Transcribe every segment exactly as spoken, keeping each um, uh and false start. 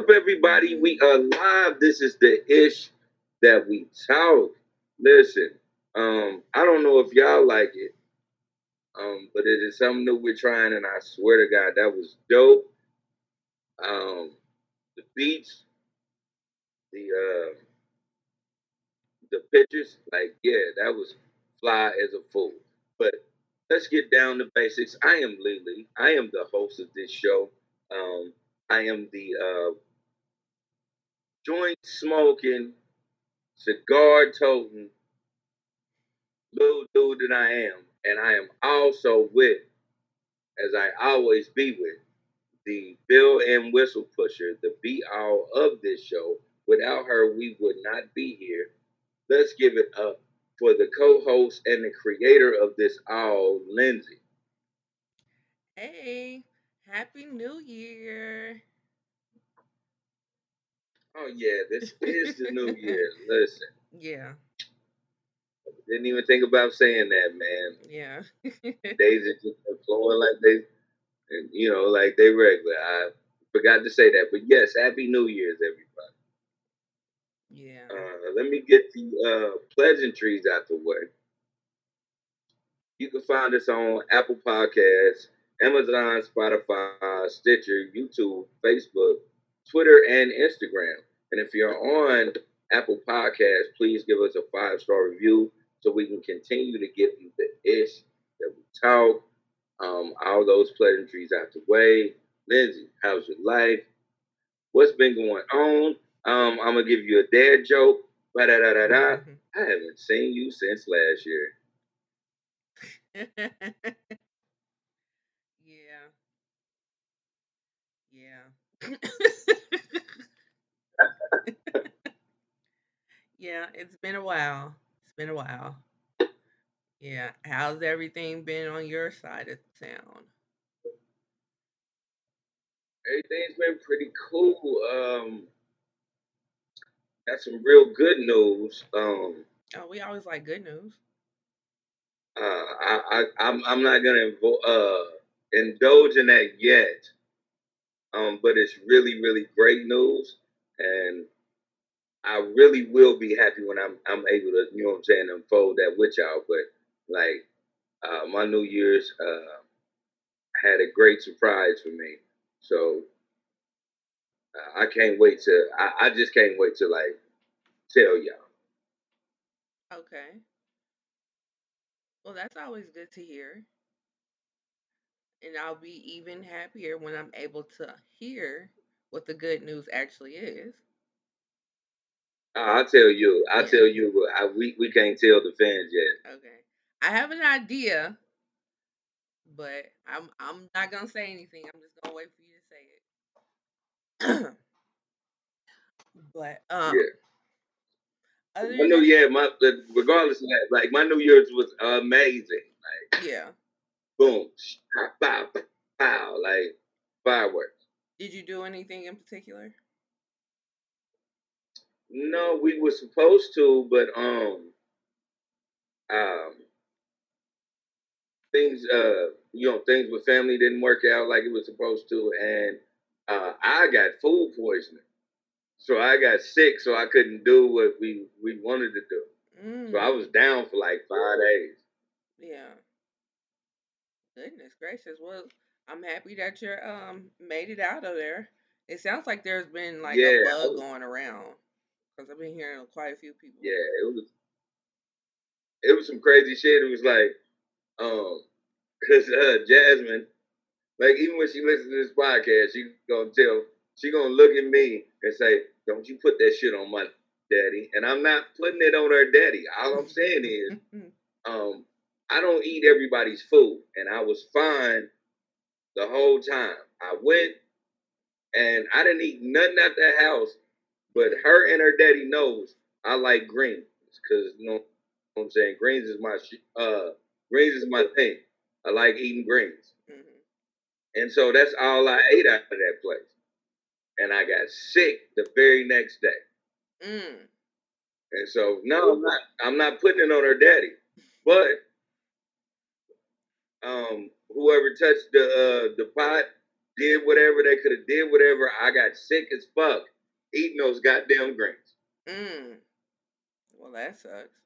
up, everybody? We are live. This is the ish that we talk. Listen, um, I don't know if y'all like it, um, but it is something that we're trying, and I swear to God, that was dope. Um, the beats, the uh, the pictures, like, yeah, that was fly as a fool. But let's get down to basics. I am Lily. I am the host of this show. Um, I am the uh, joint-smoking, cigar-toting little dude that I am. And I am also with, as I always be with, the bill and whistle pusher, the be-all of this show. Without her, we would not be here. Let's give it up for the co-host and the creator of this all, Lindsay. Hey. Happy New Year. Oh, yeah, this is the New Year. Listen. Yeah. Didn't even think about saying that, man. Yeah. Days are just flowing like they, you know, like they regular. I forgot to say that. But, yes, Happy New Year's, everybody. Yeah. Uh, let me get the uh, pleasantries out the way. You can find us on Apple Podcasts, Amazon, Spotify, Stitcher, YouTube, Facebook, Twitter, and Instagram. And if you're on Apple Podcasts, please give us a five-star review so we can continue to give you the ish that we talk. Um, all those pleasantries out the way. Lindsay, how's your life? What's been going on? Um, I'm going to give you a dad joke. Ba-da-da-da-da. I haven't seen you since last year. Yeah. Yeah, it's been a while. It's been a while. Yeah. How's everything been on your side of town? Everything's been pretty cool. Um, got some real good news. Um, oh, we always like good news. Uh, I, I, I'm, I'm not gonna invo- uh, indulge in that yet. Um, but it's really, really great news, and I really will be happy when I'm I'm able to, you know what I'm saying, unfold that with y'all. But like, uh, my New Year's uh, had a great surprise for me, so uh, I can't wait to. I, I just can't wait to like tell y'all. Okay. Well, that's always good to hear. And I'll be even happier when I'm able to hear what the good news actually is. I'll tell you. I'll yeah. tell you. I, we, we can't tell the fans yet. Okay. I have an idea, but I'm I'm not going to say anything. I'm just going to wait for you to say it. but, um... Yeah. Other I know, than- yeah, my, regardless of that, like, my New Year's was amazing. Like, yeah. Boom, pow, pow, pow, like fireworks. Did you do anything in particular? No, we were supposed to, but um, um, things, uh, you know, things with family didn't work out like it was supposed to, and uh, I got food poisoning, so I got sick, so I couldn't do what we we wanted to do. Mm. So I was down for like five days. Yeah. Goodness gracious. Well, I'm happy that you're um made it out of there. It sounds like there's been like yeah, a bug was, going around, because I've been hearing quite a few people. Yeah, it was it was some crazy shit. It was like um because uh Jasmine, like, even when she listens to this podcast, she gonna tell she gonna look at me and say, "Don't you put that shit on my daddy." And I'm not putting it on her daddy. All I'm saying is um I don't eat everybody's food, and I was fine the whole time. I went, and I didn't eat nothing at the house, but her and her daddy knows I like greens, because, you know what I'm saying, greens is my uh, greens is my thing. I like eating greens. Mm-hmm. And so that's all I ate out of that place. And I got sick the very next day. Mm. And so, no, I'm not, I'm not putting it on her daddy, but... Um, whoever touched the uh, the pot did whatever they could have did, whatever. I got sick as fuck eating those goddamn greens. Mm. Well, that sucks.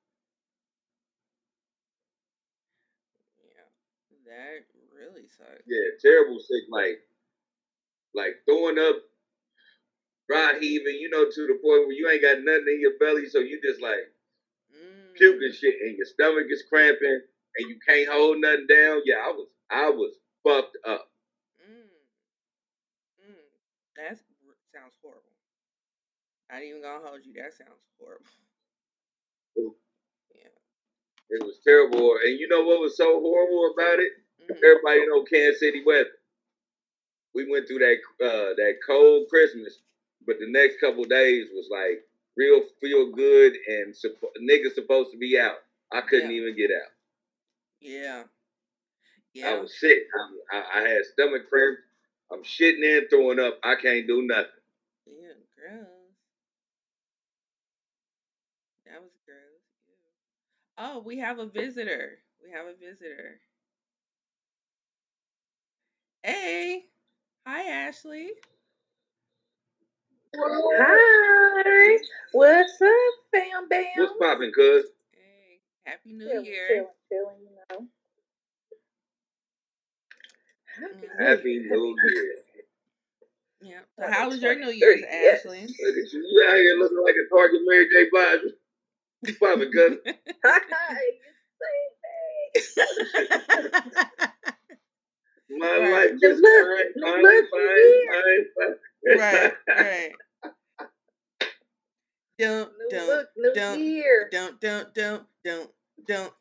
Yeah, that really sucks. Yeah, terrible sick, like, like throwing up, dry heaving, you know, to the point where you ain't got nothing in your belly, so you just like mm. puking shit, and your stomach is cramping, and you can't hold nothing down. Yeah, I was, I was fucked up. Mm. Mm. That sounds horrible. I ain't even gonna hold you. That sounds horrible. Yeah. It was terrible. And you know what was so horrible about it? Mm-hmm. Everybody know Kansas City weather. We went through that uh, that cold Christmas, but the next couple days was like real feel good and supp- niggas supposed to be out. I couldn't yeah. even get out. Yeah. Yeah. I was sick. I, I, I had stomach cramps. I'm shitting in, throwing up. I can't do nothing. Yeah, gross. That was gross. Oh, we have a visitor. We have a visitor. Hey. Hi, Ashley. Hi. What's up, Bam Bam? What's poppin', cuz? Hey, Happy New chilling, Year. Chilling, chilling, you know. Happy, Happy New Year. Yeah. So how was your New Year's, yes. Ashley? Look at you. You out here looking like a Target Mary J. Blige. What's poppin', cuz? Hi. It's My right. life just look, fine, look, fine, fine, fine, fine. Right, right. Don't, don't, look, look, don't, here. don't, don't, don't, don't, don't,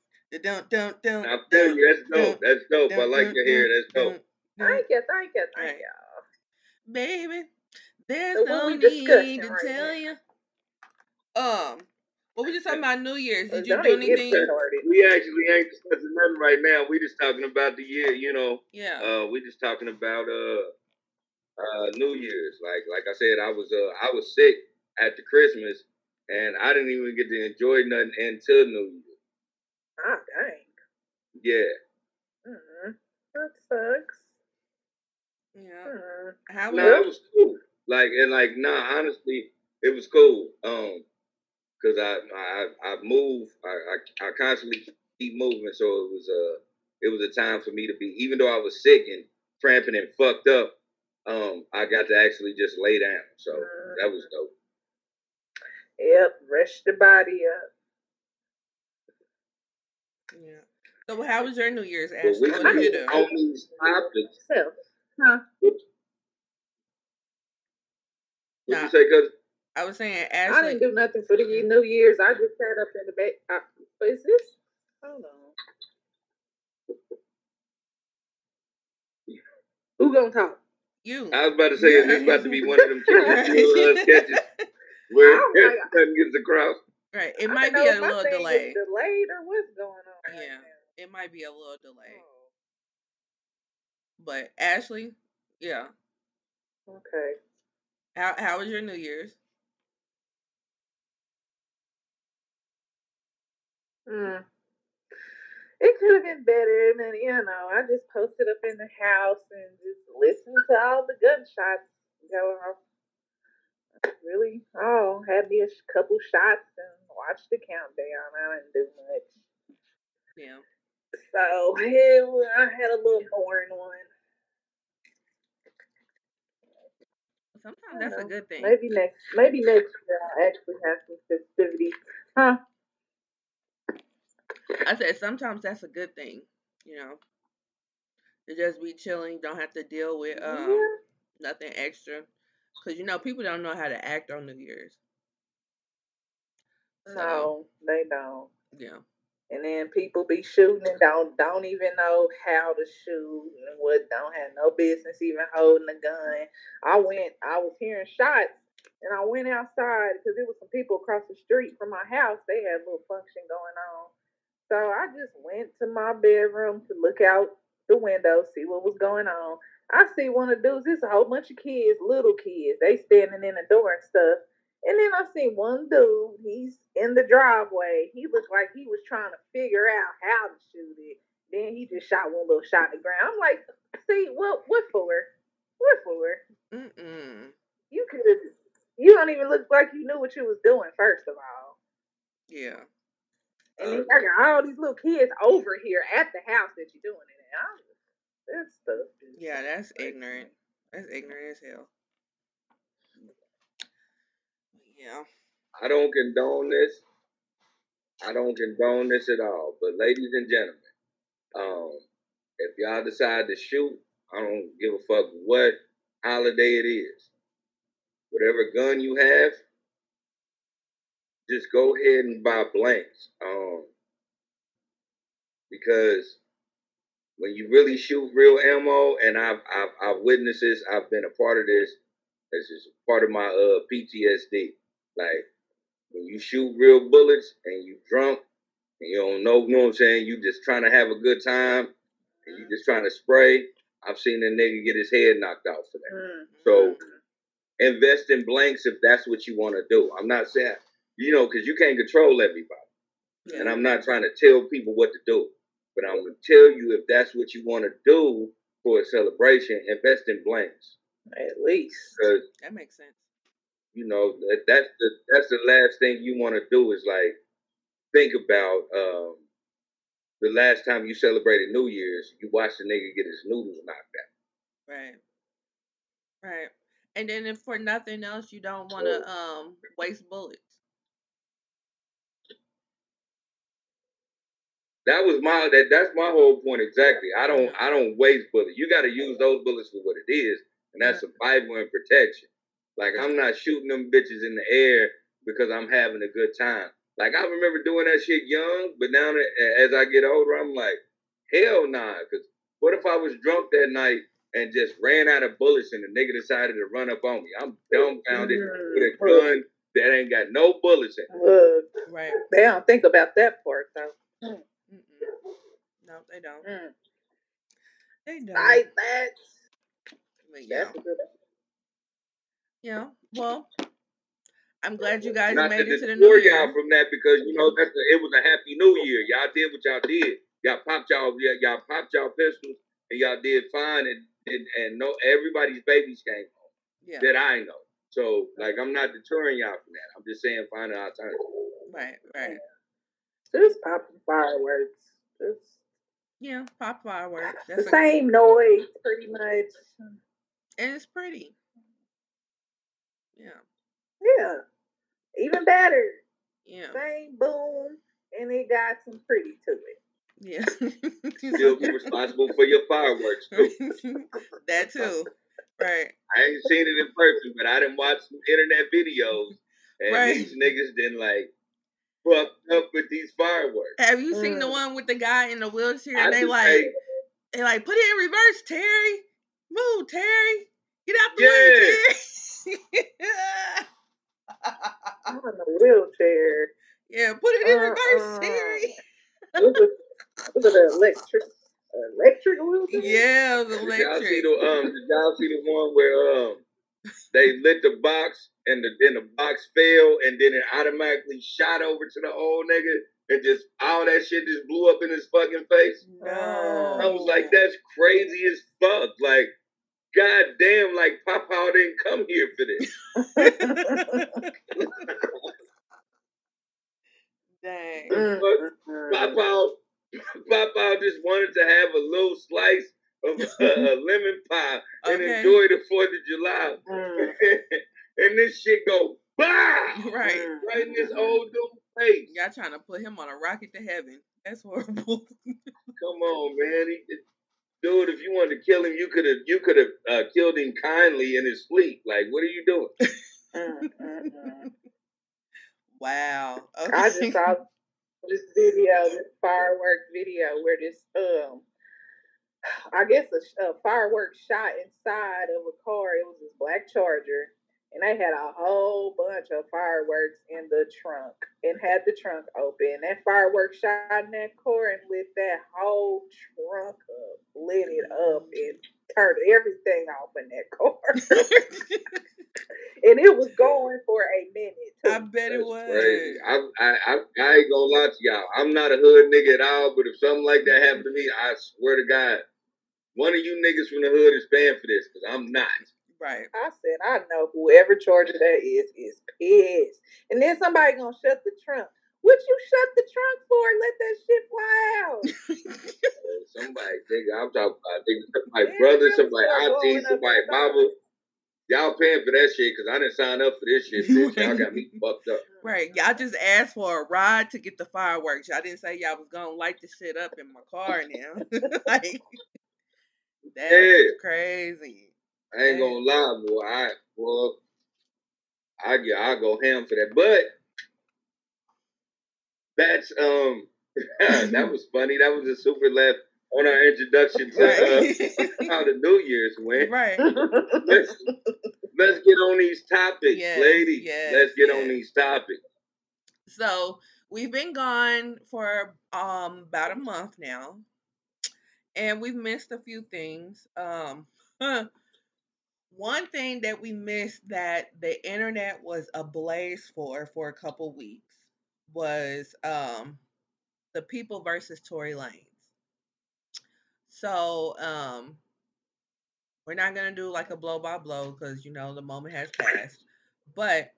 don't, don't, don't. I feel you. That's dope. That's dope. I like your hair. That's dope. Thank you, thank you, thank y'all. Baby, there's no need to tell you. Um, what we just talking about New Year's? Did you do anything? We actually ain't discussing nothing right now. We just talking about the year, you know. Yeah. Uh, we just talking about uh, uh, New Year's. Like, like I said, I was uh, I was sick after Christmas, and I didn't even get to enjoy nothing until New Year's. Ah, dang. Yeah. Mm-hmm. That sucks. Yeah. Mm-hmm. How was? Nah, it was cool. Like and like, nah. Honestly, it was cool. Um. Cause I I I move I, I I constantly keep moving, so it was a it was a time for me to be, even though I was sick and cramping and fucked up, um I got to actually just lay down, so mm-hmm. that was dope. Yep, rest the body up. Yeah. So how was your New Year's, Ashley? Well, we what did you do? Only stop yourself, huh? What nah. you say, cuz? I was saying, Ashley. I didn't do nothing for the New Year's. I just sat up in the back. I, is this? Hold on. Who gonna talk? You. I was about to say, yeah. It's about to be one of them catches where it doesn't get across. Right. It might be a little delay. Delayed or what's going on? Yeah. Right now. It might be a little delay. Oh. But Ashley, yeah. Okay. How How was your New Year's? Mm. It could have been better, and you know, I just posted up in the house and just listened to all the gunshots going off. Really, oh, had me a couple shots and watched the countdown. I didn't do much. Yeah. So it, I had a little boring one. Sometimes that's know. a good thing. Maybe next, maybe next year I'll actually have some festivities, huh? I said sometimes that's a good thing, you know, to just be chilling. Don't have to deal with um, yeah. nothing extra, because you know people don't know how to act on New Year's. So, no, they don't. Yeah. And then people be shooting and don't don't even know how to shoot and what don't have no business even holding a gun. I went, I was hearing shots. And I went outside because there was some people across the street from my house. They had a little function going on. So I just went to my bedroom to look out the window, see what was going on. I see one of the dudes, there's a whole bunch of kids, little kids. They standing in the door and stuff. And then I see one dude, he's in the driveway. He looked like he was trying to figure out how to shoot it. Then he just shot one little shot in the ground. I'm like, see, what, what for? What for? Mm-mm. You could. You don't even look like you knew what you was doing. First of all. Yeah. And okay. Then I got all these little kids over here at the house that you're doing it at. I don't, that's stuff. Yeah, that's like, ignorant. That's ignorant as hell. Yeah. I don't condone this. I don't condone this at all. But ladies and gentlemen, um, if y'all decide to shoot, I don't give a fuck what holiday it is. Whatever gun you have, just go ahead and buy blanks. Um, because when you really shoot real ammo, and I've, I've, I've witnessed this, I've been a part of this. This is part of my uh, P T S D. Like, when you shoot real bullets and you drunk and you don't know, you know what I'm saying? You just trying to have a good time and you just trying to spray. I've seen a nigga get his head knocked out for that. Mm-hmm. So invest in blanks if that's what you want to do. I'm not saying, you know, because you can't control everybody. Yeah. And I'm not trying to tell people what to do. But I'm going to tell you, if that's what you want to do for a celebration, invest in blanks. At least. That makes sense. You know, that, that's the that's the last thing you want to do is, like, think about um, the last time you celebrated New Year's, you watched a nigga get his noodles knocked out. Right. Right. And then if for nothing else, you don't want to um, waste bullets. That was my that that's my whole point exactly. I don't I don't waste bullets. You got to use those bullets for what it is, and that's survival and protection. Like, I'm not shooting them bitches in the air because I'm having a good time. Like, I remember doing that shit young, but now that, as I get older, I'm like, hell nah. Because what if I was drunk that night and just ran out of bullets and the nigga decided to run up on me? I'm dumbfounded with a gun that ain't got no bullets in it. Look, right. They don't think about that part, though. Mm. No, they don't. Mm. They don't. Like that. Yeah. That's a good one. Yeah, well, I'm glad you guys Not made it to the New Year. Y'all from that, because you know that's a, it was a happy New Year. Y'all did what y'all did. Y'all popped y'all y'all popped y'all pistols and y'all did fine, and and, and no everybody's babies came home yeah. that I know. So like, I'm not deterring y'all from that. I'm just saying find an alternative. Right, right. Just pop fireworks. Just yeah, pop fireworks. That's the same cool. noise, pretty much. And it's pretty. Yeah. Yeah. Even better. Yeah. Same boom. And it got some pretty to it. Yeah. Still be responsible for your fireworks too. That too. Right. I ain't seen it in person, but I done watched some internet videos and right. these niggas done like fucked up with these fireworks. Have you seen mm. the one with the guy in the wheelchair and I they like say, they like put it in reverse, Terry. Move, Terry. Get out the yeah. way, Terry. I'm in a wheelchair. Yeah, put it in uh, reverse, Terry. Uh, was, was it an electric, electric wheelchair? Yeah, it was electric. Did y'all see the, um, did y'all see the one where um, they lit the box and the, then the box fell and then it automatically shot over to the old nigga and just all that shit just blew up in his fucking face? No. I was like, that's crazy as fuck. Like, God damn, like, Papa didn't come here for this. Dang. Papa, Papa just wanted to have a little slice of a, a lemon pie and okay. enjoy the fourth of July. Mm. And this shit go, bah! Right. Right in this old dude's face. Y'all trying to put him on a rocket to heaven. That's horrible. Come on, man. He just... Dude, if you wanted to kill him, you could have you could have uh, killed him kindly in his sleep. Like, what are you doing? Wow. Okay. I just saw this video, this firework video, where this um, I guess a, a firework shot inside of a car. It was this black Charger, and they had a whole bunch of fireworks in the trunk, and had the trunk open. That firework shot in that car and lit that whole trunk up, lit it up, and turned everything off in that car. And it was going for a minute. Too. I bet it was. Crazy. I, I, I, I ain't gonna lie to y'all. I'm not a hood nigga at all, but if something like that happened to me, I swear to God, one of you niggas from the hood is paying for this, because I'm not. Right. I said, I know whoever charges that is, is pissed. And then somebody going to shut the trunk. What you shut the trunk for and let that shit fly out? Somebody, nigga, I'm talking about nigga, my yeah, brother, somebody, auntie, somebody, mama. Y'all paying for that shit because I didn't sign up for this shit. Bitch. Y'all got me fucked up. Right. Y'all just asked for a ride to get the fireworks. Y'all didn't say y'all was going to light the shit up in my car now. Like, that's yeah. crazy. I ain't going to lie, boy. I, well, I, I go ham for that. But that's, um, that was funny. That was a super laugh on our introduction to right. uh, how the New Year's went. Right. Let's, let's get on these topics, yes, ladies. Yes, let's get yes. on these topics. So we've been gone for um about a month now, and we've missed a few things. Um, huh. One thing that we missed that the internet was ablaze for for a couple weeks was um, the people versus Tory Lanez. So um, we're not going to do like a blow by blow because, you know, the moment has passed. But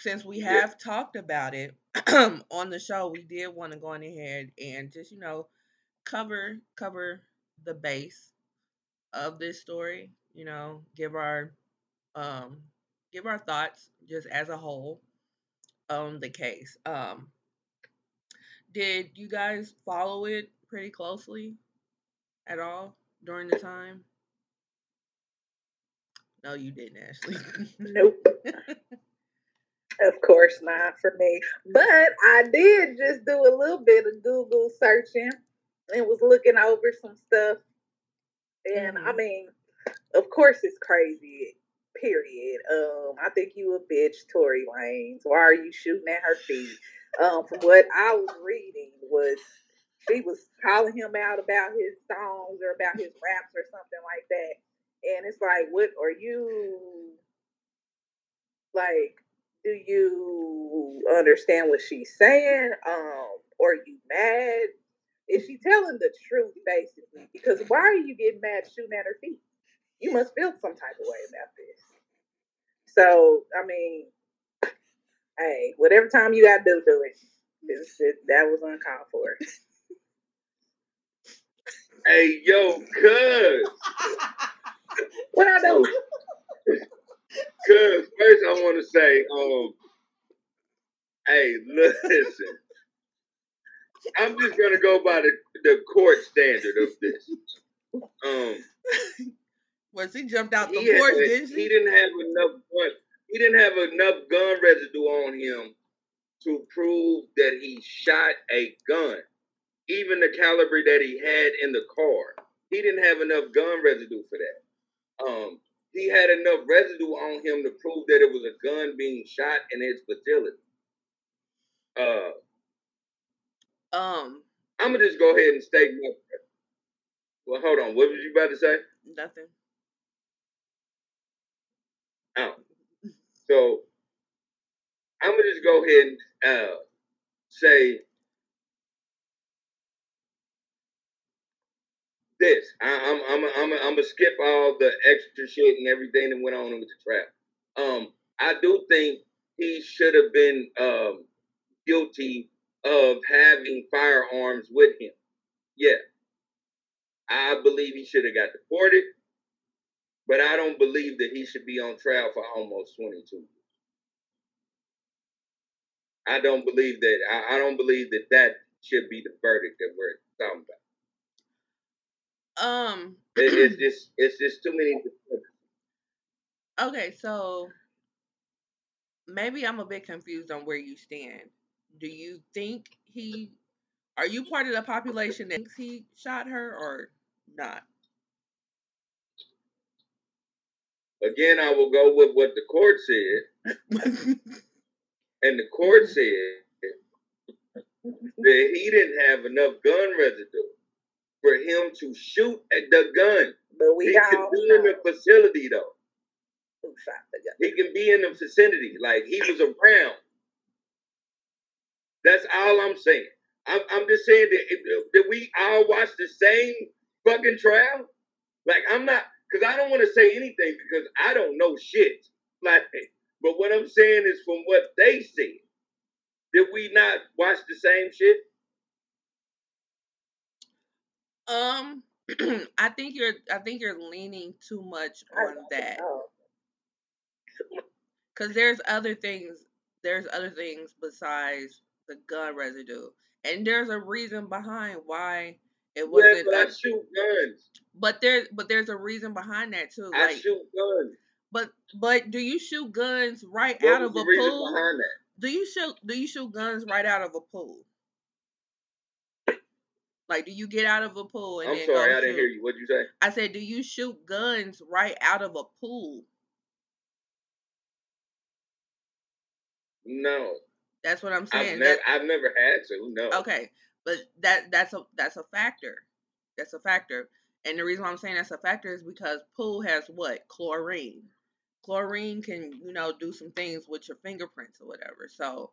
since we have yeah. talked about it on the show, we did want to go on ahead and just, you know, cover cover the base of this story. You know, give our um, give our thoughts just as a whole on the case. Um, did you guys follow it pretty closely at all during the time? No, you didn't, Ashley. Nope. Of course not for me. But I did just do a little bit of Google searching and was looking over some stuff. And mm-hmm. I mean, of course it's crazy, period. Um, I think you a bitch, Tory Lanez. Why are you shooting at her feet? Um, from what I was reading was she was calling him out about his songs or about his raps or something like that. And it's like, what are you, like, do you understand what she's saying? Um, or are you mad? Is she telling the truth, basically? Because why are you getting mad shooting at her feet? You must feel some type of way about this. So, I mean, hey, whatever time you got to do, do it. This, it that was uncalled for. Hey, yo, cuz. What I do? Cuz, first I want to say, um, hey, listen. I'm just going to go by the, the court standard of this. Um... Was he jumped out the porch, didn't he? He didn't have enough gun. He didn't have enough gun residue on him to prove that he shot a gun, even the caliber that he had in the car. He didn't have enough gun residue for that. Um, he had enough residue on him to prove that it was a gun being shot in his facility. Uh, um, I'm gonna just go ahead and state my. Well, hold on. What was you about to say? Nothing. Um, so I'm gonna just go ahead and uh, say this. I, I'm I'm I'm I'm gonna skip all the extra shit and everything that went on with the trap. Um, I do think he should have been um, guilty of having firearms with him. Yeah, I believe he should have got deported. But I don't believe that he should be on trial for almost twenty-two years. I don't believe that. I, I don't believe that that should be the verdict that we're talking about. Um, it, it's just it's just too many. Okay, so maybe I'm a bit confused on where you stand. Do you think he? Are you part of the population that thinks he shot her or not? Again, I will go with what the court said. And the court said that he didn't have enough gun residue for him to shoot at the gun. But we he can be know. in the facility, though. Who shot the gun? He can be in the vicinity. Like, he was around. That's all I'm saying. I'm, I'm just saying that, if, that we all watched the same fucking trial? Like, I'm not, because I don't want to say anything because I don't know shit. Like, but what I'm saying is from what they see, did we not watch the same shit? Um, I think you're, I think you're leaning too much on that. Because there's other things, there's other things besides the gun residue. And there's a reason behind why it wasn't. Yeah, but I a, shoot guns. But there's, but there's a reason behind that too. I like, shoot guns. But but do you shoot guns right what out of a pool? Behind that? Do you shoot do you shoot guns right out of a pool? Like, do you get out of a pool and I'm then sorry, go I didn't shoot? Hear you. What'd you say? I said, do you shoot guns right out of a pool? No. That's what I'm saying. I've never, I've never had to, no. Okay. But that that's a that's a factor. That's a factor. And the reason why I'm saying that's a factor is because pool has what? Chlorine. Chlorine can, you know, do some things with your fingerprints or whatever. So,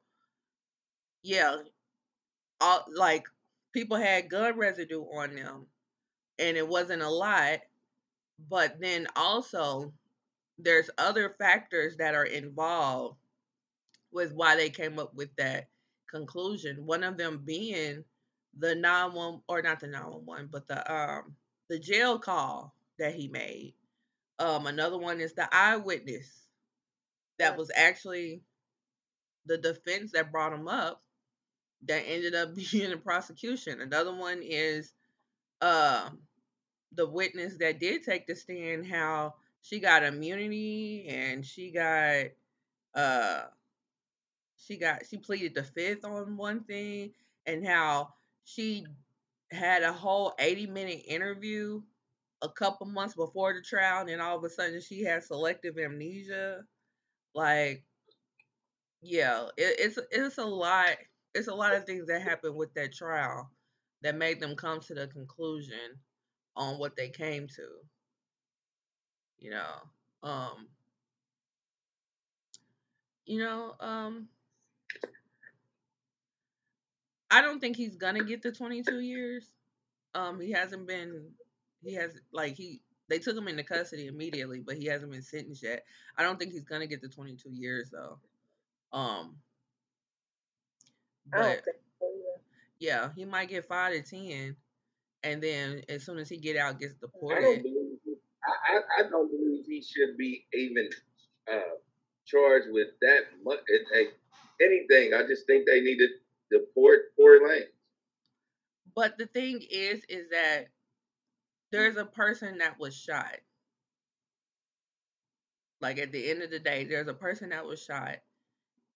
yeah. All, like, people had gun residue on them, and it wasn't a lot. But then also, there's other factors that are involved with why they came up with that conclusion. One of them being the nine one one, or not the nine one one, but the um the jail call that he made. Um, another one is the eyewitness that was actually the defense that brought him up that ended up being a prosecution. Another one is uh, the witness that did take the stand, how she got immunity and she got uh she got she pleaded the fifth on one thing, and how she had a whole eighty minute interview a couple months before the trial, and then all of a sudden she had selective amnesia. Like, yeah, it, it's it's a lot. It's a lot of things that happened with that trial that made them come to the conclusion on what they came to. You know, um, you know, um, I don't think he's gonna get the twenty-two years. Um, he hasn't been. He has like he. They took him into custody immediately, but he hasn't been sentenced yet. I don't think he's gonna get the twenty-two years though. Um. But, I don't think so, yeah. yeah, he might get five to ten, and then as soon as he get out, gets deported. I don't believe he, I, I, I don't believe he should be even uh, charged with that much. It, it, anything. I just think they need to deport Tory Lanez. But the thing is, is that there's a person that was shot. Like, at the end of the day, there's a person that was shot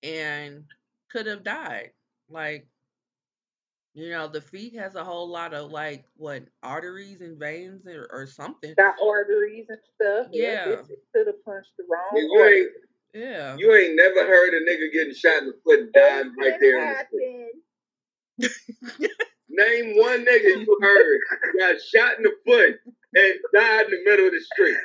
and could have died. Like, you know, the feet has a whole lot of, like, what, arteries and veins or, or something. Got arteries and stuff. Yeah. yeah could have punched the wrong you order. Ain't, yeah. You ain't never heard a nigga getting shot in the foot and dying right there in the foot. Name one nigga you heard got shot in the foot and died in the middle of the street.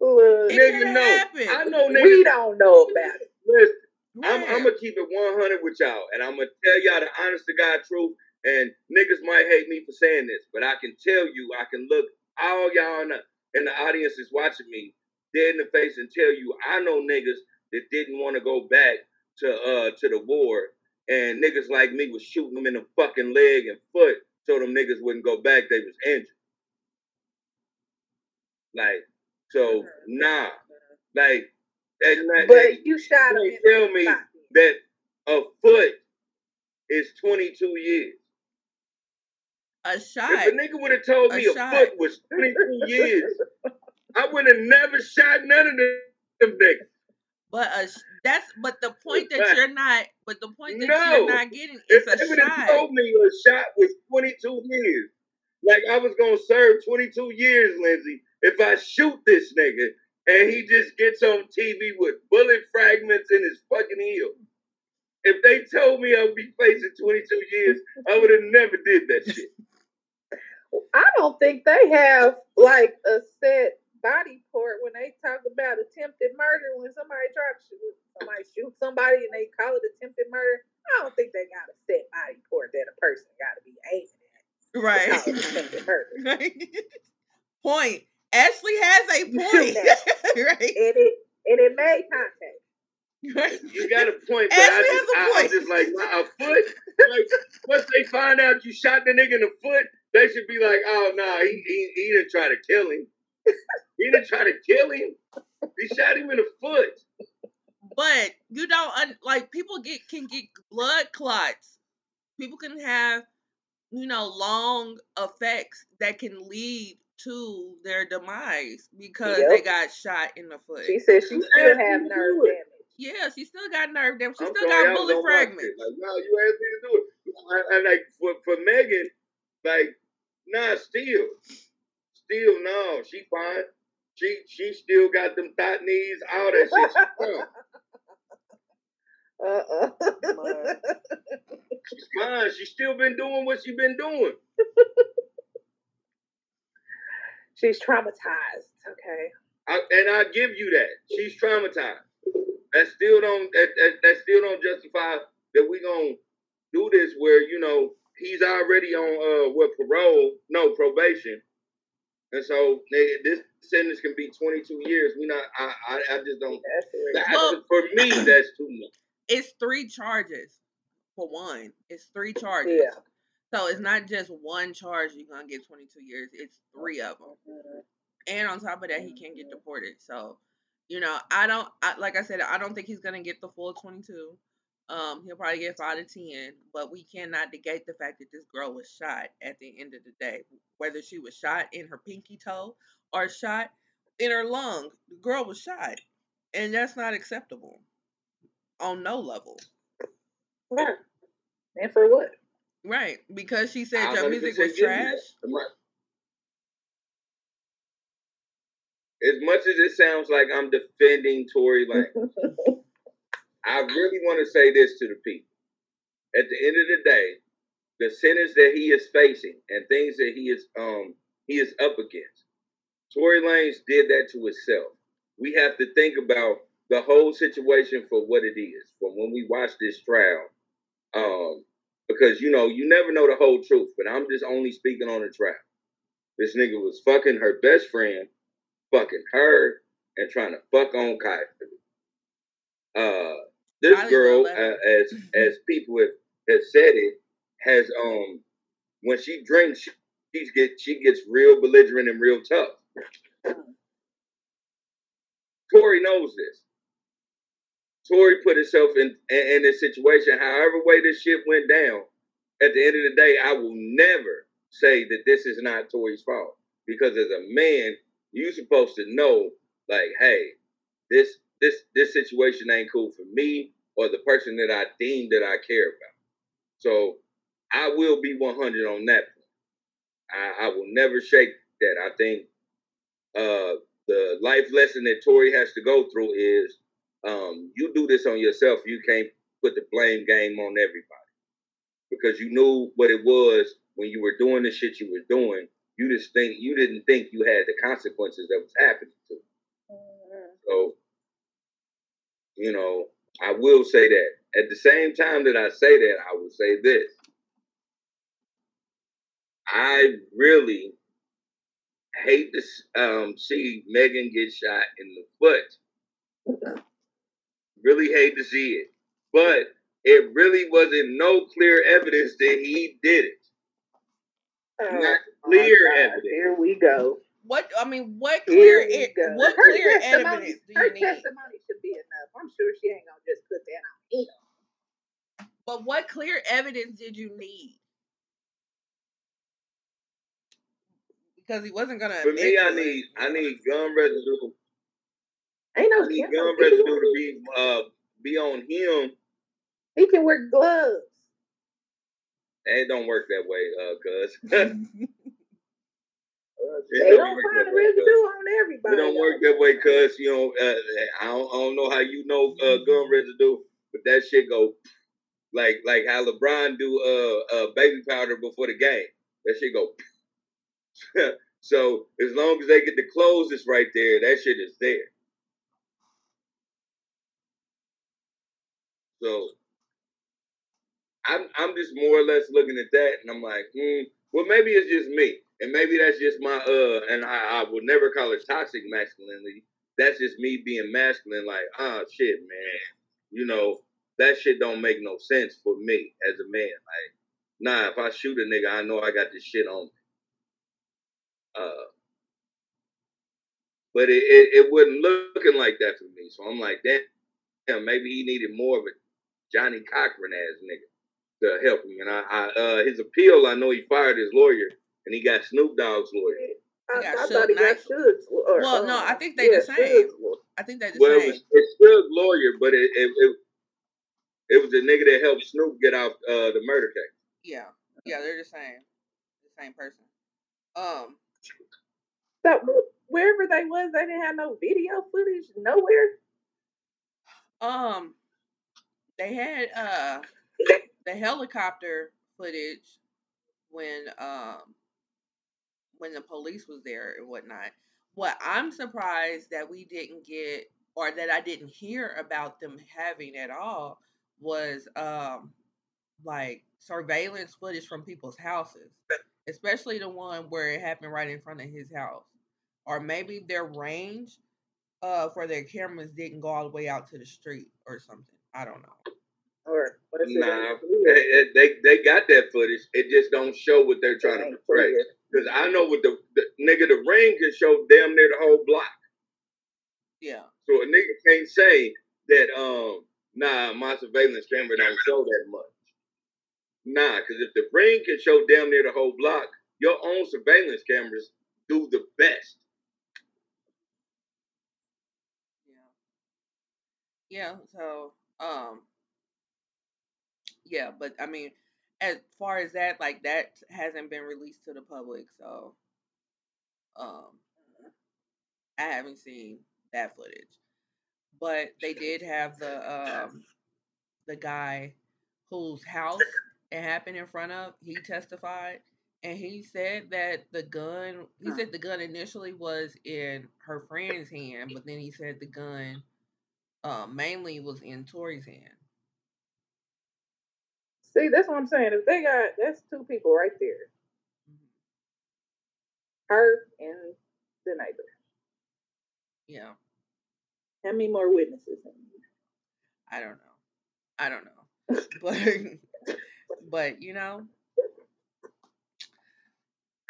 Look, nigga, no. Happen. I know niggas. We don't know about it. Listen. Yeah. I'm, I'm gonna keep it one hundred with y'all, and I'm gonna tell y'all the honest to God truth. And niggas might hate me for saying this, but I can tell you, I can look all y'all in the, in the audience that's watching me dead in the face and tell you, I know niggas that didn't want to go back to uh to the war, and niggas like me was shooting them in the fucking leg and foot, so them niggas wouldn't go back. They was injured. Like, so nah, like. Not, but that, you shot him. You tell me pocket. That a foot is twenty-two years. A shot. If a nigga would have told me a, a foot was twenty-two years, I would have never shot none of them niggas. But a, that's but the point that you're not. But the point that no, you're not getting is a shot. If told me a shot was twenty-two years, like I was gonna serve twenty-two years, Lindsay. If I shoot this nigga. And he just gets on T V with bullet fragments in his fucking heel. If they told me I would be facing twenty-two years, I would have never did that shit. I don't think they have, like, a set body part when they talk about attempted murder. When somebody tries to shoot somebody, shoot somebody and they call it attempted murder, I don't think they got a set body part that a person got to be aiming at. Right. That's how it's going to hurt. Right. Point. Ashley has a point. Right. And it, and it made contact. Right. You got a point, but Ashley I just, I, point. I just like, my foot? Like, once they find out you shot the nigga in the foot, they should be like, oh, no, nah, he, he, he didn't try to kill him. He didn't try to kill him. He shot him in the foot. But, you don't, like, people get can get blood clots. People can have, you know, long effects that can lead to their demise because yep. they got shot in the foot. She said she still have nerve damage. Yeah, she still got nerve damage. She I'm still sorry, got bullet fragments. Like, no, you asked me to do it. I, I like for, for Megan, like, nah, still, still, no, she fine. She she still got them thot knees, all that shit. She's fine. Uh-uh. She's fine. She's still been doing what she's been doing. She's traumatized. Okay. I, and I give you that. She's traumatized. That still don't that, that, that still don't justify that we gonna do this where, you know, he's already on uh what parole, no probation. And so they, this sentence can be twenty-two years. We not I I, I just don't that, well, for me that's too much. It's three charges for one. It's three charges. Yeah. So it's not just one charge you're gonna get twenty-two years, it's three of them. And on top of that, he can't get deported. So you know, I don't, I, like I said, I don't think he's going to get the full twenty-two. Um, he'll probably get five to ten, but we cannot negate the fact that this girl was shot at the end of the day. Whether she was shot in her pinky toe or shot in her lung, the girl was shot. And that's not acceptable on no level. Right. And for what? Right. Because she said your music was trash. As much as it sounds like I'm defending Tory Lanez, I really want to say this to the people. At the end of the day, the sentence that he is facing and things that he is um he is up against, Tory Lanez did that to himself. We have to think about the whole situation for what it is. From when we watch this trial, um, because you know you never know the whole truth. But I'm just only speaking on the trial. This nigga was fucking her best friend. Fucking her and trying to fuck on Kylie. Uh, this Kylie girl, uh, as as people have, have said it, has um when she drinks, she, she gets she gets real belligerent and real tough. Tory knows this. Tory put himself in, in in this situation. However way this shit went down, at the end of the day, I will never say that this is not Tory's fault because as a man. You're supposed to know, like, hey, this this this situation ain't cool for me or the person that I deem that I care about. So I will be one hundred on that point. I, I will never shake that. I think uh, the life lesson that Tory has to go through is um, you do this on yourself. You can't put the blame game on everybody because you knew what it was when you were doing the shit you were doing. You just think you didn't think you had the consequences that was happening to you. So, you know, I will say that. At the same time that I say that, I will say this. I really hate to um, see Megan get shot in the foot. Really hate to see it. But it really wasn't no clear evidence that he did it. Oh, not clear oh evidence. Here we go. What I mean, what clear e- what her clear evidence do you her need? Her testimony should be enough. I'm sure she ain't gonna just put that on either. But what clear evidence did you need? Because he wasn't gonna. For me, I need I need gun residue. Ain't no I need gun residue to be uh be on him. He can wear gloves. It don't work that way, uh, cuz. They don't, don't find the residue on everybody. It don't work that way, cuz. You know, uh, I, don't, I don't know how you know uh, gun residue, but that shit go like like how LeBron do uh, uh baby powder before the game. That shit go. So as long as they get the clothes, it's right there. That shit is there. So. I'm I'm just more or less looking at that, and I'm like, mm, Well, maybe it's just me. And maybe that's just my, uh, and I, I would never call it toxic masculinity. That's just me being masculine, like, ah, oh, shit, man. You know, that shit don't make no sense for me as a man. Like, nah, if I shoot a nigga, I know I got this shit on me. Uh, but it, it, it wasn't looking like that for me. So I'm like, damn, maybe he needed more of a Johnny Cochran-ass nigga to help him. And I, I uh, his appeal, I know he fired his lawyer. And he got Snoop Dogg's lawyer. I, I thought Suge, he got Suge's lawyer. Well, no, I think they yeah, the same. I think they the well, same. Well, it it's Suge's lawyer, but it it, it it was a nigga that helped Snoop get out uh, the murder case. Yeah, yeah, they're the same, the same person. Um, so wherever they was, they didn't have no video footage nowhere. Um, they had uh the helicopter footage when um. when the police was there and whatnot. What I'm surprised that we didn't get, or that I didn't hear about them having at all, was um, like surveillance footage from people's houses, especially the one where it happened right in front of his house. Or maybe their range uh, for their cameras didn't go all the way out to the street or something. I don't know. Or what is nah, it? They, they got that footage. It just don't show what they're trying to portray. Because I know what the, the nigga, the ring can show damn near the whole block. Yeah. So a nigga can't say that, um, nah, my surveillance camera don't show that much. Nah, because if the ring can show damn near the whole block, your own surveillance cameras do the best. Yeah. Yeah, so, um, yeah, but I mean, as far as that, like, that hasn't been released to the public, so um, I haven't seen that footage. But they did have the um, the guy whose house it happened in front of. He testified, and he said that the gun. He said the gun initially was in her friend's hand, but then he said the gun uh, mainly was in Tory's hand. See, that's what I'm saying. If they got, that's two people right there. Her and the neighbor. Yeah. How many more witnesses? I don't know. I don't know. But, but you know,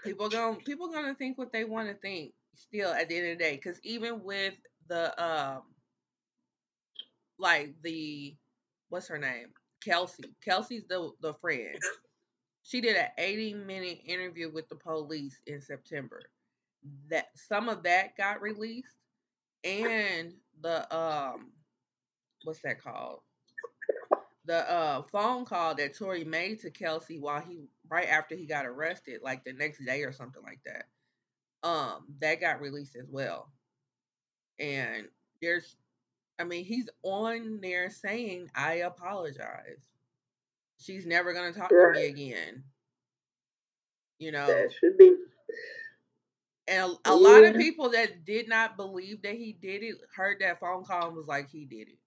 people gonna, people gonna think what they want to think still at the end of the day. Because even with the, um, like the, what's her name? Kelsey. Kelsey's the, the friend. She did an eighty minute interview with the police in September. That some of that got released, and the um, what's that called? The uh phone call that Tory made to Kelsey while he right after he got arrested, like the next day or something like that. Um, that got released as well, and there's. I mean, he's on there saying, I apologize. She's never going to talk right. to me again. You know? That should be. And a, a yeah. lot of people that did not believe that he did it heard that phone call and was like, he did it.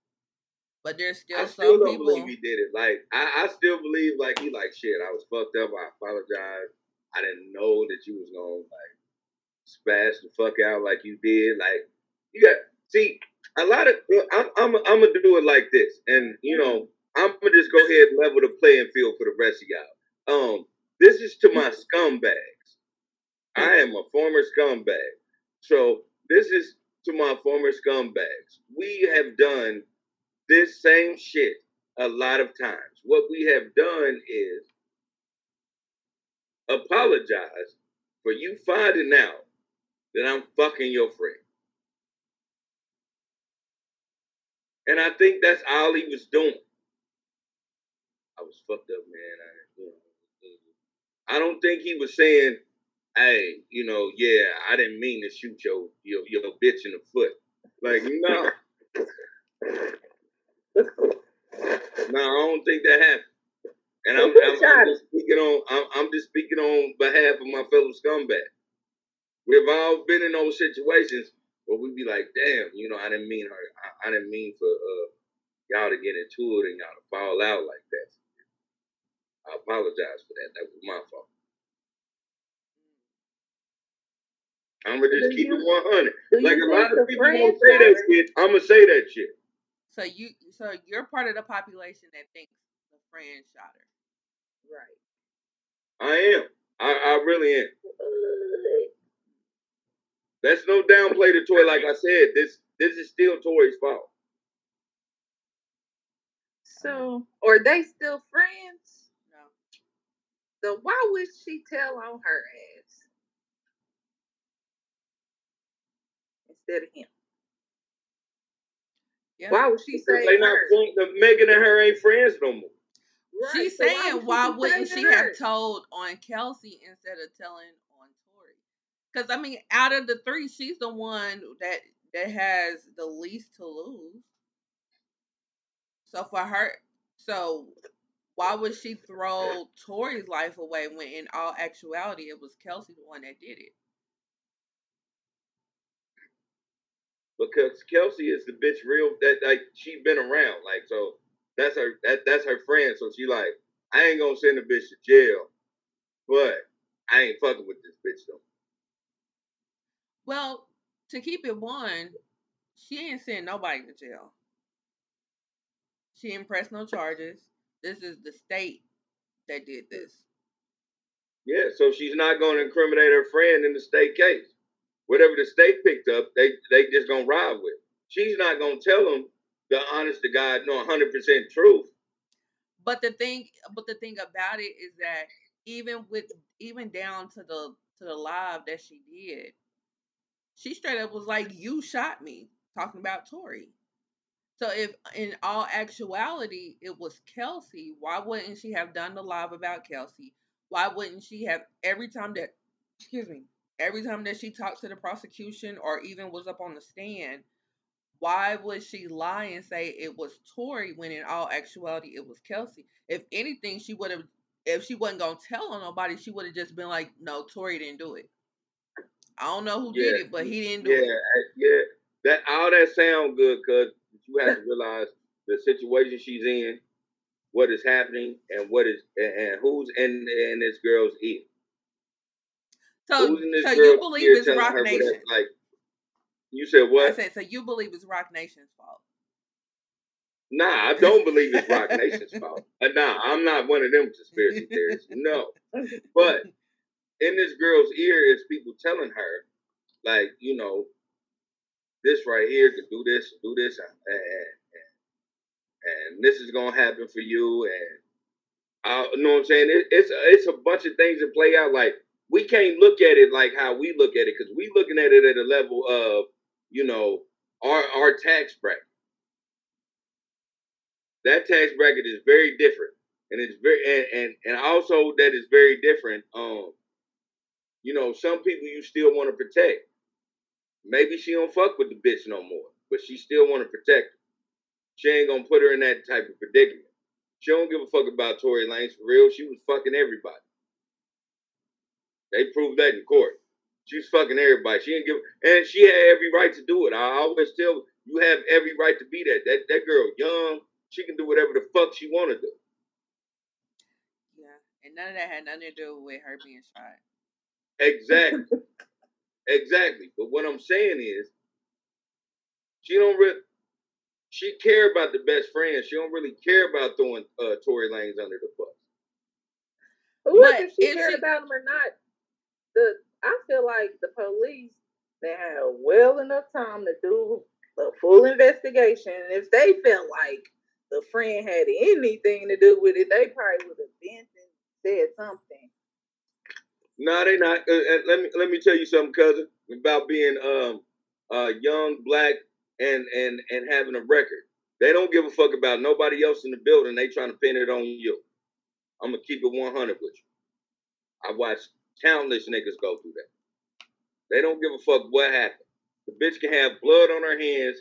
But there's still, I some still don't people... believe he did it. Like, I, I still believe, like, he like, shit, I was fucked up. I apologize. I didn't know that you was going to, like, spaz the fuck out like you did. Like, you got... See... A lot of I'm I'm I'm gonna do it like this, and you know I'm gonna just go ahead and level the playing field for the rest of y'all. Um, this is to my scumbags. I am a former scumbag, so this is to my former scumbags. We have done this same shit a lot of times. What we have done is apologize for you finding out that I'm fucking your friend. And I think that's all he was doing. I was fucked up, man. I, I don't think he was saying, hey, you know, yeah, I didn't mean to shoot your your, your bitch in the foot. Like, no. No, I don't think that happened. And I'm, I'm, I'm just speaking on I'm, I'm just speaking on behalf of my fellow scumbag. We've all been in those situations. But we'd be like, damn, you know, I didn't mean her. I, I didn't mean for uh, y'all to get into it and y'all to fall out like that. I apologize for that. That was my fault. I'm gonna just do keep you, it one hundred. Like a lot of people won't say that shit. I'm gonna say that shit. So you, so you're part of the population that thinks the friend shot her, right? I am. I, I really am. That's no downplay to Tory. Like I said, this this is still Tory's fault. So, are they still friends? No. So why would she tell on her ass instead of him? Yeah. Why would she say they not think that Megan and her ain't friends no more? Right. She's so saying why, would why wouldn't she her? have told on Kelsey instead of telling on Tory? Because I mean, out of the three, she's the one that that has the least to lose. So for her, so why would she throw Tory's life away when, in all actuality, it was Kelsey the one that did it? Because Kelsey is the bitch real that like she been around, like so that's her that that's her friend. So she like, I ain't gonna send a bitch to jail, but I ain't fucking with this bitch though. Well, to keep it one, she ain't sending nobody to jail. She ain't pressed no charges. This is the state that did this. Yeah, so she's not going to incriminate her friend in the state case. Whatever the state picked up, they they just going to ride with. She's not going to tell them the honest to God, no one hundred percent truth. But the thing, but the thing about it is that even with even down to the to the live that she did, she straight up was like, "You shot me," talking about Tory. So if in all actuality it was Kelsey, why wouldn't she have done the live about Kelsey? Why wouldn't she have every time that excuse me, every time that she talked to the prosecution or even was up on the stand, why would she lie and say it was Tory when in all actuality it was Kelsey? If anything, she would have if she wasn't gonna tell on nobody, she would have just been like, "No, Tory didn't do it. I don't know who yeah, did it, but he didn't do yeah, it." Yeah, yeah. That all that sound good, cuz you have to realize the situation she's in, what is happening, and what is and who's in, in this girl's ear. So, this so girl you believe it's Rock Nation? That, like, you said what? I said, so you believe it's Rock Nation's fault? Nah, I don't believe it's Rock Nation's fault. Uh, nah, I'm not one of them conspiracy theorists. No, but in this girl's ear is people telling her, like, you know, this right here could do this, do this, and, and, and this is gonna happen for you. And I, you know what I'm saying? It, it's a, it's a bunch of things that play out. Like we can't look at it like how we look at it because we looking at it at a level of, you know, our our tax bracket. That tax bracket is very different, and it's very and and, and also that is very different. Um, you know, some people you still want to protect. Maybe she don't fuck with the bitch no more, but she still want to protect her. She ain't gonna put her in that type of predicament. She don't give a fuck about Tory Lanez for real. She was fucking everybody. They proved that in court. She was fucking everybody. She didn't give, and she had every right to do it. I always tell you have every right to be that. That that girl young, she can do whatever the fuck she want to do. Yeah, and none of that had nothing to do with her being shot. Exactly. Exactly, but what I'm saying is, she don't really, she care about the best friend. She don't really care about throwing uh, Tory Lanez under the bus. But what if she cared about him or not? The I feel like the police they had well enough time to do a full investigation. And if they felt like the friend had anything to do with it, they probably would have bent and said something. No, they not. Uh, let me let me tell you something, cousin, about being um, uh, young, black, and and and having a record. They don't give a fuck about nobody else in the building. They trying to pin it on you. I'm gonna keep it one hundred with you. I watched countless niggas go through that. They don't give a fuck what happened. The bitch can have blood on her hands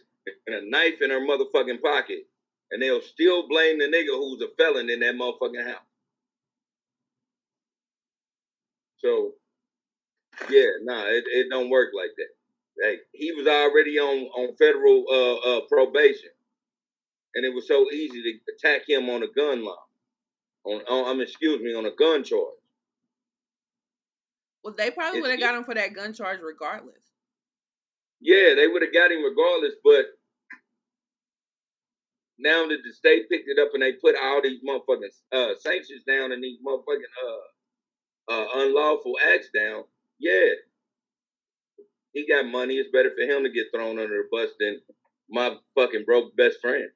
and a knife in her motherfucking pocket, and they'll still blame the nigga who's a felon in that motherfucking house. So, yeah, nah, it, it don't work like that. Like, he was already on, on federal uh, uh, probation, and it was so easy to attack him on a gun law. On, on, I mean, excuse me, on a gun charge. Well, they probably would have got him for that gun charge regardless. Yeah, they would have got him regardless, but now that the state picked it up and they put all these motherfucking uh, sanctions down and these motherfucking uh, uh, unlawful acts down, yeah, he got money. It's better for him to get thrown under the bus than my fucking broke best friend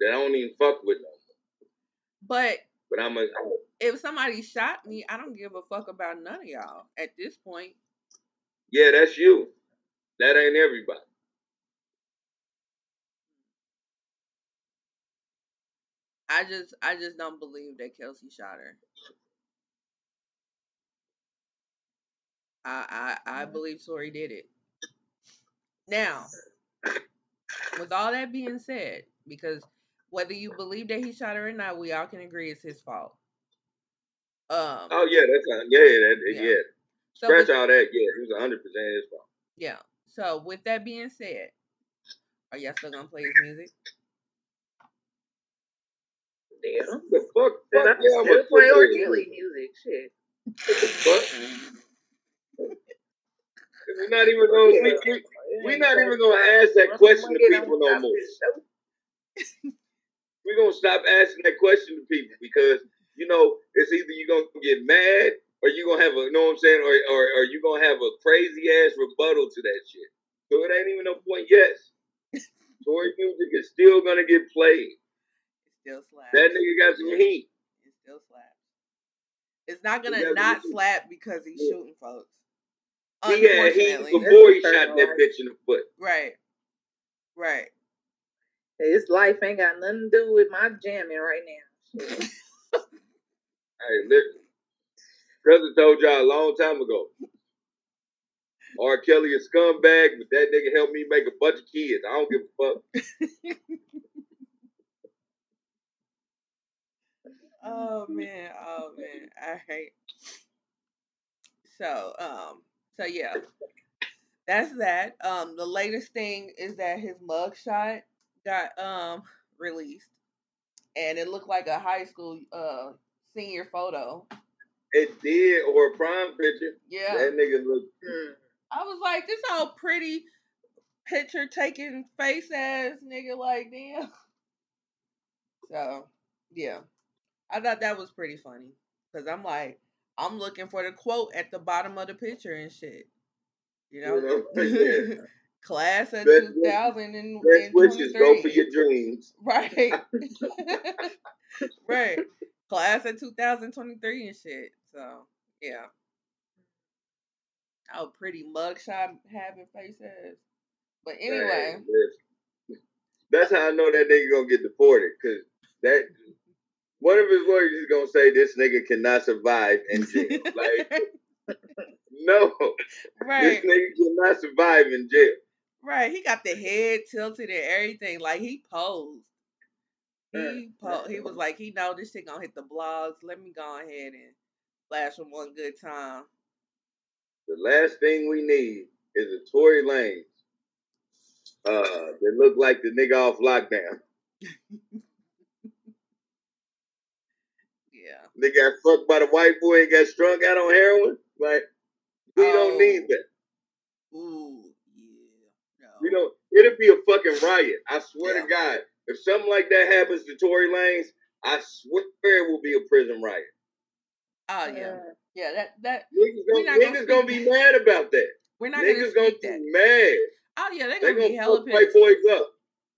that I don't even fuck with no more. But, but I'm a, I'm, if somebody shot me, I don't give a fuck about none of y'all at this point. Yeah, that's you. That ain't everybody. I just, I just don't believe that Kelsey shot her. I, I, I believe Tory did it. Now, with all that being said, because whether you believe that he shot her or not, we all can agree it's his fault. Um. Oh yeah, that's yeah, that, yeah. yeah. So Scratch with, all that, yeah. It was a hundred percent his fault. Yeah. So with that being said, are y'all still gonna play his music? Damn. The fuck? Fuck I'm yeah, still playing R. Kelly music. Shit. What the fuck? We're not even gonna yeah. we, we, we're not even gonna ask that question to people no more. We're gonna stop asking that question to people because you know it's either you're gonna get mad or you gonna have a you know what I'm saying or or, or you gonna have a crazy ass rebuttal to that shit. So it ain't even no point. Yes, Tory music is still gonna get played. It's still slap. That nigga got some heat. It's still slap. It's not gonna not slap because he's yeah. shooting folks. He had heat before he shot that bitch in the foot. Right. Right. His life ain't got nothing to do with my jamming right now. Hey, listen. Cousin told y'all a long time ago. R. Kelly a scumbag, but that nigga helped me make a bunch of kids. I don't give a fuck. Oh, man. Oh, man. All right. So, um. So yeah, that's that. Um, the latest thing is that his mugshot got um released, and it looked like a high school uh senior photo. It did, or a prom picture. Yeah, that nigga looked. Mm. I was like, this whole pretty picture taking face ass nigga, like damn. So yeah, I thought that was pretty funny because I'm like. I'm looking for the quote at the bottom of the picture and shit. You know? Yeah. Class of best two thousand and best wishes, go for your dreams. Right. Right. Class of two thousand twenty-three and shit. So, yeah. Oh, pretty mugshot having face ass. But anyway. Dang, that's how I know that nigga gonna get deported. Because that... One of his lawyers is going to say, this nigga cannot survive in jail. Like, no. Right. This nigga cannot survive in jail. Right. He got the head tilted and everything. Like, he posed. He posed. He was like, he know this shit going to hit the blogs. Let me go ahead and flash him one good time. The last thing we need is a Tory Lanez uh, that look like the nigga off Lockdown. Yeah. They got fucked by the white boy and got strung out on heroin. Like, we oh. don't need that. Ooh, yeah. No. We don't. It'll be a fucking riot. I swear yeah. to God. If something like that happens to Tory Lanez, I swear it will be a prison riot. Oh, yeah. Uh, yeah, that. that Niggas gonna, niggas gonna be that. mad about that. We're not niggas gonna, gonna that. be mad. Oh, yeah, they're gonna, they gonna be hella pissed. White boys up.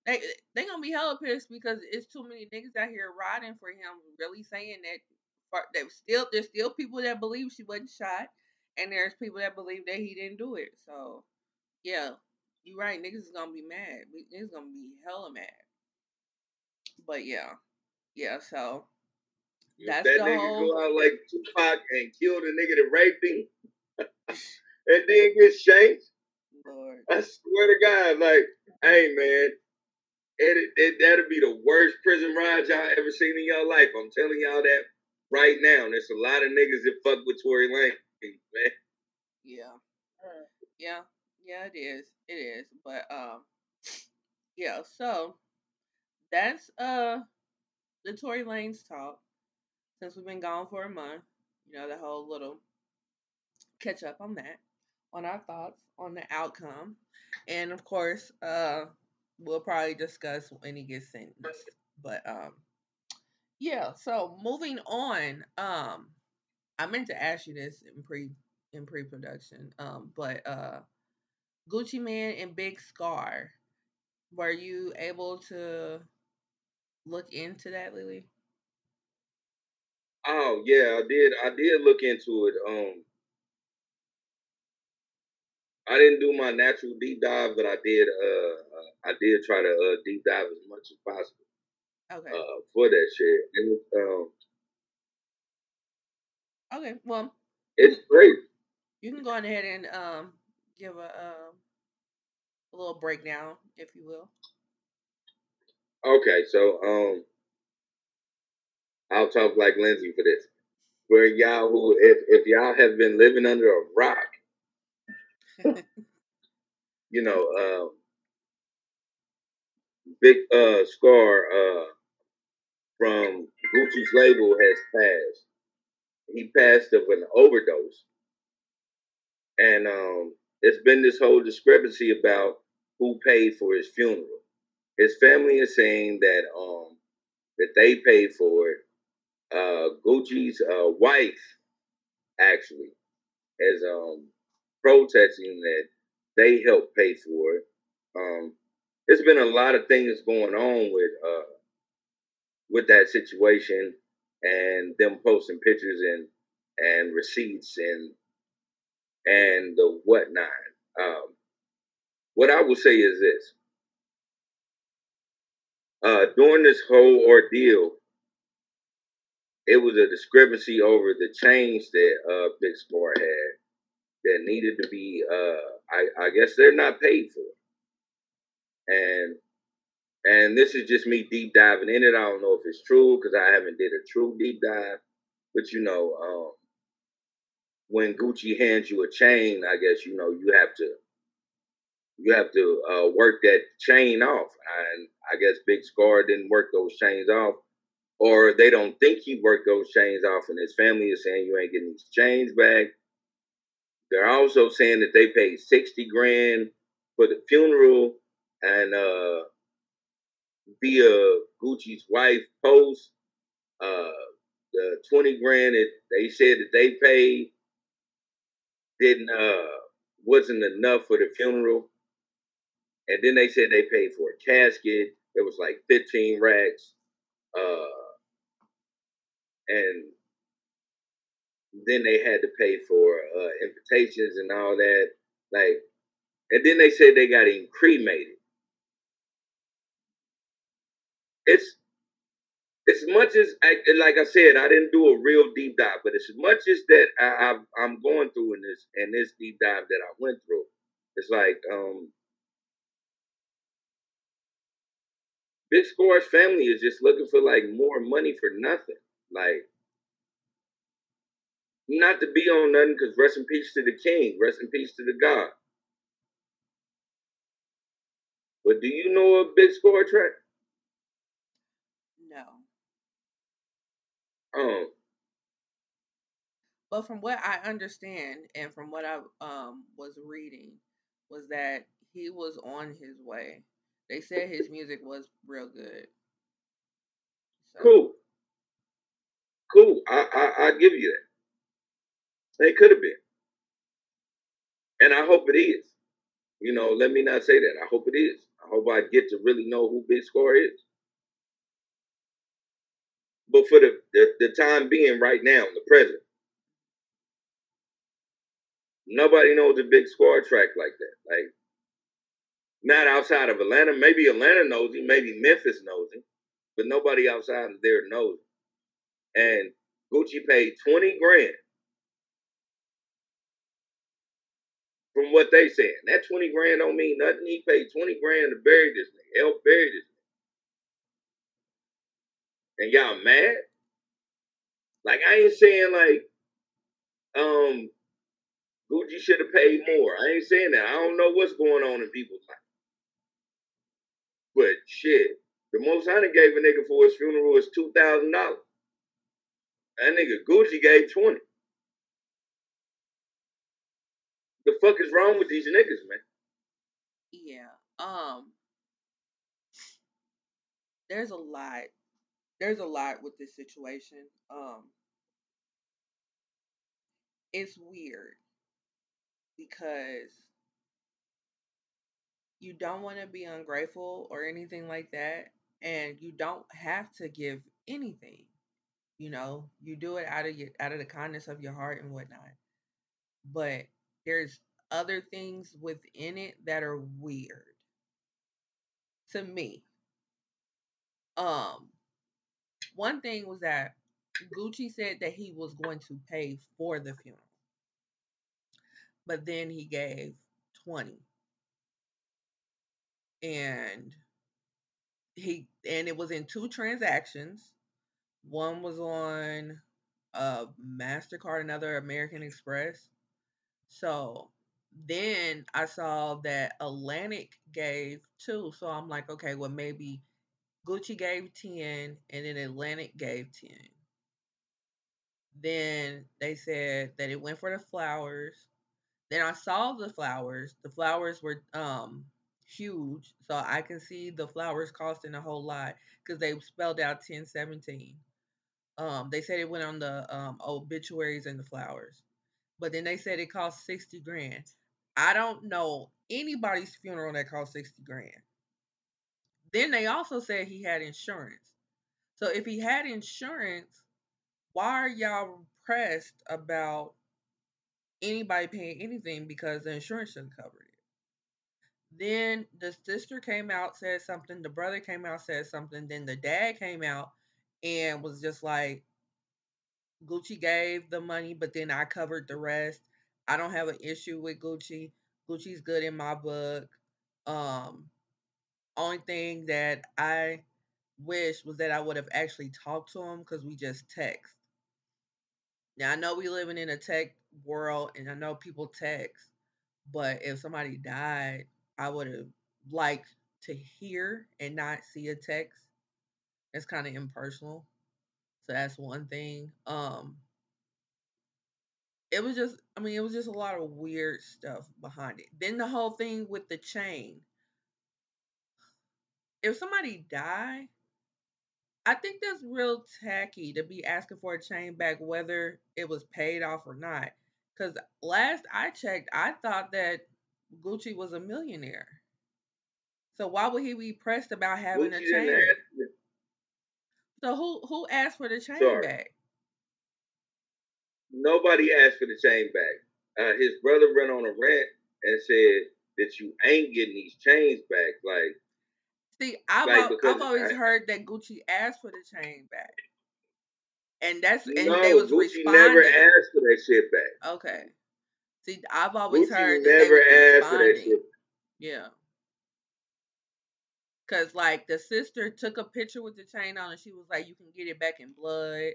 They they gonna be hella pissed because it's too many niggas out here riding for him, really saying that that still there's still people that believe she wasn't shot, and there's people that believe that he didn't do it. So yeah, you're right. Niggas is gonna be mad. Niggas gonna be hella mad. But yeah, yeah. So that's if that the nigga whole... go out like Tupac and kill the nigga that raped him, and then get shanked. Lord, I swear to God, like, hey man. It, it, that'd be the worst prison ride y'all ever seen in y'all life. I'm telling y'all that right now. There's a lot of niggas that fuck with Tory Lanez, man. Yeah. Yeah. Yeah, it is. It is. But, um, yeah, so that's uh the Tory Lanez talk since we've been gone for a month. You know, the whole little catch up on that, on our thoughts, on the outcome. And, of course, uh, we'll probably discuss when he gets sentenced. But, um, yeah, so moving on, um, I meant to ask you this in pre in pre-production, um, but uh, Gucci Mane and Big Scarr, were you able to look into that, Lily? Oh yeah, I did. I did look into it. Um, I didn't do my natural deep dive, but I did. Uh, I did try to uh, deep dive as much as possible. Okay. Uh, for that shit, and um. Okay, well, it's great. You can go on ahead and um give a uh, a little breakdown, if you will. Okay, so um, I'll talk like Lindsay for this. For y'all who, if if y'all have been living under a rock, you know, uh, Big uh, Scarr uh from Gucci's label has passed. He passed of an overdose. And um, it's been this whole discrepancy about who paid for his funeral. His family is saying that um, that they paid for it. Uh, Gucci's uh, wife, actually, is um, protesting that they helped pay for it. Um, there's been a lot of things going on with uh, with that situation. And them posting pictures and and receipts and and the whatnot. Um, what I will say is this: uh, during this whole ordeal, it was a discrepancy over the change that uh, Big Scarr had that needed to be. Uh, I, I guess they're not paid for, and. And this is just me deep diving in it. I don't know if it's true because I haven't did a true deep dive. But, you know, um, when Gucci hands you a chain, I guess, you know, you have to you have to uh, work that chain off. And I guess Big Scarr didn't work those chains off, or they don't think he worked those chains off. And his family is saying you ain't getting these chains back. They're also saying that they paid sixty grand for the funeral and uh via Gucci's wife post, uh, the twenty grand that they said that they paid didn't uh wasn't enough for the funeral, and then they said they paid for a casket. It was like fifteen racks, uh, and then they had to pay for uh, invitations and all that. Like, and then they said they got him cremated. It's as much as, I, like I said, I didn't do a real deep dive, but as much as that I, I, I'm going through in this in this deep dive that I went through, it's like um, Big Scarr's family is just looking for like more money for nothing. Like, not to be on nothing, because rest in peace to the king, rest in peace to the God. But do you know a Big Scarr track? No. Oh. But from what I understand and from what I um was reading was that he was on his way. They said his music was real good. So. Cool. Cool. I, I, I give you that. It could have been. And I hope it is. You know, let me not say that. I hope it is. I hope I get to really know who Big Scarr is. But for the, the, the time being right now, the present, nobody knows a Big Scarr track like that. Like, not outside of Atlanta. Maybe Atlanta knows him. Maybe Memphis knows him. But nobody outside of there knows him. And Gucci paid twenty grand from what they saying. That twenty grand don't mean nothing. He paid twenty grand to bury this nigga. Help bury this nigga. And y'all mad? Like, I ain't saying, like, um, Gucci should have paid more. I ain't saying that. I don't know what's going on in people's life. But, shit, the most I done gave a nigga for his funeral is two thousand dollars. That nigga Gucci gave twenty. The fuck is wrong with these niggas, man? Yeah. Um. There's a lot. There's a lot with this situation. Um. It's weird because you don't want to be ungrateful or anything like that, and you don't have to give anything. You know, you do it out of your, out of the kindness of your heart and whatnot. But there's other things within it that are weird to me. Um, one thing was that Gucci said that he was going to pay for the funeral, but then he gave twenty, and he and it was in two transactions. One was on uh, MasterCard, another American Express. So then I saw that Atlantic gave two. So I'm like, okay, well, maybe Gucci gave ten and then Atlantic gave ten. Then they said that it went for the flowers. Then I saw the flowers. The flowers were um huge. So I can see the flowers costing a whole lot because they spelled out ten seventeen. Um, they said it went on the um, obituaries and the flowers. But then they said it cost sixty grand. I don't know anybody's funeral that cost sixty grand. Then they also said he had insurance. So if he had insurance, why are y'all pressed about anybody paying anything because the insurance shouldn't cover it? Then the sister came out, said something. The brother came out, said something. Then the dad came out and was just like, Gucci gave the money, but then I covered the rest. I don't have an issue with Gucci. Gucci's good in my book. Um, only thing that I wish was that I would have actually talked to him because we just text. Now, I know we living in a tech world and I know people text, but if somebody died, I would have liked to hear and not see a text. It's kind of impersonal. So that's one thing. Um, it was just, I mean, it was just a lot of weird stuff behind it. Then the whole thing with the chain. If somebody die, I think that's real tacky to be asking for a chain back, whether it was paid off or not. Because last I checked, I thought that Gucci was a millionaire. So why would he be pressed about having Gucci a chain? So who who asked for the chain Sorry. back? Nobody asked for the chain back. Uh, his brother went on a rant and said that you ain't getting these chains back. Like, see, I've like al- I've always I, heard that Gucci asked for the chain back, and that's and no, they was Gucci responding. Never asked for that shit back. Okay. See, I've always Gucci heard never that they asked for that shit. Yeah. Because, like, the sister took a picture with the chain on and she was like, you can get it back in blood.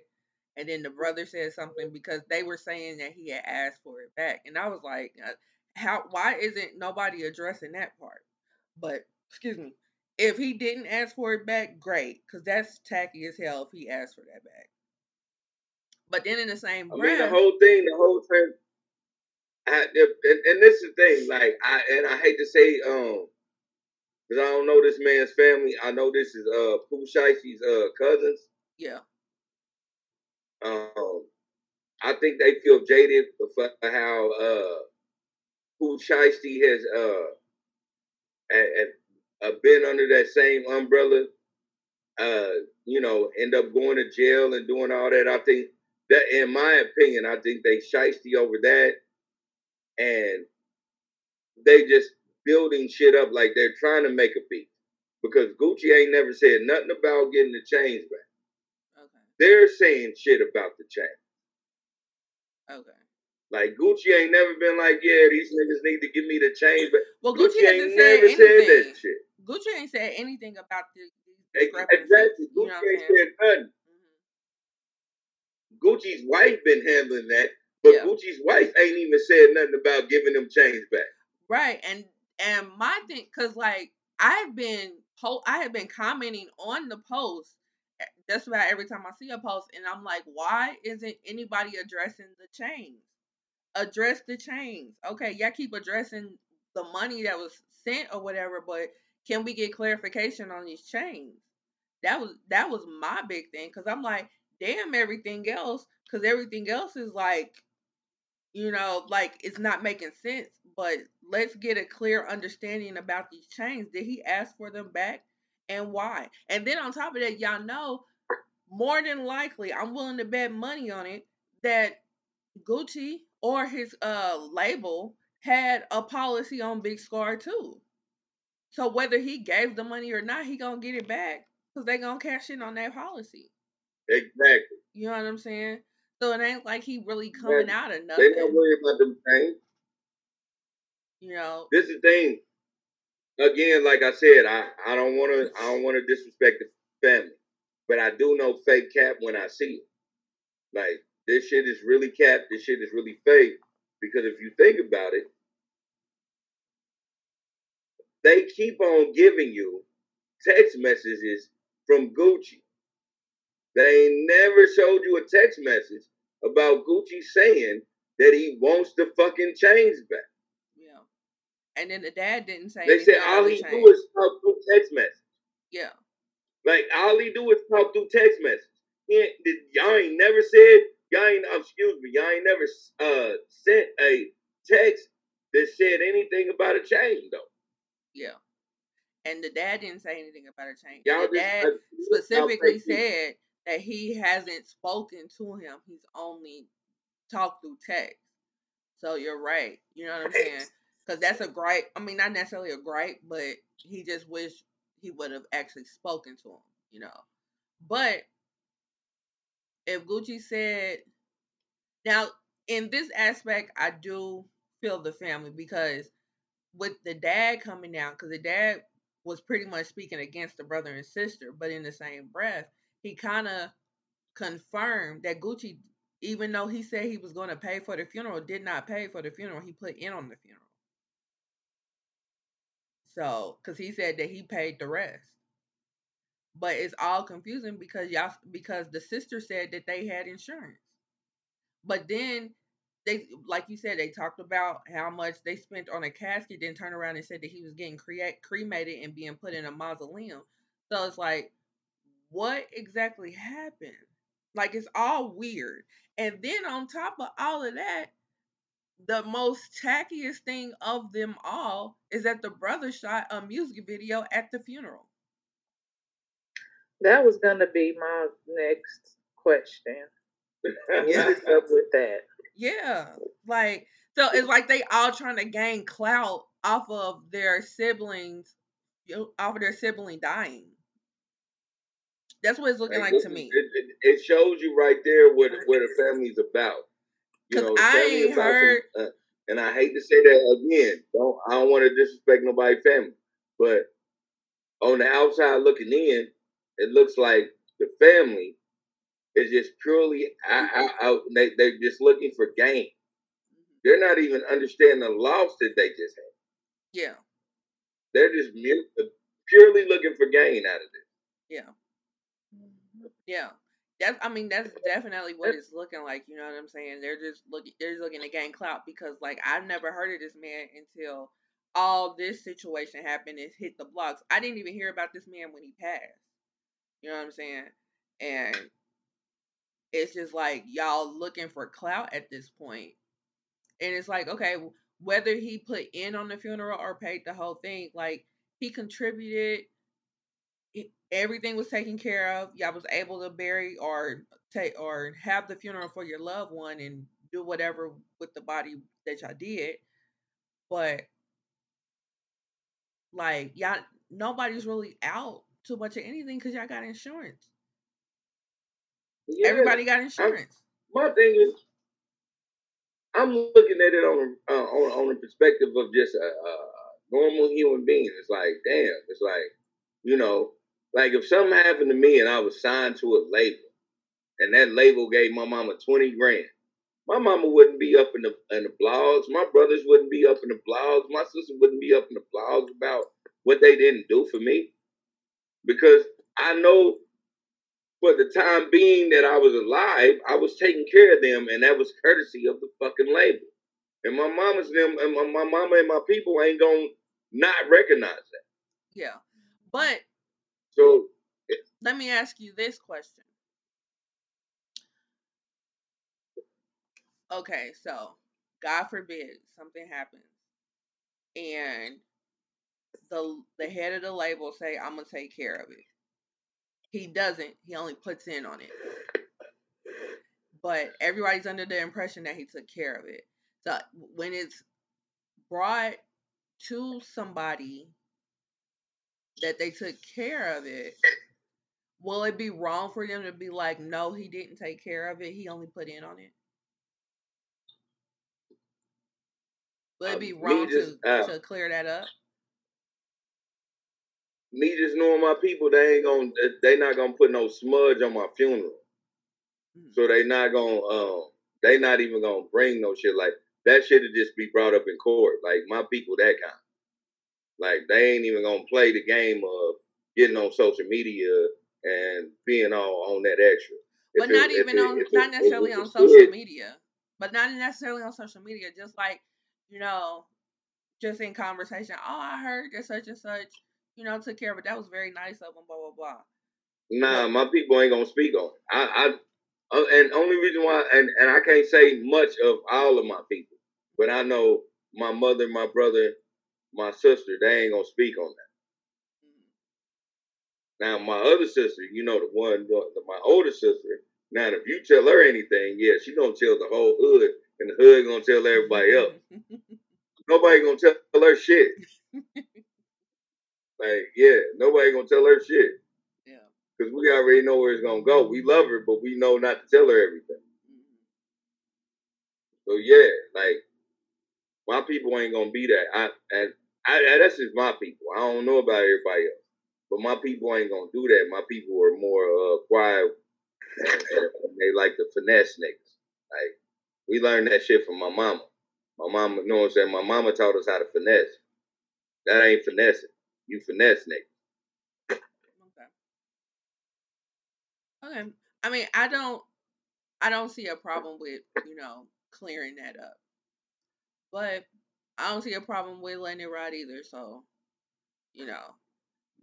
And then the brother said something because they were saying that he had asked for it back. And I was like, how? Why isn't nobody addressing that part? But, excuse me, if he didn't ask for it back, great. Because that's tacky as hell if he asked for that back. But then in the same breath. I mean, the whole thing, the whole thing. I, and, and this is the thing, like, I and I hate to say, um, because I don't know this man's family. I know this is uh, Poo Shiesty's uh cousins. Yeah. Um, I think they feel jaded for how uh, Poo Shiesty has uh, a, a, a been under that same umbrella. Uh, you know, end up going to jail and doing all that. I think that, in my opinion, I think they shiesty over that, and they just building shit up like they're trying to make a beat, because Gucci ain't never said nothing about getting the chains back. Okay. They're saying shit about the chain. Okay. Like Gucci ain't never been like, yeah, these niggas need to give me the chains back. Well, Gucci, Gucci hasn't ain't said never anything. said that shit. Gucci ain't said anything about this. Exactly. Gucci you know ain't said nothing. Mm-hmm. Gucci's wife been handling that, but yeah. Gucci's wife ain't even said nothing about giving them chains back. Right, and. And my thing, because, like, I've been po- I have been commenting on the post just about every time I see a post, and I'm like, why isn't anybody addressing the chains? address the chains. Okay, y'all keep addressing the money that was sent or whatever, but can we get clarification on these chains? That was that was my big thing, because I'm like, damn everything else, because everything else is like, you know, like it's not making sense. But let's get a clear understanding about these chains. Did he ask for them back, and why? And then on top of that, y'all know, more than likely, I'm willing to bet money on it, that Gucci or his uh label had a policy on Big Scarr too. So whether he gave the money or not, he gonna get it back, because they gonna cash in on that policy. Exactly. You know what I'm saying? So it ain't like he really coming Man, out of nothing. They don't worry about them things. You know. This is the thing. Again, like I said, I, I don't wanna I don't wanna disrespect the family. But I do know fake cap when I see it. Like, this shit is really cap, this shit is really fake. Because if you think about it, they keep on giving you text messages from Gucci. They ain't never showed you a text message about Gucci saying that he wants the fucking chains back. Yeah. And then the dad didn't say anything. They said all he do is talk through text message. Yeah. Like, all he do is talk through text message. He ain't, y'all ain't never said, y'all ain't, excuse me, y'all ain't never uh, sent a text that said anything about a chain, though. Yeah. And the dad didn't say anything about a chain. Y'all the just, dad uh, specifically said that he hasn't spoken to him. He's only talked through text. So you're right. You know what I'm saying? Because that's a gripe. I mean, not necessarily a gripe, but he just wished he would have actually spoken to him, you know. But if Gucci said... Now, in this aspect, I do feel the family, because with the dad coming down, because the dad was pretty much speaking against the brother and sister, but in the same breath, he kind of confirmed that Gucci, even though he said he was going to pay for the funeral, did not pay for the funeral. He put in on the funeral. So, because he said that he paid the rest. But it's all confusing because y'all, because the sister said that they had insurance. But then, they, like you said, they talked about how much they spent on a casket, then turned around and said that he was getting cre- cremated and being put in a mausoleum. So it's like, what exactly happened? Like, it's all weird. And then on top of all of that, the most tackiest thing of them all is that the brother shot a music video at the funeral. That was going to be my next question. Yeah. What is up with that? Yeah. Like, so it's like they all trying to gain clout off of their siblings, off of their sibling dying. That's what it's looking like to me. It, it shows you right there what what the family's about. You know, the family is about heard... some, uh, and I hate to say that again. Don't I don't want to disrespect nobody's family, but on the outside looking in, it looks like the family is just purely out. out, out they they're just looking for gain. They're not even understanding the loss that they just had. Yeah, they're just purely looking for gain out of this. Yeah. Yeah, that's. I mean, that's definitely what it's looking like. You know what I'm saying? They're just looking. They're just looking to gain clout, because, like, I've never heard of this man until all this situation happened. It hit the blogs. I didn't even hear about this man when he passed. You know what I'm saying? And it's just like y'all looking for clout at this point. And it's like, okay, whether he put in on the funeral or paid the whole thing, like, he contributed. Everything was taken care of. Y'all was able to bury or take or have the funeral for your loved one and do whatever with the body that y'all did. But, like, y'all, nobody's really out too much of anything because y'all got insurance. Yeah, everybody got insurance. I'm, my thing is, I'm looking at it on uh, on on the perspective of just a, a normal human being. It's like, damn. It's like, you know. Like, if something happened to me and I was signed to a label, and that label gave my mama twenty grand, my mama wouldn't be up in the in the blogs. My brothers wouldn't be up in the blogs. My sister wouldn't be up in the blogs about what they didn't do for me, because I know for the time being that I was alive, I was taking care of them, and that was courtesy of the fucking label. And my mama's them, and my, my mama and my people ain't gonna not recognize that. Yeah, but so let me ask you this question. Okay, so God forbid something happens, and the the head of the label say, "I'm gonna take care of it." He doesn't. He only puts in on it. But everybody's under the impression that he took care of it. So when it's brought to somebody that they took care of it, will it be wrong for them to be like, no, he didn't take care of it. He only put in on it. Will it be wrong um, just, to, uh, to clear that up? Me just knowing my people, they ain't gonna, they not gonna put no smudge on my funeral. Mm-hmm. So they not gonna, um, they not even gonna bring no shit like that. Shit to just be brought up in court. Like my people, that kind. Like they ain't even gonna play the game of getting on social media and being all on that extra. But if not it, even it, on, it, not necessarily on social good. media. But not necessarily on social media. Just like, you know, just in conversation. Oh, I heard that such and such, you know, took care of it. That was very nice of them. Blah blah blah. Nah, but, my people ain't gonna speak on it. I. I Uh, and only reason why, and, and I can't say much of all of my people, but I know my mother, my brother, my sister, they ain't going to speak on that. Now, my other sister, you know, the one, the, my older sister, now if you tell her anything, yeah, she going to tell the whole hood, and the hood going to tell everybody else. Nobody going to tell her shit. Like, yeah, nobody going to tell her shit. Because we already know where it's going to go. We love her, but we know not to tell her everything. So, yeah, like, my people ain't going to be that. I, and I, that's just my people. I don't know about everybody else. But my people ain't going to do that. My people are more uh, quiet. And, and they like to finesse niggas. Like, we learned that shit from my mama. My mama, you know what I'm saying? My mama taught us how to finesse. That ain't finessing. You finesse niggas. Okay. I mean, I don't, I don't see a problem with, you know, clearing that up, but I don't see a problem with letting it ride either. So, you know,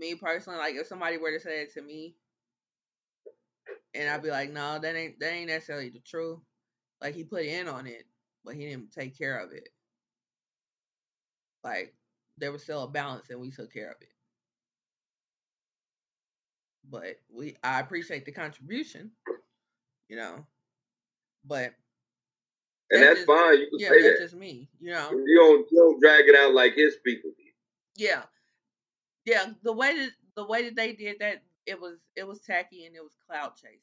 me personally, like if somebody were to say it to me and I'd be like, no, that ain't, that ain't necessarily the truth. Like he put in on it, but he didn't take care of it. Like there was still a balance and we took care of it. But we, I appreciate the contribution, you know. But and that's, that's just, fine. You can yeah, say that's that. Just me, you know. You don't, you don't drag it out like his people did. Yeah, yeah. The way that the way that they did that, it was it was tacky and it was cloud chasing.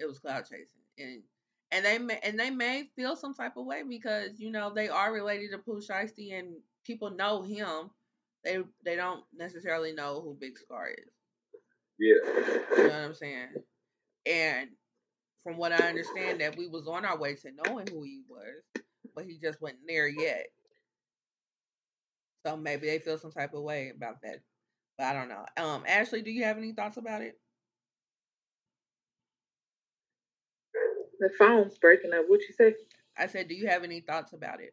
It was cloud chasing, and and they may, and they may feel some type of way because you know they are related to Poo Shiesty and people know him. They they don't necessarily know who Big Scarr is. Yeah. You know what I'm saying? And from what I understand, that we was on our way to knowing who he was, but he just wasn't there yet. So maybe they feel some type of way about that. But I don't know. Um, Ashley, do you have any thoughts about it? The phone's breaking up. What'd you say? I said, do you have any thoughts about it?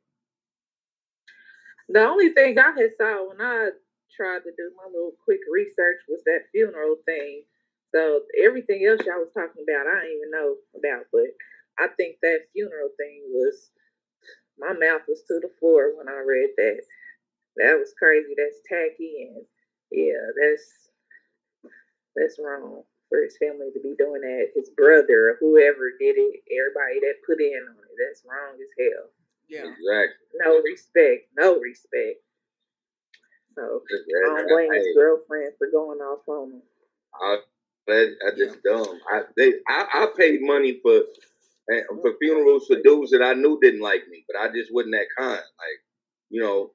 The only thing I had saw when I tried to do my little quick research was that funeral thing. So everything else y'all was talking about, I didn't even know about. But I think that funeral thing was, my mouth was to the floor when I read that. That was crazy. That's tacky. And yeah, that's, that's wrong for his family to be doing that. His brother or whoever did it, everybody that put in on it, that's wrong as hell. Yeah. Exactly. No respect. No respect. So I don't blame his girlfriend for going off on him. I, that, I just yeah. dumb. I, they, I I paid money for for funerals for dudes that I knew didn't like me, but I just wasn't that kind. Like, you know,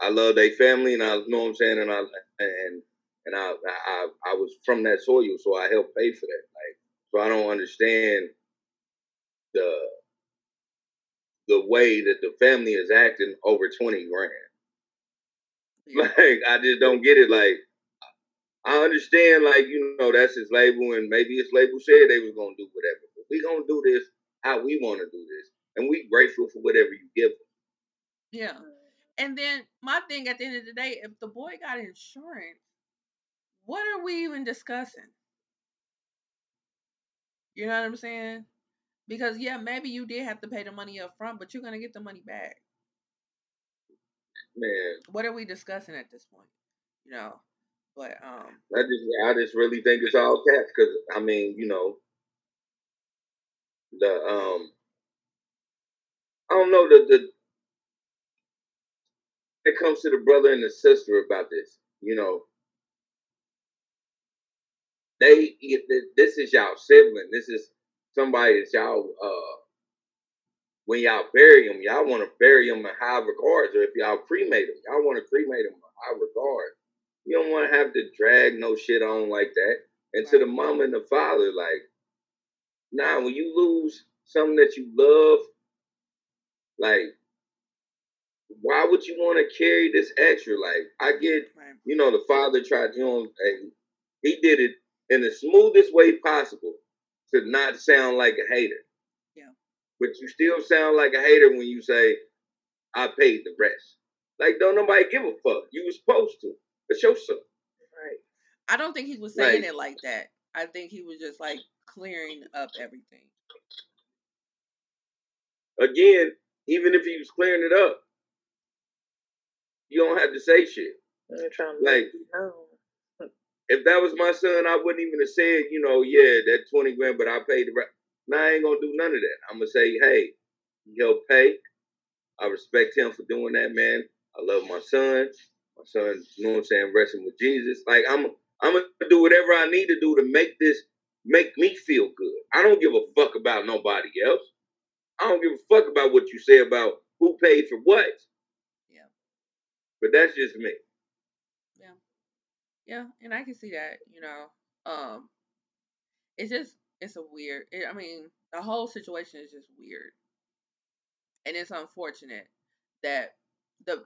I love their family, and I you know what I'm saying, and I and and I I, I was from that soil, so I helped pay for that. Like, so I don't understand the. the way that the family is acting over twenty grand. Yeah. Like, I just don't get it. Like, I understand, like, you know, that's his label and maybe his label said they was going to do whatever. But we going to do this how we want to do this. and we grateful for whatever you give them. Yeah. And then my thing at the end of the day, if the boy got insurance, what are we even discussing? You know what I'm saying? Because, yeah, maybe you did have to pay the money up front, but you're going to get the money back. Man. What are we discussing at this point? You know, but... um, I just I just really think it's all cash because, I mean, you know, the... um, I don't know, the... the it comes to the brother and the sister about this, you know. They, this is y'all sibling. This is somebody that y'all, uh, when y'all bury them, y'all want to bury them in high regards. Or if y'all cremate them, y'all want to cremate them in high regards. You don't want to have to drag no shit on like that. And to the mom and the father, like, nah, when you lose something that you love, like, why would you want to carry this extra? Like, I get, you know, the father tried, you know, and he did it in the smoothest way possible to not sound like a hater. Yeah. But you still sound like a hater when you say, I paid the rest. Like, don't nobody give a fuck. You was supposed to. It's your son. Right. I don't think he was saying like, it like that. I think he was just, like, clearing up everything. Again, even if he was clearing it up, you don't have to say shit. To like, if that was my son, I wouldn't even have said, you know, yeah, that twenty grand, but I paid the right. Now I ain't going to do none of that. I'm going to say, hey, he'll pay. I respect him for doing that, man. I love my son. My son, you know what I'm saying, resting with Jesus. Like, I'm I'm going to do whatever I need to do to make this, make me feel good. I don't give a fuck about nobody else. I don't give a fuck about what you say about who paid for what. But that's just me. Yeah. Yeah, and I can see that, you know. Um, it's just, it's a weird, it, I mean, the whole situation is just weird. And it's unfortunate that the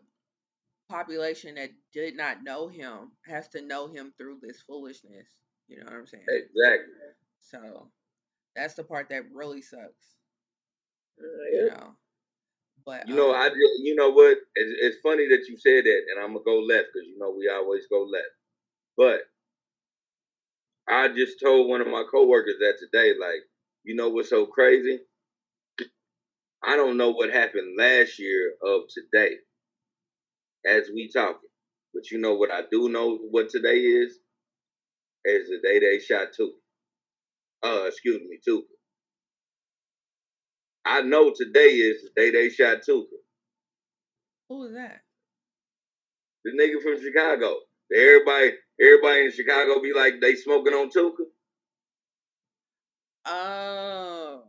population that did not know him has to know him through this foolishness. You know what I'm saying? Exactly. So, that's the part that really sucks. Yeah. You know. But, you know, um, I you know what? It's, it's funny that you said that, and I'm going to go left because, you know, we always go left. But I just told one of my coworkers that today, like, you know what's so crazy? I don't know what happened last year of today as we talking. But you know what I do know what today is? Is the day they shot Tuka. Uh, excuse me, Tuka. I know today is the day they shot Tuka. Who was that? The nigga from Chicago. Everybody, everybody in Chicago be like, they smoking on Tuka. Oh.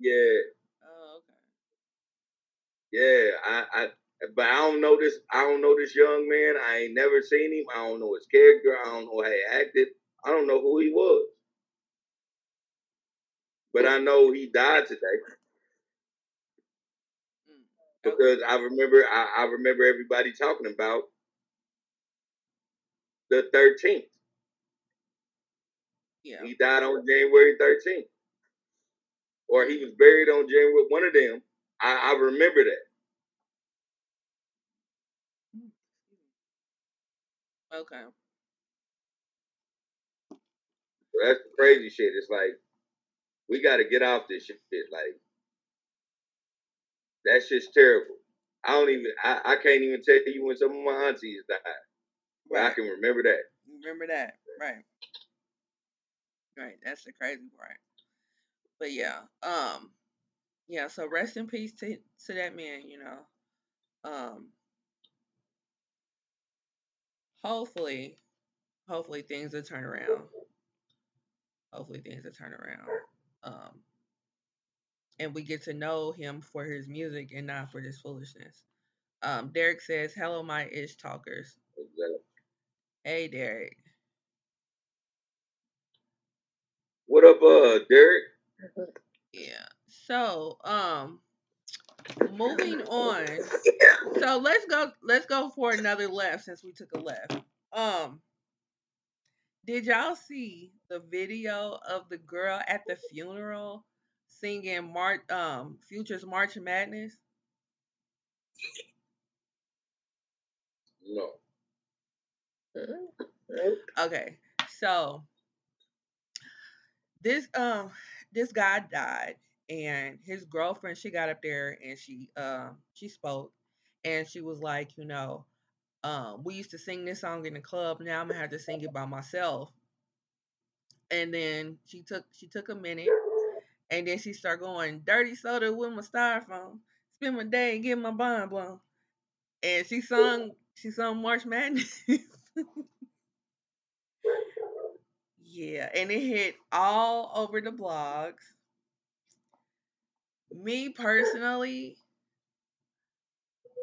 Yeah. Oh, okay. Yeah, I, I, but I don't know this. I don't know this young man. I ain't never seen him. I don't know his character. I don't know how he acted. I don't know who he was. But I know he died today. Because I remember, I, I remember everybody talking about the thirteenth. Yeah, he died on January thirteenth, or he was buried on January. One of them, I, I remember that. Okay, so that's the crazy shit. It's like we got to get off this shit, like. That shit's terrible. I don't even, I, I can't even tell you when some of my aunties died. But right. I can remember that. Remember that. Right. Right. That's the crazy part. But yeah. Um, yeah. So rest in peace to, to that man, you know. Um, hopefully, hopefully things will turn around. Hopefully things will turn around. Um, And we get to know him for his music and not for this foolishness. Um, Derek says, hello, my ish talkers. Exactly. Hey, Derek. What up, uh, Derek? Yeah. So, um, moving on. So let's go, let's go for another left since we took a left. Um, did y'all see the video of the girl at the funeral singing March, um, Future's March Madness? No. Okay, so this um this guy died, and his girlfriend, she got up there and she um she spoke, and she was like, you know, um we used to sing this song in the club. Now I'm gonna have to sing it by myself. And then she took she took a minute, and then she started going, dirty soda with my styrofoam, spend my day and get my bond blown. And she sung she sung March Madness. Yeah, and it hit all over the blogs. Me personally,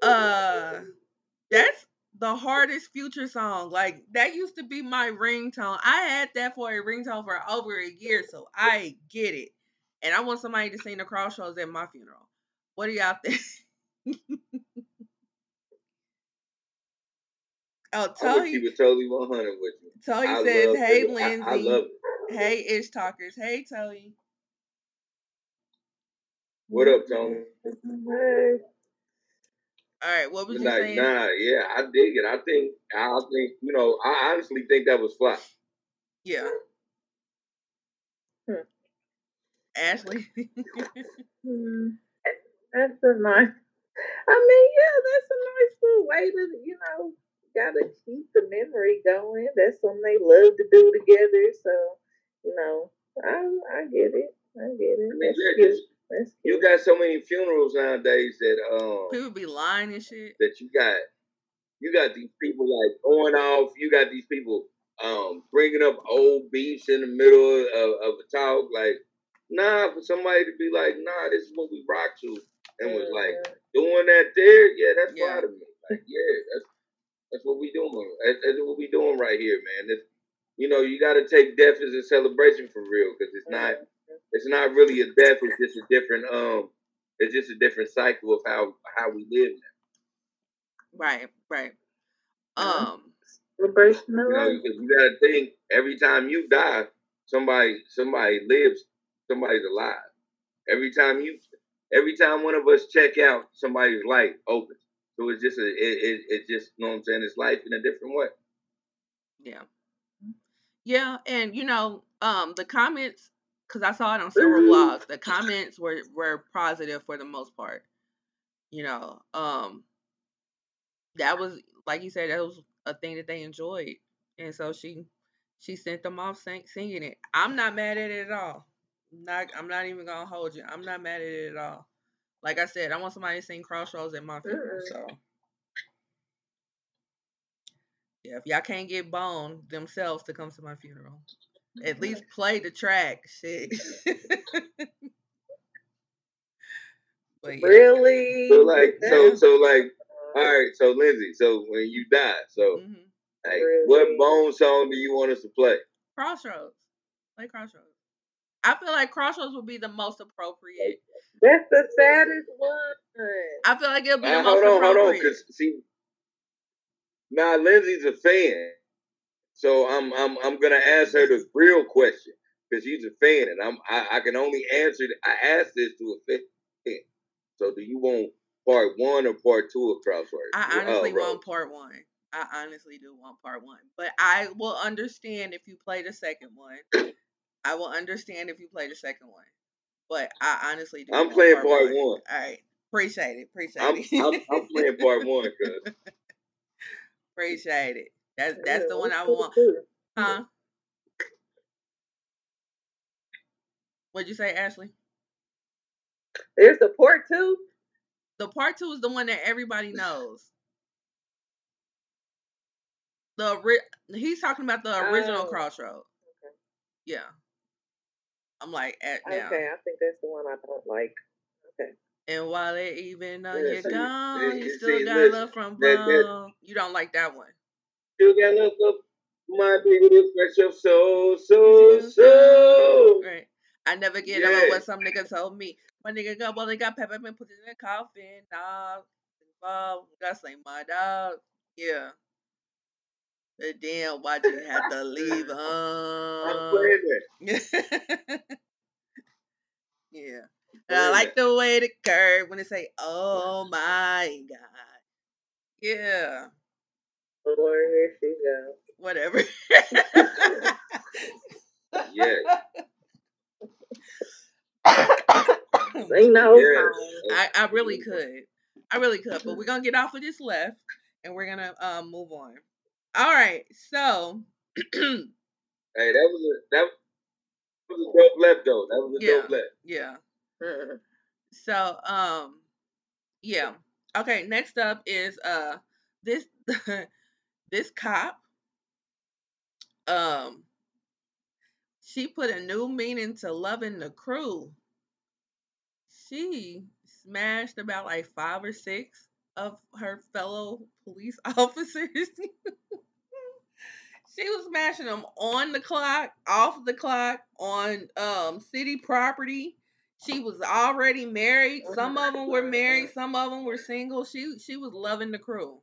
uh, that's the hardest Future song. Like, that used to be my ringtone. I had that for a ringtone for over a year, so I get it. And I want somebody to sing the cross shows at my funeral. What do y'all think? Oh, Tony, she was totally one hundred with you. Tony I says, hey, it. Lindsay. I, I love it. Hey, Ish Talkers. Hey, Tony. What up, Tony? Hey. All right, what was you like, saying? Nah, yeah, I dig it. I think, I think, you know, I honestly think that was fly. Yeah. Hmm. Ashley? That's a nice, I mean, yeah, that's a nice little way to, you know, gotta keep the memory going. That's something they love to do together. So, you know, I I get it. I get it. I mean, that's cute. Just, that's cute. You got so many funerals nowadays that um people be lying and shit. That you got, you got these people like going off. You got these people um bringing up old beefs in the middle of, of a talk. Like, nah, for somebody to be like, nah, this is what we rock to, and was yeah. like doing that there. Yeah, that's yeah. part of me. Like, yeah, that's. That's what we doing. That's, that's what we doing right here, man. That's, you know, you got to take death as a celebration for real, because it's not, it's not really a death. It's just a different, um, it's just a different cycle of how how we live now. Right, right. Um, celebration. You know, because you got to think every time you die, somebody somebody lives, somebody's alive. Every time you, every time one of us check out, somebody's life opens. So it's just, a, it, it, it just, you know what I'm saying, it's life in a different way. Yeah. Yeah, and, you know, um, the comments, because I saw it on several blogs, the comments were, were positive for the most part. You know, um, that was, like you said, that was a thing that they enjoyed. And so she she sent them off sing, singing it. I'm not mad at it at all. Not, I'm not even going to hold you. I'm not mad at it at all. Like I said, I want somebody to sing Crossroads at my funeral, so. Yeah, if y'all can't get Bone themselves to come to my funeral, at least play the track, shit. But, yeah. Really? So, like, so, so, like, all right, so, Lindsay, so, when you die, so, mm-hmm. like, really? What Bone song do you want us to play? Crossroads. Play Crossroads. I feel like Crossroads would be the most appropriate. That's the saddest one. I feel like it'll be uh, the most hold on, appropriate. Hold on, hold on. See, now Lindsay's a fan, so I'm I'm I'm gonna ask her the real question because she's a fan, and I'm I, I can only answer. I asked this to a fan. So, do you want part one or part two of Crossroads? I honestly uh, want part one. I honestly do want part one, but I will understand if you play the second one. I will understand if you play the second one. But I honestly do. I'm playing part, part one. one. All right. Appreciate it. Appreciate I'm, it. I'm, I'm playing part one, cuz. Appreciate it. That's that's the one I want. Huh? What'd you say, Ashley? There's the part two? The part two is the one that everybody knows. The ri- He's talking about the original oh. Crossroads. Okay. Yeah. I'm like, at now. Okay, I think that's the one I don't like. Okay. And while they even know yeah, you're so gone, you, you still see, got listen, love from Bone. You don't like that one. Still got love from my baby, fresh your soul, so, so. Right. I never get yeah. over what some nigga told me. My nigga got, well, they got peppermint put in the coffin. Dog. Involved. That's like my dog. Yeah. But damn, why did you have to leave? Um, I'm playing it. Yeah. But I like the way the curve when they say, oh my God. Yeah. Lord, here she goes. Whatever. Yeah. Sing those songs. I, I really could. I really could. But we're going to get off of this left and we're going to um, move on. All right. So. Hey, that was a, that was a dope left, though. That was a yeah, dope left. Yeah. So, um, yeah. Okay, next up is uh this this cop. Um, she put a new meaning to loving the crew. She smashed about like five or six of her fellow police officers. She was smashing them on the clock, off the clock, on um city property. She was already married. Some of them were married. Some of them were single. She she was loving the crew.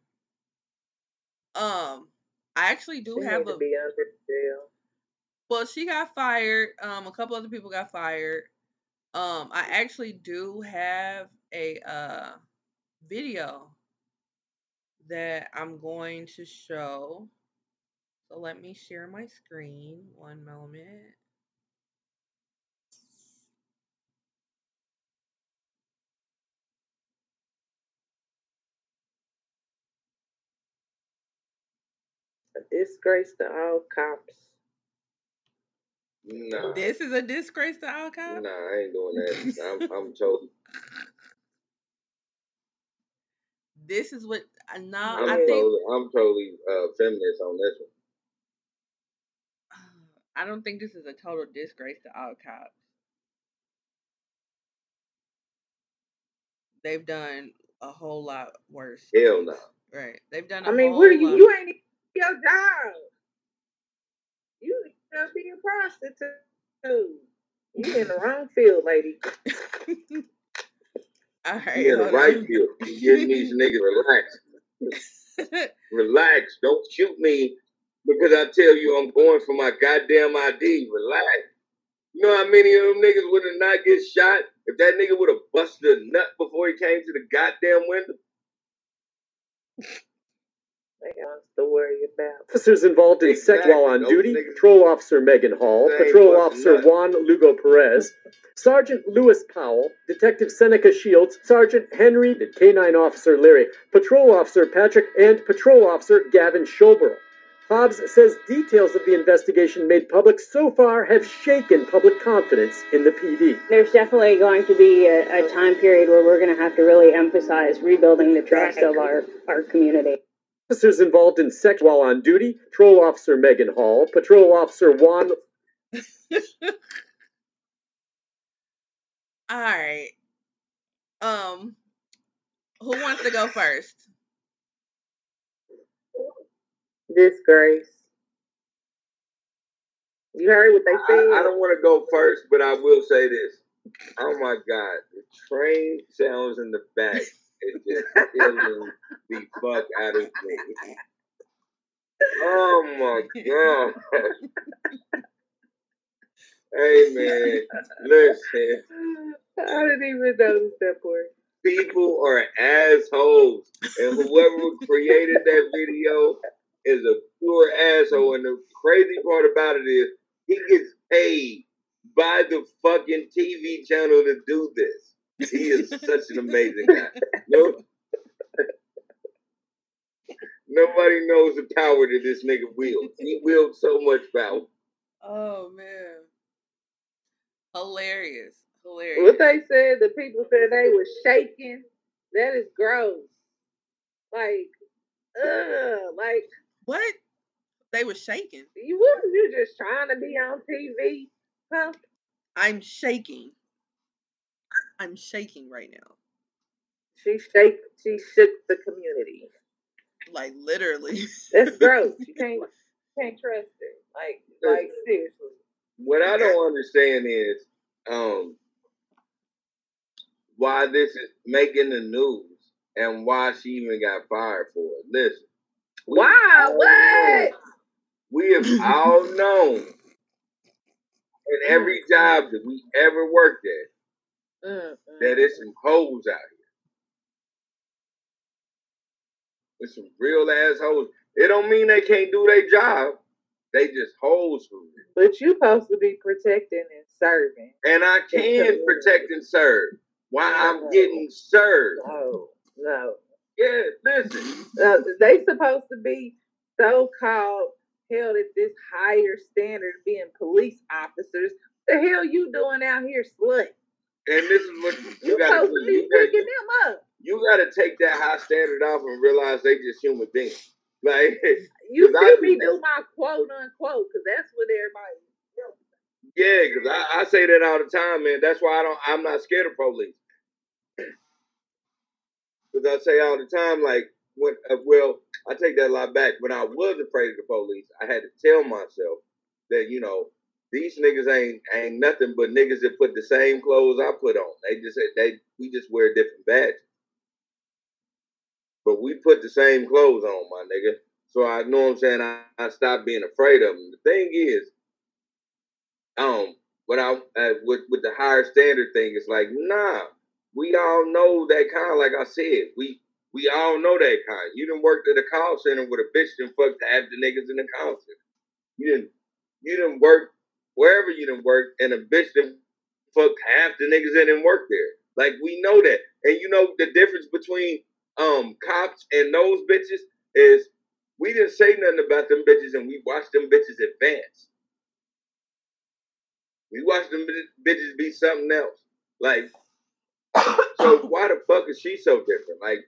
Um, I actually do she have a. Well, she got fired. Um, a couple other people got fired. Um, I actually do have a uh video that I'm going to show. So let me share my screen. One moment. A disgrace to all cops. Nah. This is a disgrace to all cops? Nah, I ain't doing that. I'm, I'm joking. This is what... Nah, I'm I think... Totally, I'm totally uh, feminist on this one. I don't think this is a total disgrace to all cops. They've done a whole lot worse. Hell no. Right. They've done a I mean, whole what you, lot... You ain't... Your job. You just be a prostitute. You in the wrong field, lady. All right. You in the right on. field. You getting these niggas relaxed. Relax. Don't shoot me because I tell you I'm going for my goddamn I D. Relax. You know how many of them niggas would have not get shot if that nigga would have busted a nut before he came to the goddamn window? They got to worry about. Officers involved in exactly. sex while on Those duty, niggas. Patrol Officer Megan Hall, Same Patrol Officer nut. Juan Lugo Perez, Sergeant Lewis Powell, Detective Seneca Shields, Sergeant Henry, K nine Officer Leary, Patrol Officer Patrick, and Patrol Officer Gavin Schobel. Hobbs says details of the investigation made public so far have shaken public confidence in the P D. There's definitely going to be a, a time period where we're going to have to really emphasize rebuilding the trust of our, our community. Officers involved in sex while on duty, Patrol Officer Megan Hall, Patrol Officer Juan. All right. Um, who wants to go first? Disgrace. You heard what they said? I, I don't want to go first, but I will say this. Oh my God. The train sounds in the back. It's just killing the fuck out of me. Oh my God. Hey man, listen. I didn't even notice that word. People are assholes. And whoever created that video is a pure asshole. And the crazy part about it is he gets paid by the fucking T V channel to do this. He is such an amazing guy. No, nobody knows the power that this nigga wields. He wields so much power. Oh man, hilarious, hilarious. What they said, the people said they were shaking. That is gross. Like, ugh, like what? They were shaking. You wasn't you just trying to be on T V, huh? I'm shaking. I'm shaking right now. She shake. She shook the community. Like literally. That's gross. You can't can't trust it. Like like seriously. What I don't understand is um why this is making the news and why she even got fired for it. Listen. Why? What? Known, we have all known in every job that we ever worked at. Mm-mm. That it's some hoes out here. It's some real ass hoes. It don't mean they can't do their job. They just hoes for me. But you supposed to be protecting and serving. And I can protect and serve while no. I'm getting served. No, no. Yeah, listen. Uh, they supposed to be so-called held at this higher standard of being police officers. The hell you doing out here, slut? And this is what you, you gotta supposed do. To be you picking gotta, them up. You gotta take that high standard off and realize they just human beings. Like you see me do my quote unquote because that's what everybody. Does. Yeah, because I, I say that all the time, man. That's why I don't. I'm not scared of police. Because I say all the time, like when uh, well, I take that a lot back. When I was afraid of the police, I had to tell myself that you know these niggas ain't ain't nothing but niggas that put the same clothes I put on. They just they we just wear different badges. But we put the same clothes on, my nigga. So I know what I'm saying. I, I stopped being afraid of them. The thing is, um, but I uh, with with the higher standard thing, it's like nah. We all know that kind. Like I said, we we all know that kind. You done worked at a call center with a bitch and fucked half the niggas in the call center. You didn't you didn't work wherever you done worked and a bitch done fucked half the niggas that didn't work there. Like we know that, and you know the difference between. Um, cops and those bitches is we didn't say nothing about them bitches and we watched them bitches advance. We watched them bitches be something else. Like, so why the fuck is she so different? Like,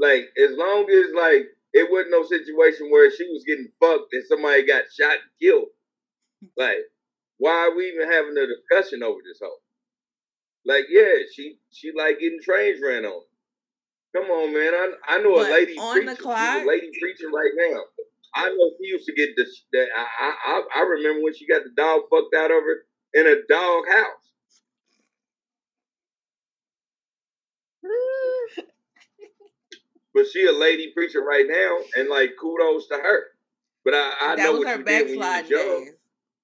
like as long as like it wasn't no situation where she was getting fucked and somebody got shot and killed. Like, why are we even having a discussion over this whole? Like, yeah, she she like getting trains ran on. Come on, man. I I know but a lady on preacher. The clock, she's a lady preacher right now. I know she used to get this. That I, I I remember when she got the dog fucked out of her in a dog house. But she a lady preacher right now, and like kudos to her. But I, I that know was what her you did when you were young.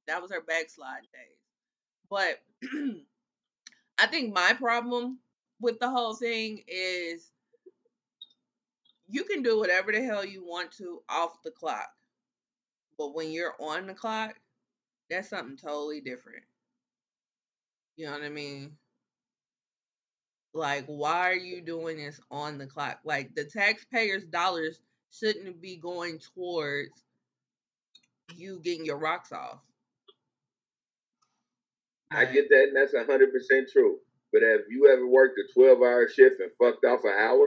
That was her backslide days. But I think my problem with the whole thing is. You can do whatever the hell you want to off the clock. But when you're on the clock, that's something totally different. You know what I mean? Like, why are you doing this on the clock? Like, the taxpayers' dollars shouldn't be going towards you getting your rocks off. I get that, and that's one hundred percent true. But have you ever worked a twelve-hour shift and fucked off an hour?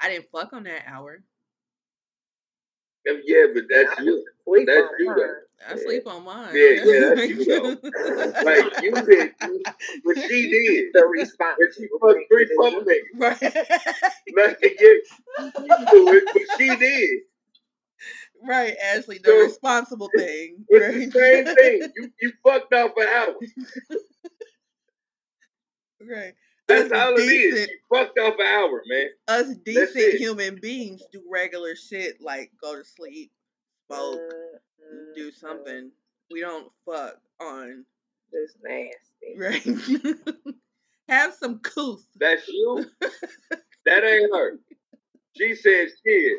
I didn't fuck on that hour. Yeah, but that's you. Sleep that's you, though. I yeah. sleep on mine. Yeah, yeah, that's you, though. Like, you did. You, but she did. The response. But she fucked three fucking niggas. Right. Not to get you do it, but she did. Right, Ashley, the so, responsible it's, thing. It's right? The same thing. You, you fucked off an hour. Right. That's us all decent, it is. She fucked off an hour, man. Us decent human beings do regular shit like go to sleep, smoke, uh, do something. We don't fuck on. That's nasty. Right? Have some coof. That's you? That ain't her. She said shit.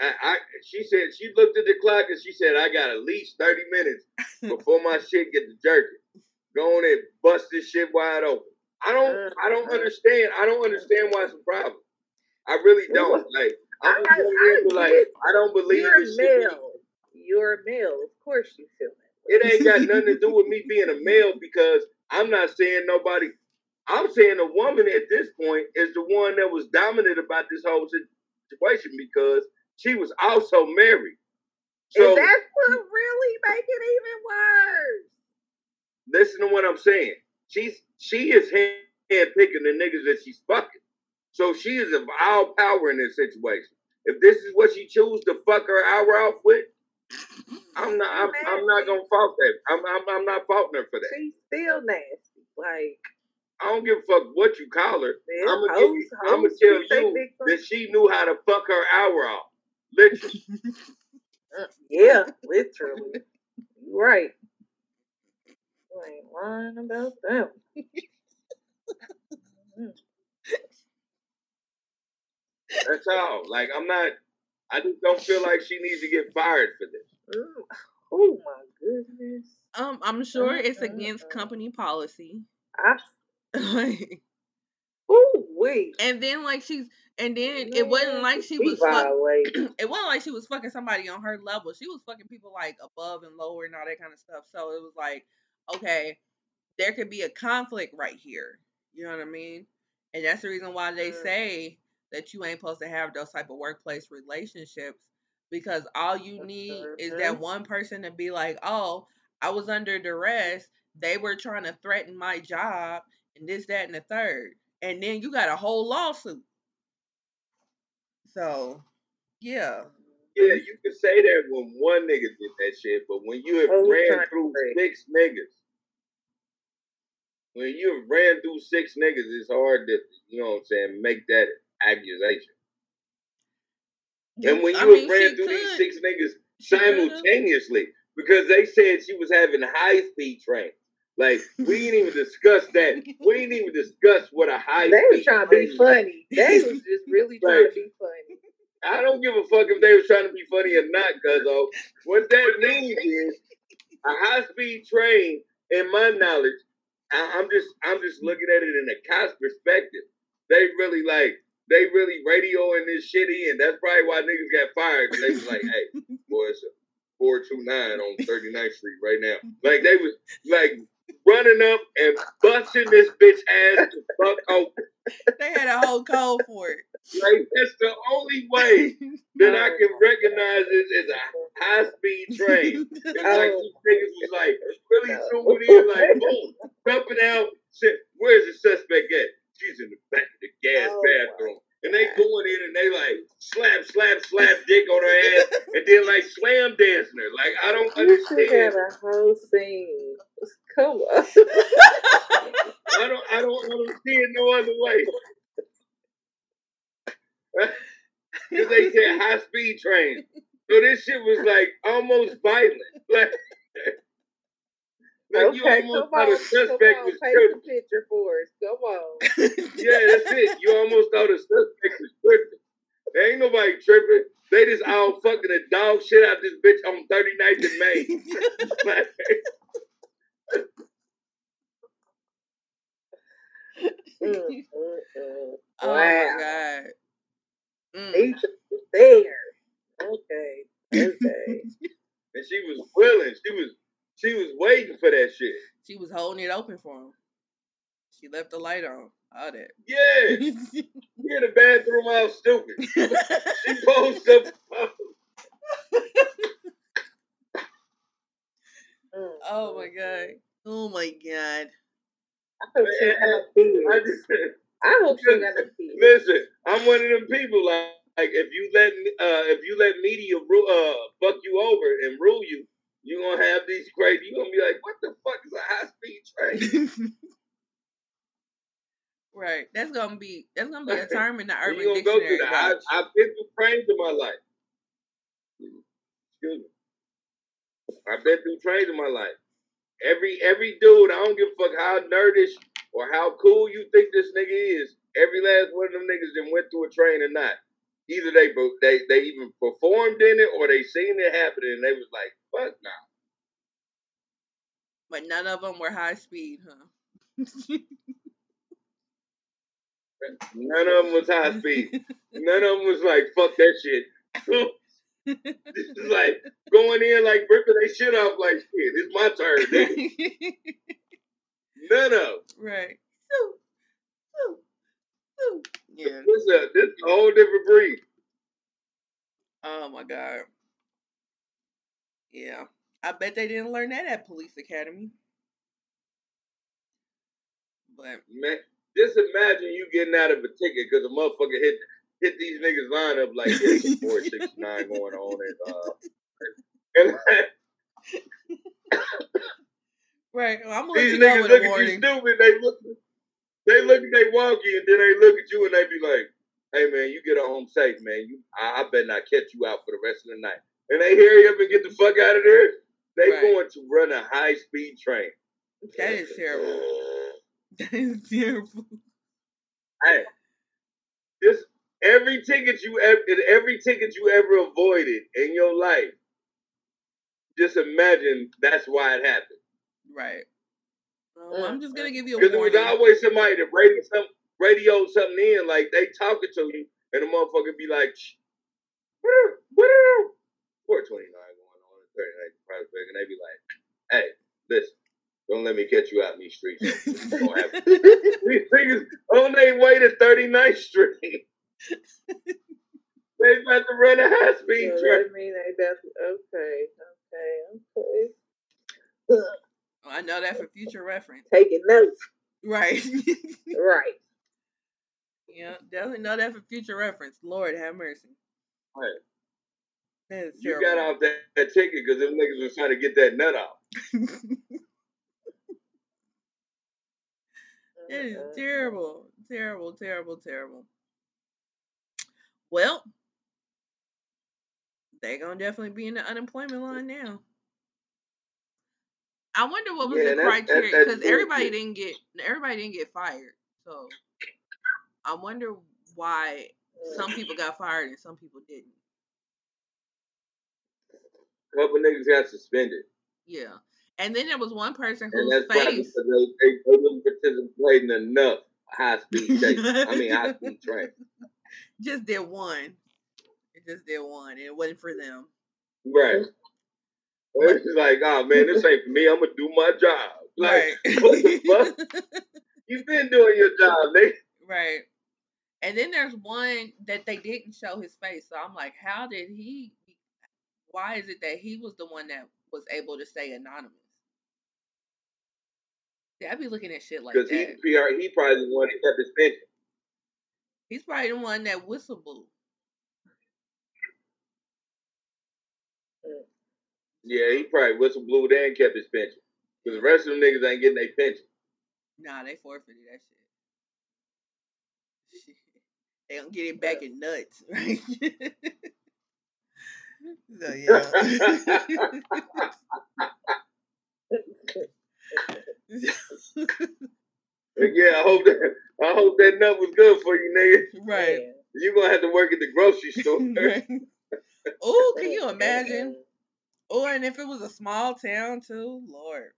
I, I, she said she looked at the clock and she said, I got at least thirty minutes before my shit get to jerking. Go on and bust this shit wide open. I don't I don't understand. I don't understand why it's a problem. I really don't. Like I, I, I, I, like, I don't believe you're this shit. You're a male. You're a male. Of course you feel it. It ain't got nothing to do with me being a male because I'm not saying nobody. I'm saying a woman at this point is the one that was dominant about this whole situation because she was also married. So, and that's what really make it even worse. Listen to what I'm saying. She's she is handpicking the niggas that she's fucking. So she is of all power in this situation. If this is what she chooses to fuck her hour off with, I'm not I'm, I'm not gonna fault that. I'm, I'm I'm not faulting her for that. She's still nasty. Like I don't give a fuck what you call her. I'm gonna tell you, I'm gonna tell you that she knew how to fuck her hour off. Literally. Yeah, literally. Right. Like, lying about that. mm. That's all. Like, I'm not, I just don't feel like she needs to get fired for this. Ooh. Oh, my goodness. Um, I'm sure oh, it's against God. company policy. I... like, ooh, wait. And then, like, she's, and then it wasn't like she was, fuck, it wasn't like she was fucking somebody on her level. She was fucking people, like, above and lower and all that kind of stuff. So it was like, okay, there could be a conflict right here. You know what I mean? And that's the reason why they say that you ain't supposed to have those type of workplace relationships, because all you need is that one person to be like, oh, I was under duress. They were trying to threaten my job and this, that, and the third. And then you got a whole lawsuit. So, yeah. Yeah, you can say that when one nigga did that shit, but when you have oh, ran through six niggas, when you have ran through six niggas, it's hard to, you know what I'm saying, make that accusation. And when you I mean, ran through could. these six niggas simultaneously, because they said she was having high-speed trains. Like, we didn't even discuss that. We didn't even discuss what a high-speed train They were trying to be funny. Was. They was just really like, trying to be funny. I don't give a fuck if they were trying to be funny or not, cuzzo. What that means is a high-speed train, in my knowledge, I, I'm just I'm just looking at it in a cop's perspective. They really, like, They really radioing this shit in. That's probably why niggas got fired. They was like, hey, boy, it's a four two nine on thirty-ninth street right now. Like, they was, like, running up and busting this bitch ass to fuck over. They had a whole code for it. Like, that's the only way that I can recognize it as a high-speed train. It's like, these niggas was like, really zooming in, like, boom, jumping out. Shit, where's the suspect at? She's in the back of the gas oh, bathroom. And they going in and they like slap, slap, slap dick on her ass and then like slam dancing her. Like, I don't understand. You had a whole scene. Come on. I don't I don't understand no other way. Because they said high speed train. So this shit was like almost violent. Like, Like okay, you almost thought on, a suspect on, was tripping. Picture for us. Come on. Yeah, that's it. You almost thought a suspect was tripping. There ain't nobody tripping. They just all fucking the dog shit out this bitch on thirty-ninth and Main. Like, mm, mm, mm. Wow. Oh my God. Mm. They there. Okay. Okay. And she was willing. She was. She was waiting for that shit. She was holding it open for him. She left the light on. All that. Yeah. She in the bathroom all stupid. She posed up. Oh, my God. Oh, my God. I hope she got a kid. I hope she got a kid. Listen, I'm one of them people. Like, like if you let uh, if you let media uh, fuck you over and rule you, you're going to have these crazy, you're going to be like, what the fuck is a high-speed train? Right. That's going to be, that's going to be a term in the Urban Dictionary. Go through the, I, I've been through trains in my life. Excuse me. I've been through trains in my life. Every, every dude, I don't give a fuck how nerdish or how cool you think this nigga is, every last one of them niggas that went through a train or not. Either they they they even performed in it or they seen it happening and they was like, fuck no. Nah. But none of them were high speed, huh? None of them was high speed. None of them was like, fuck that shit. This is like going in like ripping their shit off like shit. It's my turn, nigga. None of them. Right. Yeah. This is a, this a whole different breed. Oh my God. Yeah. I bet they didn't learn that at Police Academy. But man, just imagine you getting out of a ticket because a motherfucker hit hit these niggas line up like yeah, there's four six nine going on and uh and right. Well, I'm gonna these let you niggas look at warning. You stupid, they look They look at they walkie and then they look at you and they be like, hey man, you get home safe, man. You I, I better not catch you out for the rest of the night. And they hurry up and get the fuck out of there. They right. going to run a high speed train. That is terrible. That is terrible. Hey, this every ticket you ever, every ticket you ever avoided in your life. Just imagine that's why it happened. Right. Well, I'm just gonna give you a warning. Because there's always somebody that radio some radio something in, like they talking to you, and the motherfucker be like, four twenty-nine going on at thirty-nine private, and they be like, hey, listen, don't let me catch you out in these streets. These niggas on their way to thirty-ninth Street. They about to run a high speed yeah, train. I mean, okay, okay, okay. I know that for future reference. Taking notes. Right. Right. Yeah, definitely know that for future reference. Lord have mercy. Right. That is you got off that, that ticket because them niggas was trying to get that nut off. That is terrible. Terrible, terrible, terrible. Well, they're going to definitely be in the unemployment line now. I wonder what was yeah, the that's, criteria because everybody didn't get everybody didn't get fired. So I wonder why some people got fired and some people didn't. A couple niggas got suspended. Yeah, and then there was one person whose and that's face probably they, they, they didn't participate in enough high speed dates. I mean high speed train. Just did one. It just did one. It wasn't for them. Right. It's like, oh man, this ain't for me. I'm gonna do my job. Like, right. What the fuck? You've been doing your job, man. Right. And then there's one that they didn't show his face. So I'm like, how did he? Why is it that he was the one that was able to stay anonymous? Yeah, I'd be looking at shit like that. Because he, he probably the one that kept his pension. He's probably the one that whistle blew. Yeah, he probably whistle blew there and kept his pension. Because the rest of them niggas ain't getting their pension. Nah, they forfeited that shit. They don't get it back in nuts, right? So, yeah. Yeah, I hope that I hope that nut was good for you, nigga. Right. You're going to have to work at the grocery store. Right. Oh, can you imagine? Oh, and if it was a small town, too, Lord.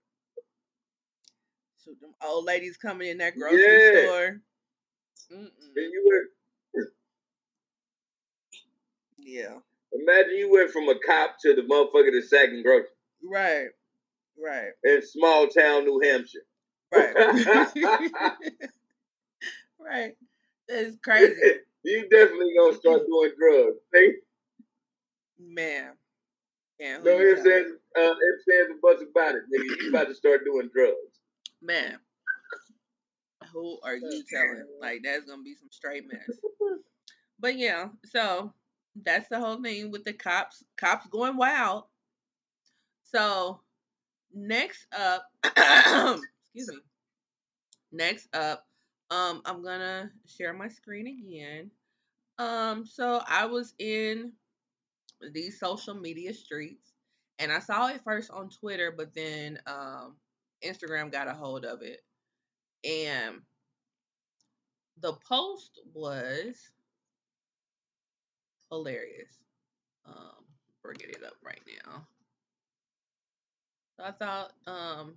So them old ladies coming in that grocery yeah. store. Mm-mm. You went... Yeah. Imagine you went from a cop to the motherfucker that's sacking grocery. Right. Right. In small town New Hampshire. Right. Right. That is crazy. You definitely gonna start doing drugs, see? Man. Yeah, so if says, uh, if says a bunch about it, nigga, you about to start doing drugs. Man, who are you telling? Like, that's gonna be some straight mess. But yeah, so that's the whole thing with the cops. Cops going wild. So next up, excuse me. Next up, um, I'm gonna share my screen again. Um, so I was in these social media streets, and I saw it first on Twitter, but then um, Instagram got a hold of it, and the post was hilarious. Um, we're getting it up right now. So I thought um,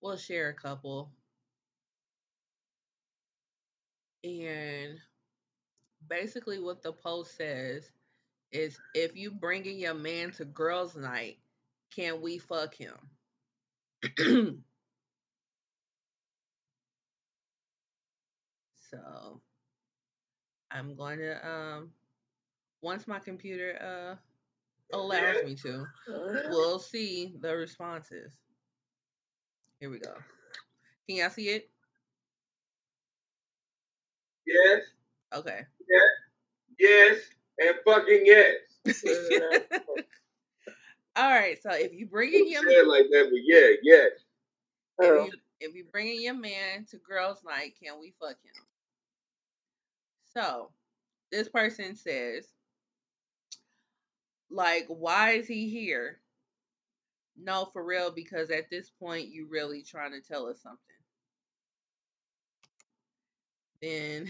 we'll share a couple, and basically what the post says is, if you bringing your man to girls' night, can we fuck him? So, I'm going to, um, once my computer uh, allows me to, we'll see the responses. Here we go. Can y'all see it? Yes. Okay. Yes. Yes. And fucking yes. All right. So if you bringing your man like that, but yeah, yes. If you, if you bringing your man to girls' night, can we fuck him? So this person says, like, why is he here? No, for real, because at this point, you really trying to tell us something. Then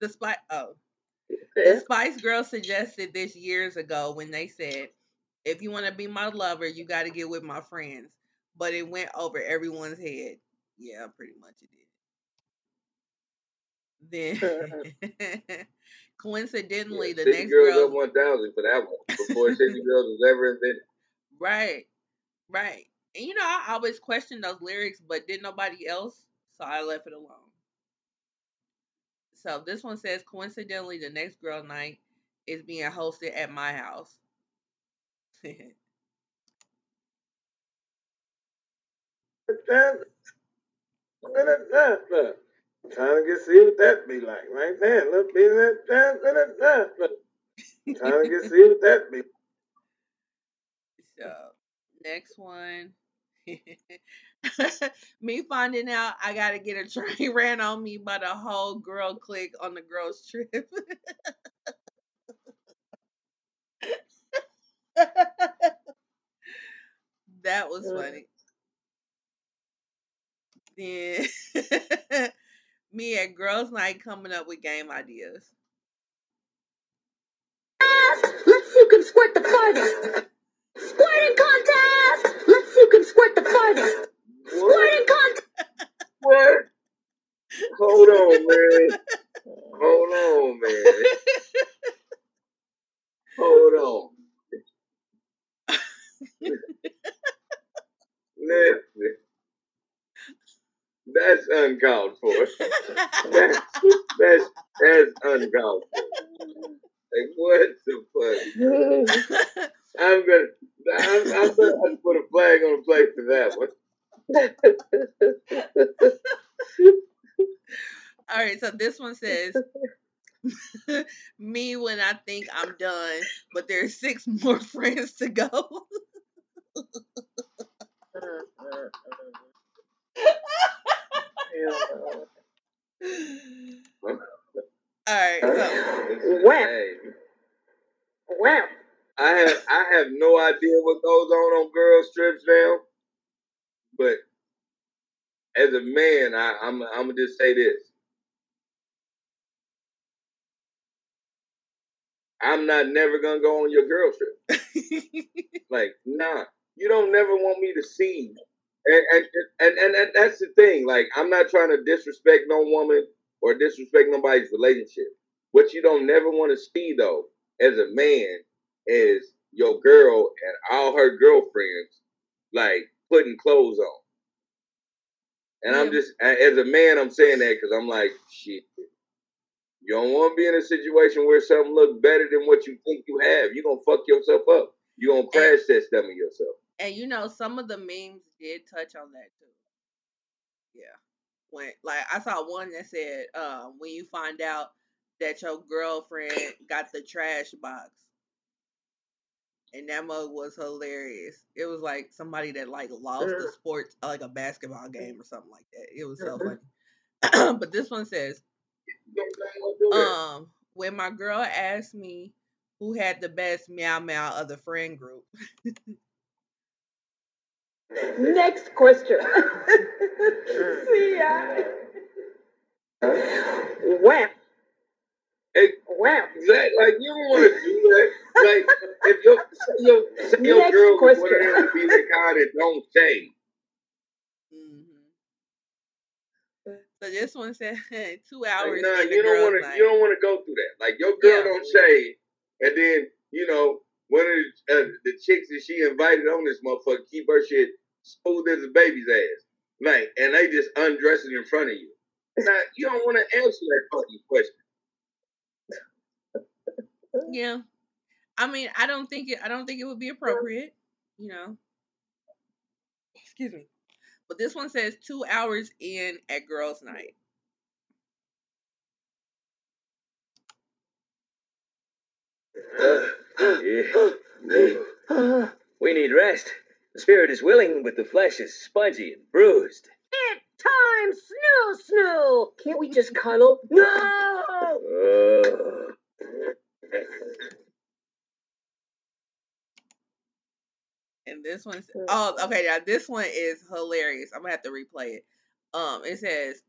the Spice oh the Spice Girls suggested this years ago when they said, if you want to be my lover, you got to get with my friends. But it went over everyone's head. Yeah, pretty much it did. Then coincidentally, yeah, the next girl one thousand for that one before City Girls was ever invented. Right, right. And you know, I always question those lyrics, but did nobody else, so I left it alone. So this one says, coincidentally, the next girl night is being hosted at my house. Trying to get see what that be like right there. Look, be that, that, that, that, that. Trying to get see what that be. So, next one. Me finding out I gotta get a train ran on me by the whole girl clique on the girls trip. That was funny. Then. Me at girls' night coming up with game ideas. Let's see who can squirt the farthest. Squirting contest. Let's see who can squirt the farthest. Squirting contest. What? Hold on, man. Hold on, man. Hold on. Listen. That's uncalled for. That's, that's, that's uncalled for. Like, what the fuck? I'm going to I'm, I'm gonna put a flag on the plate for that one. All right, so this one says, me when I think I'm done, but there's six more friends to go. Alright, so well, well. I have I have no idea what goes on on girls' trips now, but as a man, I, I'm I'm gonna just say this: I'm not never gonna go on your girls' trip. Like, nah, you don't never want me to see you. And, and and and that's the thing. Like, I'm not trying to disrespect no woman or disrespect nobody's relationship. What you don't never want to see, though, as a man, is your girl and all her girlfriends, like, putting clothes on. And yeah. I'm just, as a man, I'm saying that because I'm like, shit, you don't want to be in a situation where something looks better than what you think you have. You're going to fuck yourself up. You're going to crash that stomach yourself. And you know, some of the memes did touch on that too. Yeah, when like I saw one that said, uh, "When you find out that your girlfriend got the trash box," and that mug was hilarious. It was like somebody that like lost the sports, like a basketball game or something like that. It was so funny. But this one says, "Um, when my girl asked me who had the best meow meow of the friend group." Next question. See ya. Wow. Hey, wow. That, like, you don't want to do that. Like, if your, your, your next girl question. Would want her to be the kind that don't change. Mm-hmm. So this one said two hours. Like, nah, you don't want to. You don't want to go through that. Like, your girl yeah. don't change, and then you know. One of the, uh, the chicks that she invited on this motherfucker keep her shit smooth as a baby's ass. Like, and they just undressing in front of you. Now, you don't want to answer that fucking question. Yeah. I mean, I don't think it, I don't think it would be appropriate, you know. Excuse me. But this one says two hours in at girls' night. Uh. Yeah. We need rest. The spirit is willing, but the flesh is spongy and bruised. It time, snoo, snoo. Can't we just cuddle? No. Uh. And this one's oh okay, yeah, this one is hilarious. I'm gonna have to replay it. Um, it says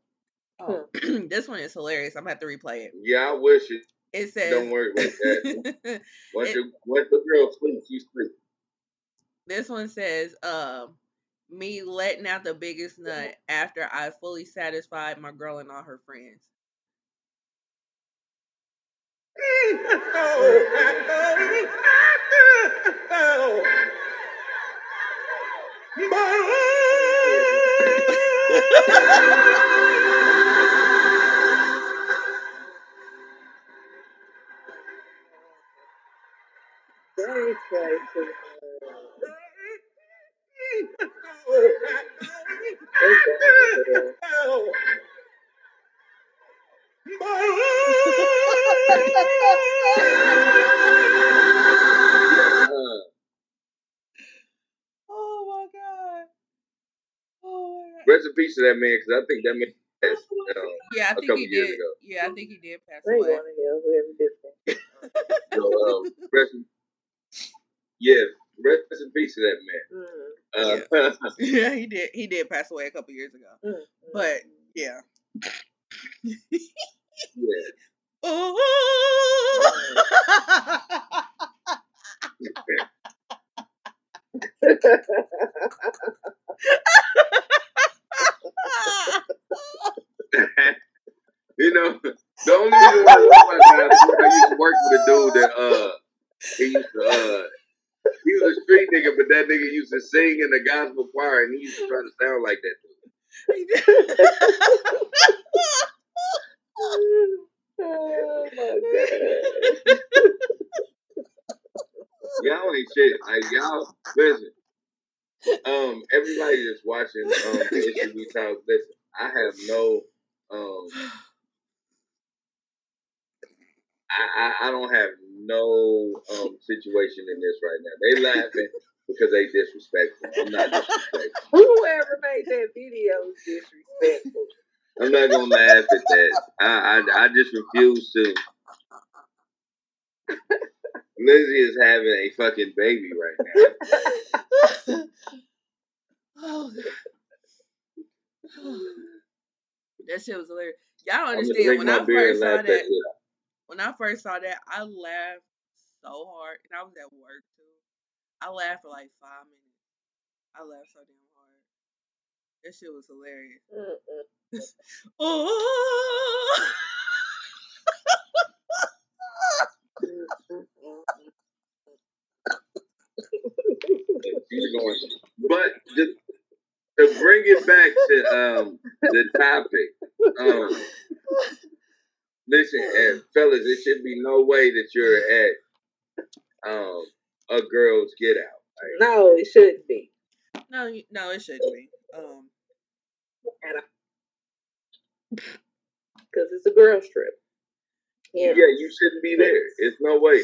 oh, this one is hilarious. I'm gonna have to replay it. Yeah, I wish it. It says, "Don't worry about that. Once the once the girl sleeps, you sleep." This one says, um, "Me letting out the biggest nut after I fully satisfied my girl and all her friends." Very crazy. Oh my god. Oh my god. Rest in peace to that man, because I think that man passed uh, yeah, I think a couple he years did. ago. Yeah, I think he did pass away. So, um, rest in- yeah, rest in peace to that man. Mm. Uh, yeah. yeah, he did. He did pass away a couple years ago. Mm. But yeah. yeah. Oh. You know, the only reason I used to work with a dude that uh he used to uh he was a street nigga, but that nigga used to sing in the gospel choir, and he used to try to sound like that dude. Oh my god. Y'all ain't shit. Like, y'all listen. Um, everybody that's watching um the issue we talk, listen, I have no um I, I, I don't have no um situation in this right now. They laughing because they disrespectful. I'm not disrespectful. Whoever made that video is disrespectful. I'm not gonna laugh at that. I I, I just refuse to. Lizzie is having a fucking baby right now. Oh, God. That shit was hilarious. Y'all don't understand when I first saw that. that when I first saw that, I laughed so hard, and I was at work too. I laughed for like five minutes. I laughed so damn hard. That shit was hilarious. Mm-mm. Oh. But to, to bring it back to um the topic, um listen, and fellas, it should be no way that you're at um a girl's get out. Right? No, it shouldn't be. No, no, it shouldn't be. Um. Because it's a girl's trip. Yeah. yeah, you shouldn't be there. It's no way.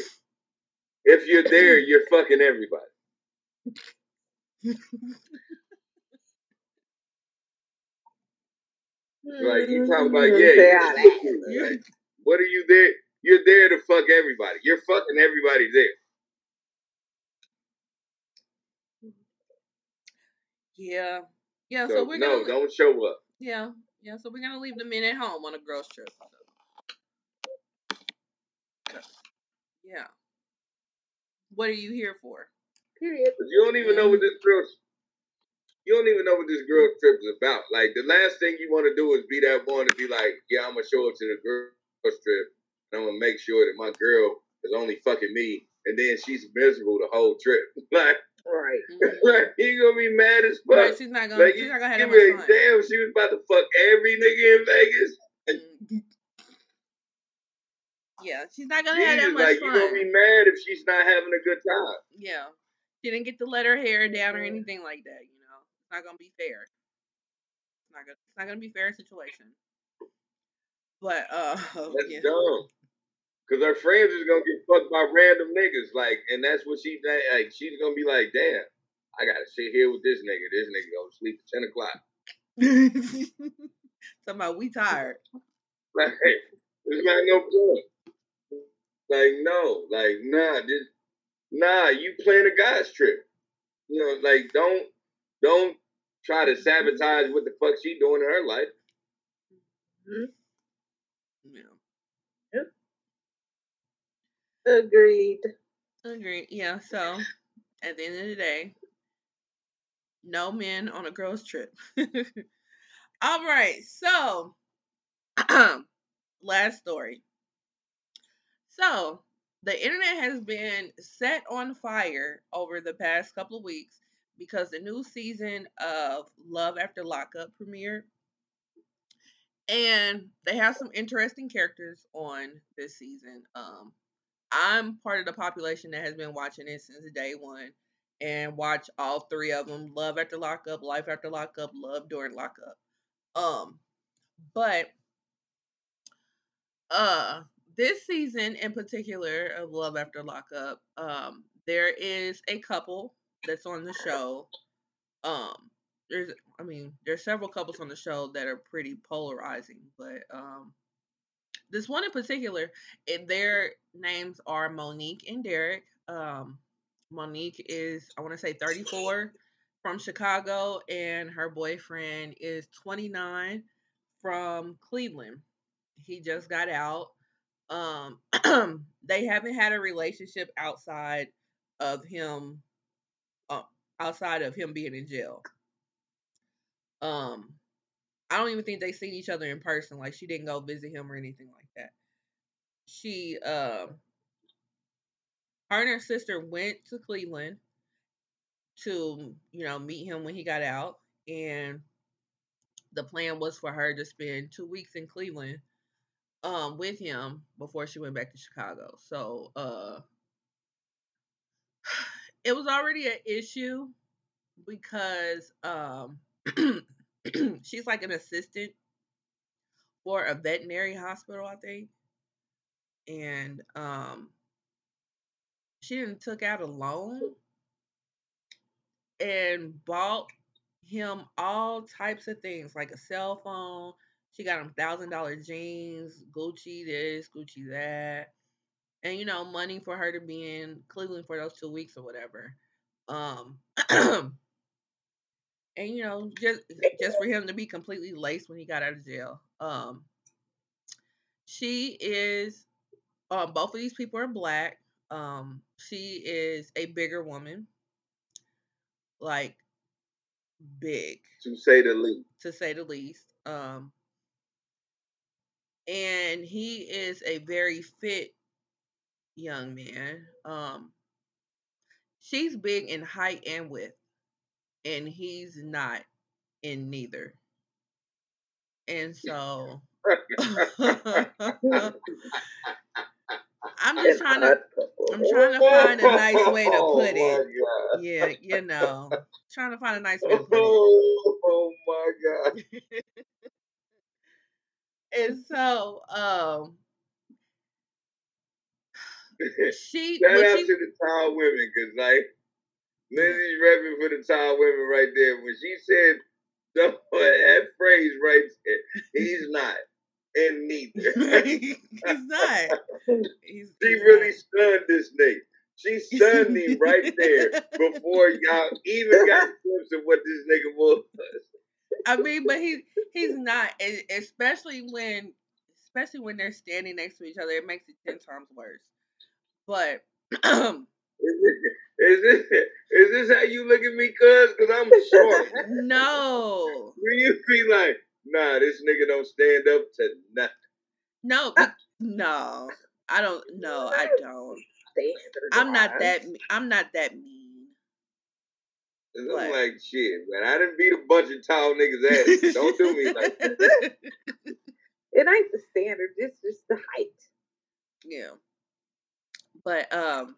If you're there, you're fucking everybody. Like, you talking about, yeah. You're, like, what are you there? You're there to fuck everybody. You're fucking everybody there. Yeah. Yeah, so, so we're no, gonna... don't show up. Yeah. Yeah, so we're going to leave the men at home on a girls' trip. Yeah. What are you here for? Period. You don't even know what this girl, you don't even know what this girl trip is about. Like, the last thing you want to do is be that one to be like, yeah, I'm going to show up to the girls' trip, and I'm going to make sure that my girl is only fucking me, and then she's miserable the whole trip. Like, right. Mm-hmm. Like, you're going to be mad as fuck. Right, she's not going like, to have that much fun. Damn, she was about to fuck every nigga in Vegas. Mm-hmm. Yeah, she's not going to have that much like, fun. You're going to be mad if she's not having a good time. Yeah. She didn't get to let her hair down or anything like that, you know. It's not going to be fair. It's not going It's not going to be a fair situation. But, uh... That's yeah. dumb. Because her friends is going to get fucked by random niggas, like, and that's what she, like, she's going to be like, damn, I got to sit here with this nigga. This nigga going to sleep at ten o'clock. Talking about, we tired. Like, there's not no point. Like, no, like, nah, just, nah, you playing a guy's trip. You know, like, don't don't try to sabotage what the fuck she doing in her life. Mm-hmm. Yeah. Yep. Agreed. Agreed. Yeah. So, at the end of the day, no men on a girls' trip. All right. So, last story. So, the internet has been set on fire over the past couple of weeks because the new season of Love After Lockup premiered. And they have some interesting characters on this season. Um, I'm part of the population that has been watching it since day one and watch all three of them. Love After Lockup, Life After Lockup, Love During Lockup. Um, but... uh. This season in particular of Love After Lockup, um, there is a couple that's on the show. Um, there's, I mean, there's several couples on the show that are pretty polarizing, but um, this one in particular, it, their names are Monique and Derek. Um, Monique is, I want to say, thirty-four from Chicago, and her boyfriend is twenty-nine from Cleveland. He just got out. Um, they haven't had a relationship outside of him, uh, outside of him being in jail. Um, I don't even think they've seen each other in person. Like, she didn't go visit him or anything like that. She, um, uh, her and her sister went to Cleveland to, you know, meet him when he got out. And the plan was for her to spend two weeks in Cleveland Um, with him before she went back to Chicago. So, uh, it was already an issue because um, she's like an assistant for a veterinary hospital, I think. And um, she didn't took out a loan and bought him all types of things, like a cell phone. She got him one thousand dollars jeans, Gucci this, Gucci that, and, you know, money for her to be in Cleveland for those two weeks or whatever. Um, and, you know, just just for him to be completely laced when he got out of jail. Um, she is, uh, both of these people are black. Um, she is a bigger woman, like big. To say the least. To say the least. Um. And he is a very fit young man. Um, she's big in height and width, and he's not in neither. And so, I'm just trying to, I'm trying to find a nice way to put it. Oh yeah, you know, trying to find a nice way to put it. Oh my God. And so, um, she. Shout out she, to the tall women, because, like, Lindsay's repping for the tall women right there. When she said the, that phrase right there, he's not, and neither. he's not. He's, she he's really not. Stunned this nigga. She stunned him right there before y'all even got a glimpse of what this nigga was. I mean, but he he's not, and especially when especially when they're standing next to each other, it makes it ten times worse. But is, it, is this is this how you look at me, cuz? Because I'm short. No. Will you be like, nah, this nigga don't stand up to nothing? No, no, I don't. No, I don't. I'm not that. I'm not that mean. It looks like shit, man. I done beat a bunch of tall niggas' ass. Don't do me like that. It ain't the standard. It's just the height. Yeah. But, um,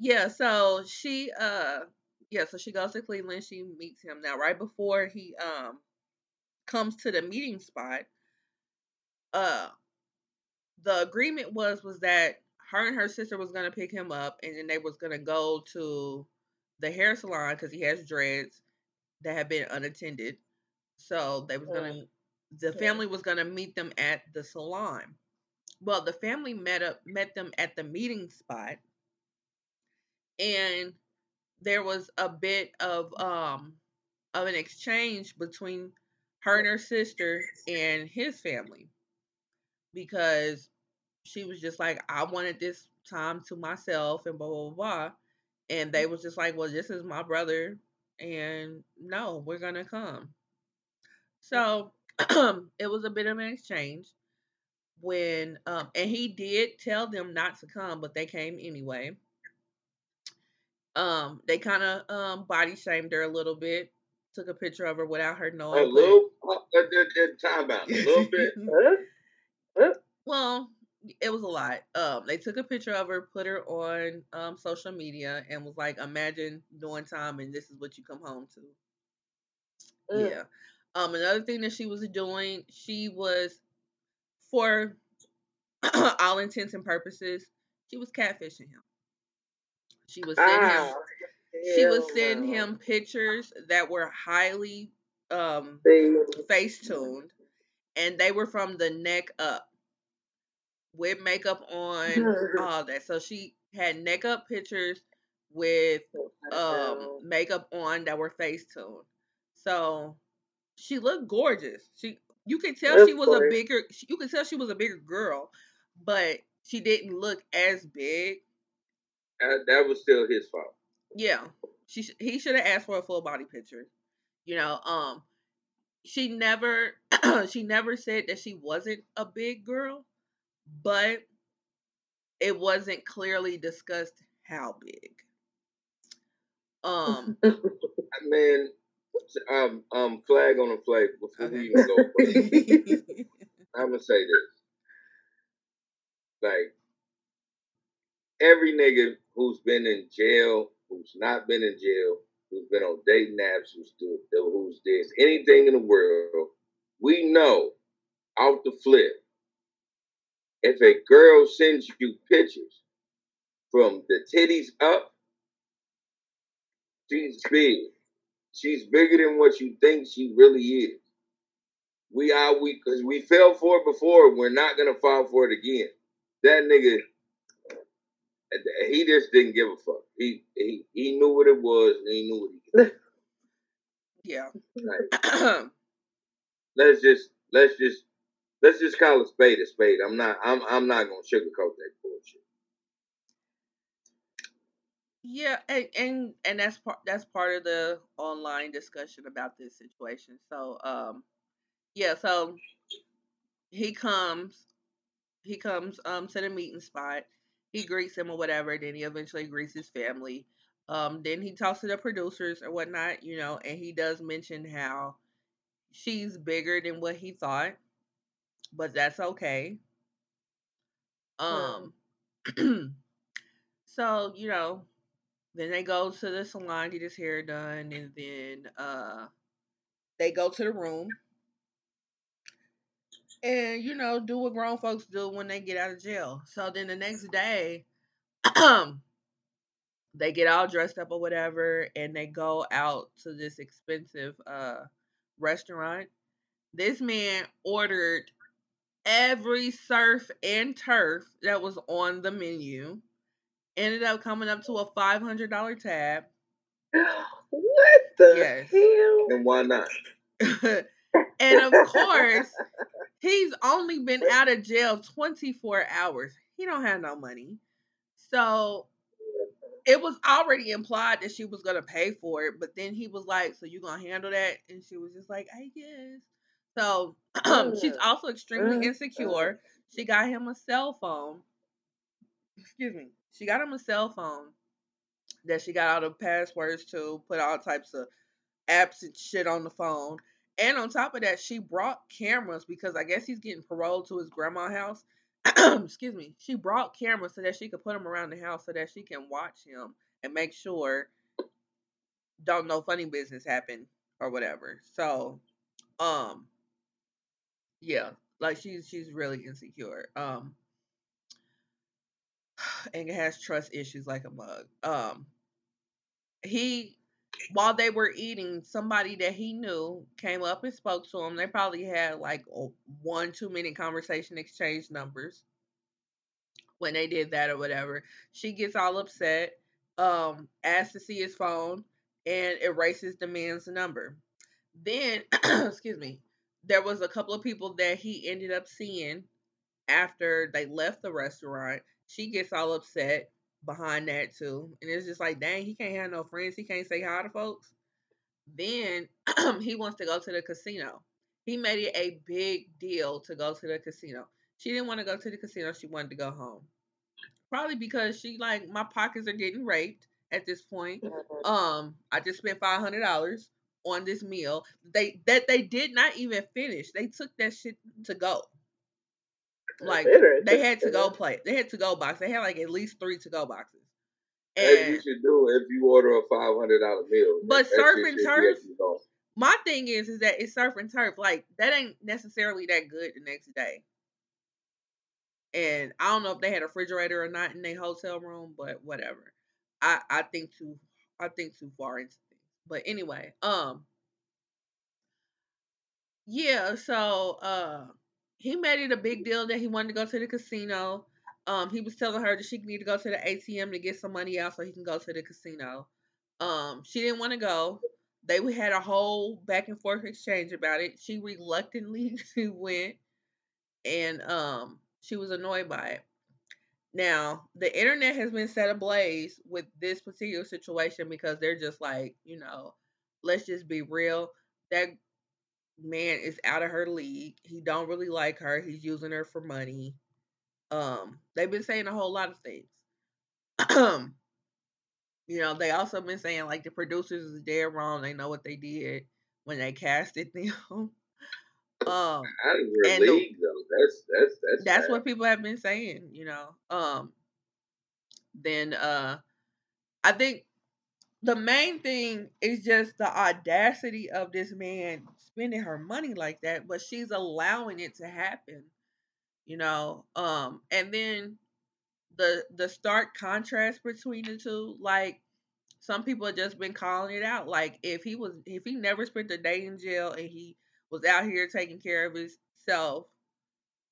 yeah, so she, uh, yeah, so she goes to Cleveland. She meets him. Now, right before he, um, comes to the meeting spot, uh, the agreement was, was that her and her sister was going to pick him up, and then they was going to go to the hair salon because he has dreads that have been unattended. So they was gonna, the family was gonna meet them at the salon. Well, the family met up, met them at the meeting spot, and there was a bit of um of an exchange between her and her sister and his family, because she was just like, I wanted this time to myself and blah, blah, blah. And they was just like, well, this is my brother and no, we're going to come. So it was a bit of an exchange when, um, and he did tell them not to come, but they came anyway. Um, they kind of um, body shamed her a little bit. Took a picture of her without her knowing. A little, uh, time out. A little bit. Well, it was a lot. Um, they took a picture of her, put her on um social media, and was like, "Imagine doing time, and this is what you come home to." Mm. Yeah. Um, another thing that she was doing, she was, for all intents and purposes, she was catfishing him. She was sending ah, him. She was sending wow. him pictures that were highly um face-tuned, and they were from the neck up, with makeup on, all that. So she had neck up pictures with um makeup on that were face-tuned. So she looked gorgeous. She you could tell That's she was funny. a bigger. You could tell she was a bigger girl, but she didn't look as big. Uh, that was still his fault. Yeah, she sh- he should have asked for a full body picture. You know, um, she never she never said that she wasn't a big girl, but it wasn't clearly discussed how big. Um, I mean, um, um, flag on the flag before okay. we even go further. I'm gonna say this, like, every nigga who's been in jail, who's not been in jail, who's been on dating apps, who's, do, who's did anything in the world, we know off the flip, if a girl sends you pictures from the titties up, she's big. She's bigger than what you think she really is. We are, we, because we fell for it before, we're not going to fall for it again. That nigga, he just didn't give a fuck. He he, he knew what it was, and he knew what he did. Yeah. Like, let's just let's just let's just call a spade a spade. I'm not I'm I'm not gonna sugarcoat that bullshit. Yeah, and and, and that's part that's part of the online discussion about this situation. So um, yeah. So he comes he comes um to the meeting spot. He greets him or whatever. Then he eventually greets his family. Um, then he talks to the producers or whatnot, you know, and he does mention how she's bigger than what he thought, but that's okay. Um, so, you know, then they go to the salon, get his hair done, and then uh, they go to the room and, you know, do what grown folks do when they get out of jail. So then the next day, they get all dressed up or whatever, and they go out to this expensive uh, restaurant. This man ordered every surf and turf that was on the menu. Ended up coming up to a five hundred dollars tab. What the yes. hell? And why not? And of course, he's only been out of jail twenty-four hours. He don't have no money. So it was already implied that she was going to pay for it. But then he was like, so you going to handle that? And she was just like, I guess. So she's also extremely insecure. She got him a cell phone. Excuse me. She got him a cell phone that she got all the passwords to, put all types of apps and shit on the phone. And on top of that, she brought cameras because I guess he's getting paroled to his grandma's house. Excuse me. She brought cameras so that she could put him around the house so that she can watch him and make sure don't no funny business happen or whatever. So, um, yeah, like she's she's really insecure. Um, and has trust issues like a mug. Um, he. While they were eating, somebody that he knew came up and spoke to him. They probably had like a one, two minute conversation, exchange numbers when they did that or whatever. She gets all upset um, asks to see his phone and erases the man's number. Then, excuse me, there was a couple of people that he ended up seeing after they left the restaurant. She gets all upset behind that too. And it's just like, dang, he can't have no friends. He can't say hi to folks. Then he wants to go to the casino. He made it a big deal to go to the casino. She didn't want to go to the casino. She wanted to go home. Probably because she like, my pockets are getting raped at this point. Um, I just spent five hundred dollars on this meal. They that they did not even finish. They took that shit to go. Like they had to go play. They had to go box. They had like at least three to go boxes. And as you should do if you order a five hundred dollars meal. But surf and turf. My thing is, is that it's surf and turf. Like that ain't necessarily that good the next day. And I don't know if they had a refrigerator or not in their hotel room, but whatever. I, I think too I think too far into things. But anyway, um, yeah. So uh, he made it a big deal that he wanted to go to the casino. Um, he was telling her that she needed to go to the A T M to get some money out so he can go to the casino. Um, she didn't want to go. They had a whole back and forth exchange about it. She reluctantly went, and um, she was annoyed by it. Now, the internet has been set ablaze with this particular situation because they're just like, you know, let's just be real. That man is out of her league. He don't really like her. He's using her for money. Um, they've been saying a whole lot of things. You know, they also been saying like the producers is dead wrong. They know what they did when they casted them. Um, and the, that's that's that's that's bad. What people have been saying, you know. Um, then uh, I think the main thing is just the audacity of this man spending her money like that, but she's allowing it to happen, you know. Um, and then the the stark contrast between the two, like some people have just been calling it out. Like if he was, if he never spent a day in jail and he was out here taking care of himself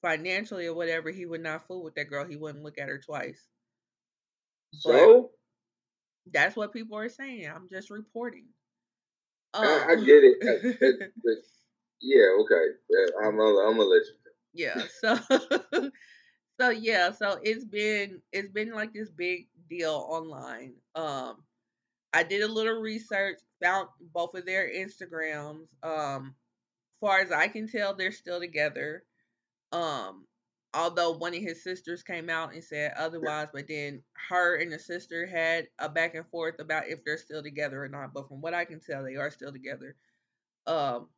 financially or whatever, he would not fool with that girl. He wouldn't look at her twice. So? But that's what people are saying. I'm just reporting. Um, I, I get it. I, it, it yeah, okay. I'm, I'm going to let you know. Yeah, so, so yeah, so it's been, it's been like this big deal online. Um, I did a little research, found both of their Instagrams. Um, As far as I can tell, they're still together. Um, although one of his sisters came out and said otherwise, but then her and the sister had a back and forth about if they're still together or not. But from what I can tell, they are still together. Um,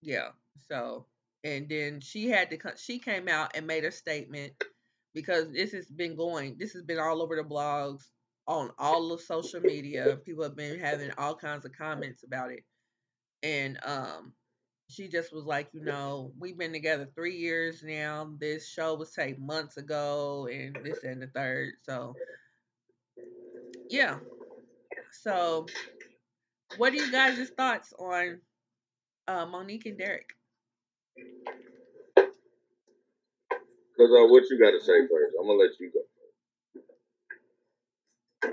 yeah. So, and then she had to she came out and made a statement because this has been going. This has been all over the blogs, on all of social media. People have been having all kinds of comments about it, and um. She just was like, you know, we've been together three years now. This show was taped months ago and this and the third. So, yeah. So, what are you guys' thoughts on uh, Monique and Derek? Because uh, what you got to say first? I'm going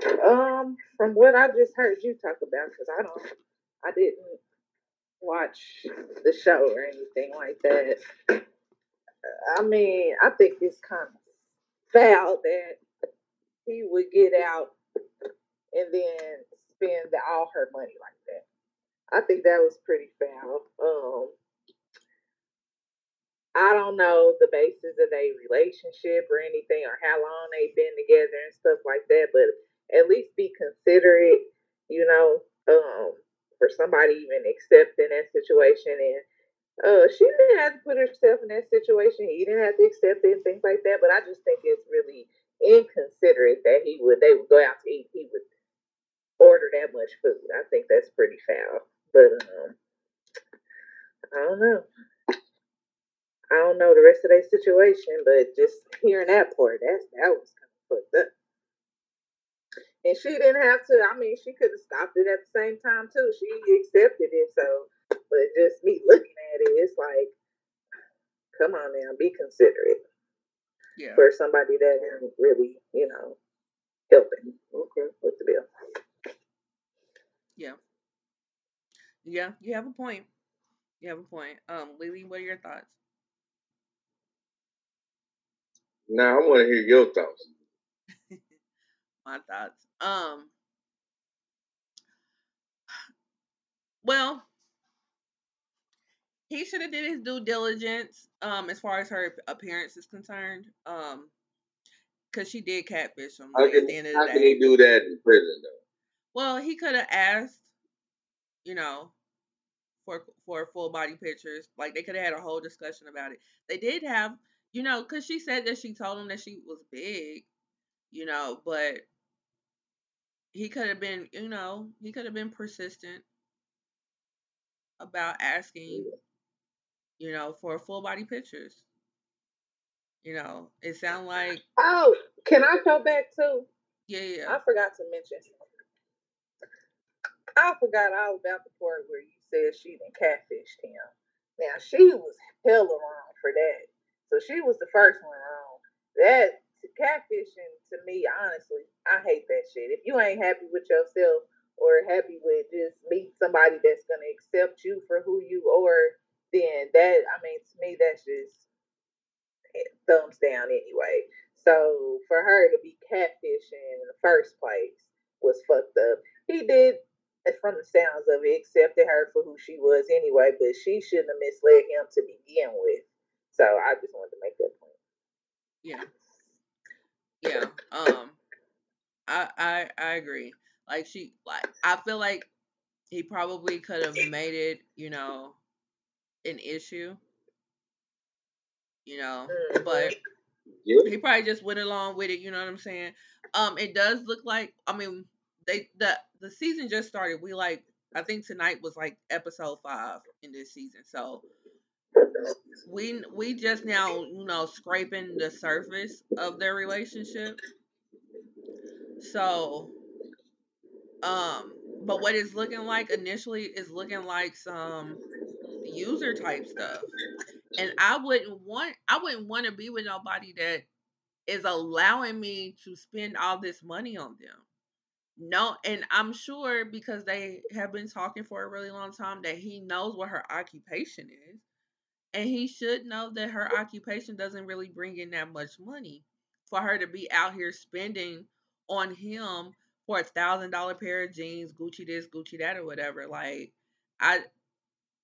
to let you go. Um, from what I just heard you talk about, because I don't, I didn't. watch the show or anything like that. I mean, I think it's kind of foul that he would get out and then spend the, all her money like that. I think that was pretty foul. Um, I don't know the basis of their relationship or anything or how long they've been together and stuff like that, but at least be considerate, you know, um, for somebody even accepting that situation. And uh, she didn't have to put herself in that situation. He didn't have to accept it and things like that. But I just think it's really inconsiderate that he would, they would go out to eat, he would order that much food. I think that's pretty foul. But um, I don't know. I don't know the rest of their situation, but just hearing that part, that's, that was kind of fucked up. And she didn't have to, I mean, she could have stopped it at the same time, too. She accepted it, so, but just me looking at it, it's like, come on now, be considerate. Yeah. For somebody that isn't really, you know, helping. crew. What's the deal? Yeah. Yeah, you have a point. You have a point. Um, Lily, what are your thoughts? Now I want to hear your thoughts. My thoughts. Um. Well, he should have did his due diligence. Um, as far as her appearance is concerned. Um, because she did catfish him. Like, at the end of the day. How can he do that in prison though? Well, he could have asked, you know, for for full body pictures. Like, they could have had a whole discussion about it. They did have, you know, because she said that she told him that she was big, you know, but he could have been, you know, he could have been persistent about asking, you know, for full body pictures. You know, it sound like. Oh, can I go back too? Yeah, yeah. I forgot to mention. I forgot all about the part where you said she done catfished him. Now, she was hella wrong for that. So she was the first one wrong. That catfishing, to me, honestly, I hate that shit. If you ain't happy with yourself or happy with just meet somebody that's going to accept you for who you are, then that, I mean, to me, that's just thumbs down anyway. So for her to be catfishing in the first place was fucked up. He did, from the sounds of it, accepted her for who she was anyway, but she shouldn't have misled him to begin with. So I just wanted to make that point. Yeah. Yeah. Um, I I I agree. Like, she, like, I feel like he probably could have made it, you know, an issue. You know, but he probably just went along with it, you know what I'm saying? Um, it does look like, I mean, They the the season just started. We like I think tonight was like episode five in this season. So we we just now, you know, scraping the surface of their relationship. So um but what it's looking like initially is looking like some user type stuff. And I wouldn't want I wouldn't want to be with nobody that is allowing me to spend all this money on them. No, and I'm sure because they have been talking for a really long time that he knows what her occupation is. And he should know that her occupation doesn't really bring in that much money for her to be out here spending on him for a thousand dollar pair of jeans, Gucci this, Gucci that, or whatever. Like, I,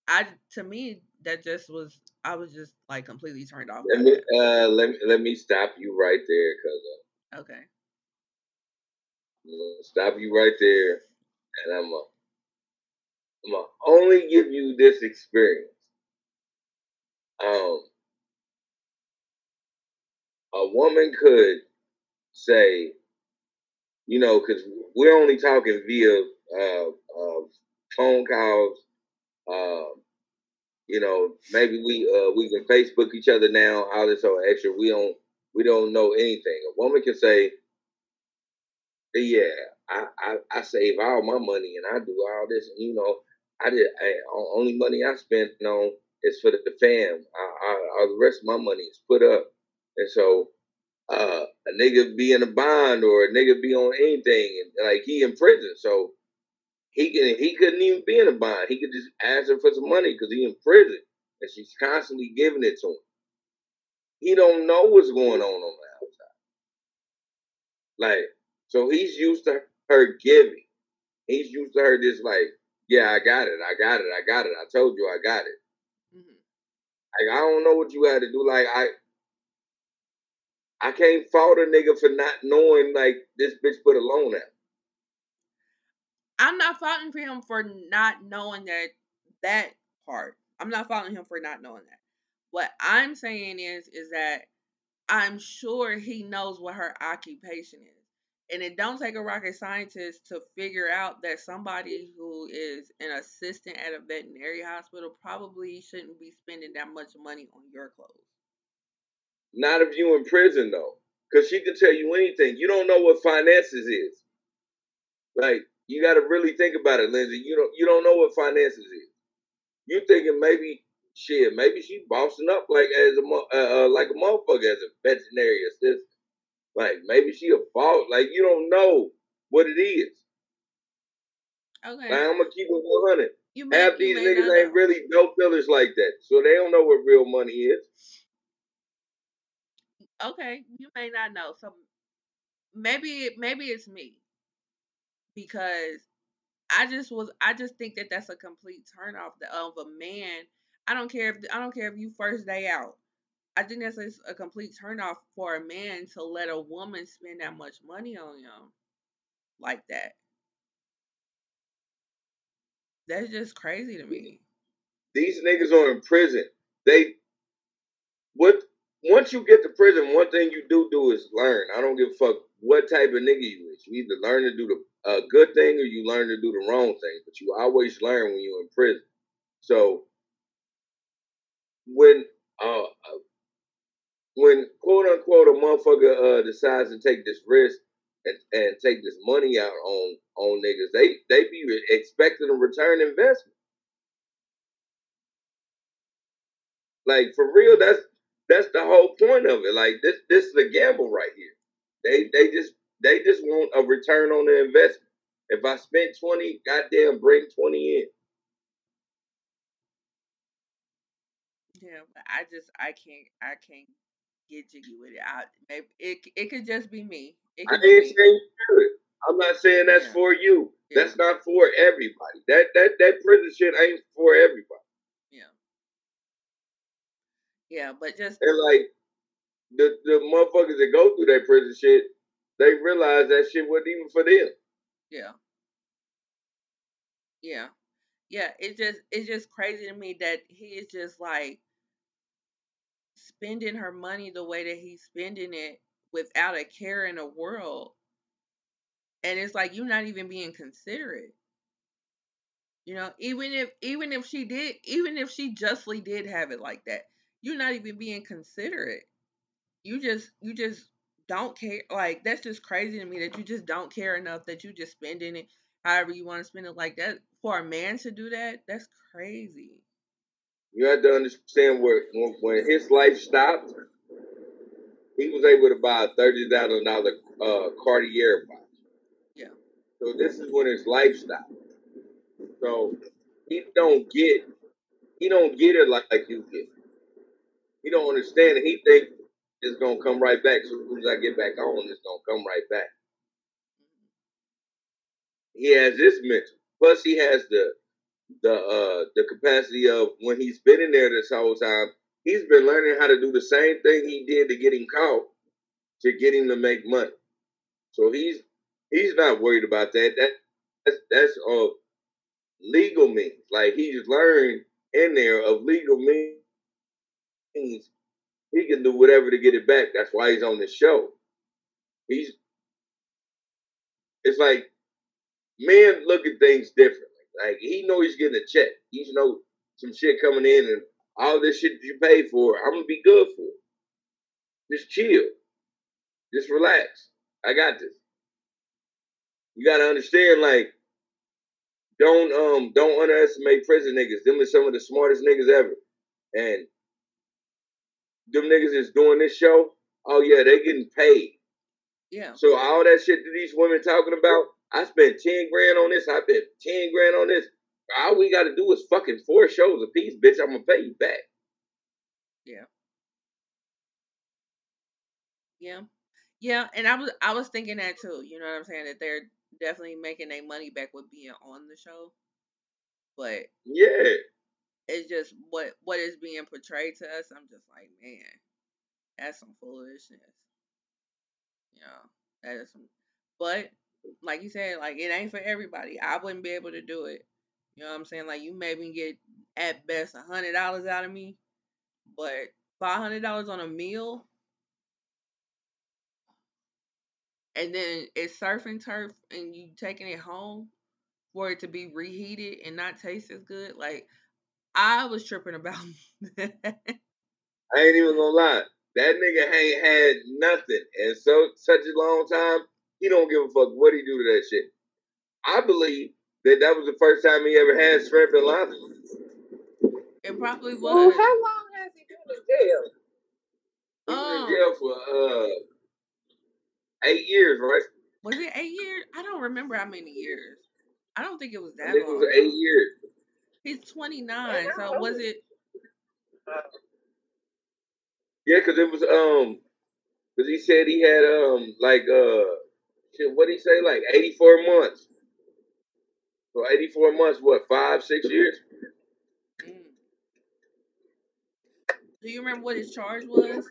I, to me, that just was, I was just like completely turned off. Let me, uh, let, let me stop you right there, cuz. Okay. I'm gonna stop you right there, and I'm gonna, I'm gonna only give you this experience. Um, a woman could say, you know, because we're only talking via uh, uh, phone calls. Uh, you know, maybe we uh, we can Facebook each other now. All this whole extra, we don't we don't know anything. A woman can say, yeah, I, I, I save all my money and I do all this. And, you know, I did. I, only money I spend on is for the, the fam. I, I, I, the rest of my money is put up. And so uh, a nigga be in a bond or a nigga be on anything. And like, he in prison. So he can, he couldn't even be in a bond. He could just ask her for some money because he in prison. And she's constantly giving it to him. He don't know what's going on on the outside. Like, so he's used to her giving. He's used to her just like, yeah, I got it. I got it. I got it. I told you I got it. Mm-hmm. Like, I don't know what you had to do. Like, I I can't fault a nigga for not knowing, like, this bitch put a loan out. I'm not faulting for him for not knowing that that part. I'm not faulting him for not knowing that. What I'm saying is, is that I'm sure he knows what her occupation is. And it don't take a rocket scientist to figure out that somebody who is an assistant at a veterinary hospital probably shouldn't be spending that much money on your clothes. Not if you in prison, though. Because she can tell you anything. You don't know what finances is. Like, you got to really think about it, Lindsay. You don't, you don't know what finances is. You thinking maybe, shit, maybe she bossing up like, as a, uh, like a motherfucker as a veterinary assistant. Like, maybe she a fault. Like, you don't know. what it is. Okay. Like, I'm gonna keep it one hundred. You may, half you these may niggas ain't know. Really no fillers like that, so they don't know what real money is. Okay, you may not know. So maybe maybe it's me, because I just was I just think that that's a complete turnoff of a man. I don't care if I don't care if you first day out. I think that's a complete turnoff for a man to let a woman spend that much money on him like that. That's just crazy to me. These niggas are in prison. They what once you get to prison, one thing you do do is learn. I don't give a fuck what type of nigga you is. You either learn to do the uh, good thing or you learn to do the wrong thing. But you always learn when you're in prison. So when uh, when quote unquote a motherfucker uh, decides to take this risk. And, and take this money out on, on niggas, they they be expecting a return investment. Like, for real, that's that's the whole point of it. Like, this this is a gamble right here. They they just they just want a return on the investment. If I spent twenty, goddamn, bring twenty in. Yeah, but I just I can't I can't get jiggy with it. I, maybe it it could just be me. I ain't saying you should. I'm not saying that's yeah. for you. Yeah. That's not for everybody. That that that prison shit ain't for everybody. Yeah. Yeah, but just and like the the motherfuckers that go through that prison shit, they realize that shit wasn't even for them. Yeah. Yeah. Yeah. It's just it's just crazy to me that he is just like spending her money the way that he's spending it, without a care in the world. And it's like, you're not even being considerate. You know, even if even if she did, even if she justly did have it like that, you're not even being considerate. You just you just don't care. Like, that's just crazy to me that you just don't care enough that you just spending it however you want to spend it like that. For a man to do that, that's crazy. You have to understand where when, when his life stopped, he was able to buy a thirty thousand dollars uh, Cartier watch. Yeah. So this is when his lifestyle. So he don't get, he don't get it like, like you get. He don't understand it. He think it's gonna come right back. So as soon as I get back on, it's gonna come right back. He has this mental. Plus, he has the the uh, the capacity of when he's been in there this whole time. He's been learning how to do the same thing he did to get him caught, to get him to make money. So he's he's not worried about that. That that's that's of legal means. Like, he's learned in there of legal means. He can do whatever to get it back. That's why he's on the show. He's it's like men look at things differently. Like, he know he's getting a check. He's know some shit coming in and. All this shit that you paid for, I'm going to be good for it. Just chill. Just relax. I got this. You got to understand, like, don't um don't underestimate prison niggas. Them are some of the smartest niggas ever. And them niggas is doing this show, oh, yeah, they getting paid. Yeah. So all that shit that these women talking about, I spent ten grand on this, I spent ten grand on this. All we got to do is fucking four shows a piece, bitch. I'm going to pay you back. Yeah. Yeah. Yeah. And I was I was thinking that too. You know what I'm saying? That they're definitely making their money back with being on the show. But yeah, it's just what, what is being portrayed to us. I'm just like, man, that's some foolishness. Yeah, that is some. But like you said, like, it ain't for everybody. I wouldn't be able to do it. You know what I'm saying? Like, you maybe get, at best, one hundred dollars out of me, but five hundred dollars on a meal, and then it's surf and turf, and you taking it home for it to be reheated and not taste as good. Like, I was tripping about that. I ain't even gonna lie. That nigga ain't had nothing, and so such a long time, he don't give a fuck what he do to that shit. I believe That, that was the first time he ever had shrimp and lobster. It probably was. Well, how long has he been in jail? He was um, in jail for uh, eight years, right? Was it eight years? I don't remember how many years. I don't think it was that I think long. It was eight years. He's twenty-nine, yeah, so was it? Yeah, because it was, um, because he said he had, um, like, uh, shit, what did he say? Like eighty-four months. So eighty-four months, what, five, six years? Mm. Do you remember what his charge was?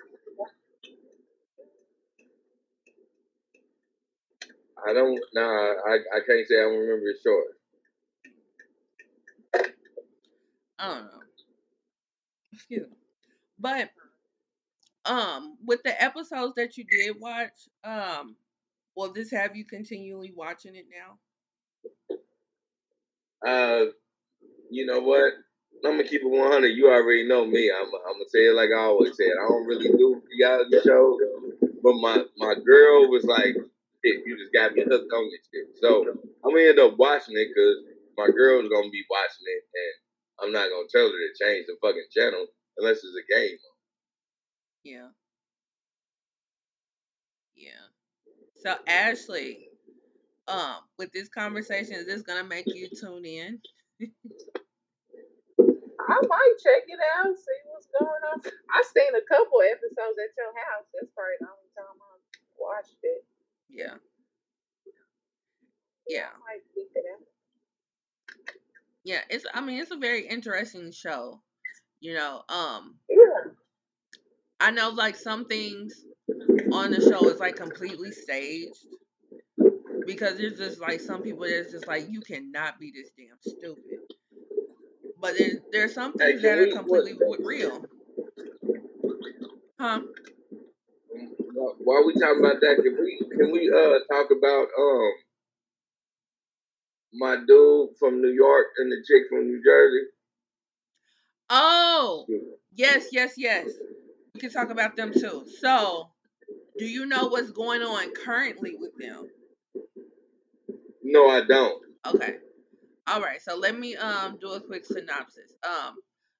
I don't, nah, I, I can't say I don't remember his charge. I don't know. Excuse me. But, um, with the episodes that you did watch, um, will this have you continually watching it now? Uh, you know what? I'm gonna keep it one hundred. You already know me. I'm, I'm gonna say it like I always said. I don't really do reality shows, but my, my girl was like, shit, you just got me hooked on this shit. So I'm gonna end up watching it because my girl's gonna be watching it, and I'm not gonna tell her to change the fucking channel unless it's a game. Yeah. Yeah. So Ashley, um, with this conversation, is this gonna make you tune in? I might check it out, see what's going on. I've seen a couple episodes at your house. That's probably the only time I watched it. Yeah. Yeah. Yeah, it's I mean it's a very interesting show. You know, um yeah. I know like some things on the show is like completely staged because there's just like some people that's just like you cannot be this damn stupid. But there there's some things that are completely real. Huh? While we talking about that, can we can we uh talk about um my dude from New York and the chick from New Jersey? Oh yes, yes, yes. We can talk about them too. So, do you know what's going on currently with them? No, I don't. Okay. All right. So let me um do a quick synopsis. Um,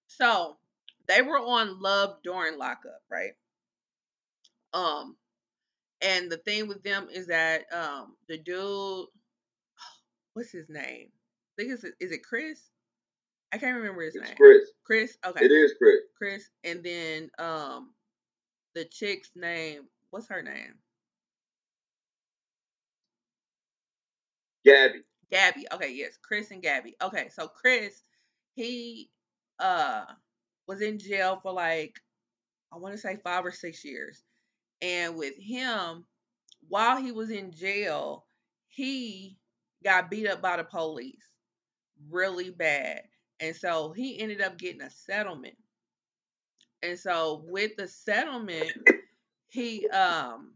so they were on Love During Lockup, right? Um, and the thing with them is that um the dude, what's his name? I think it's is it Chris? I can't remember his it's name. Chris. Chris. Okay. It is Chris. Chris, and then um, the chick's name. What's her name? Gabby. Gabby. Okay. Yes, Chris and Gabby. Okay. So Chris, he uh was in jail for like I want to say five or six years, and with him, while he was in jail, he got beat up by the police really bad. And so he ended up getting a settlement. And so with the settlement, he um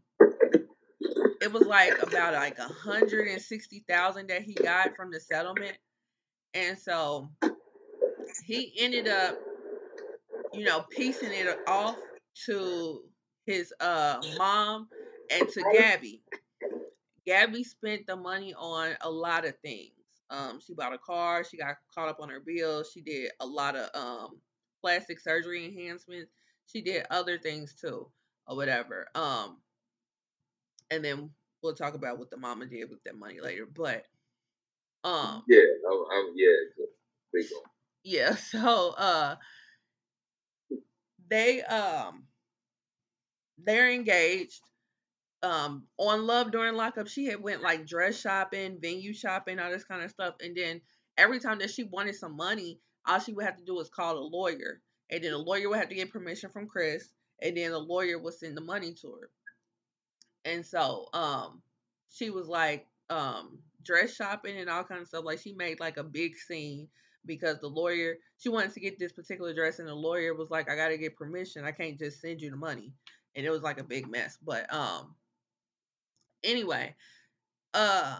it was like about like a hundred and sixty thousand that he got from the settlement. And so he ended up, you know, piecing it off to his uh mom and to Gabby. Gabby spent the money on a lot of things. Um, she bought a car. She got caught up on her bills. She did a lot of um, plastic surgery enhancements. She did other things too, or whatever. Um, and then we'll talk about what the mama did with that money later. But um, yeah, I'm, I'm, yeah, yeah. So uh, they um, they're engaged. Um, on Love During Lockup, she had went like dress shopping, venue shopping, all this kind of stuff. And then every time that she wanted some money, all she would have to do was call a lawyer. And then the lawyer would have to get permission from Chris. And then the lawyer would send the money to her. And so um, she was like um, dress shopping and all kinds of stuff. Like she made like a big scene because the lawyer, she wanted to get this particular dress and the lawyer was like, I got to get permission. I can't just send you the money. And it was like a big mess. But um. Anyway, uh,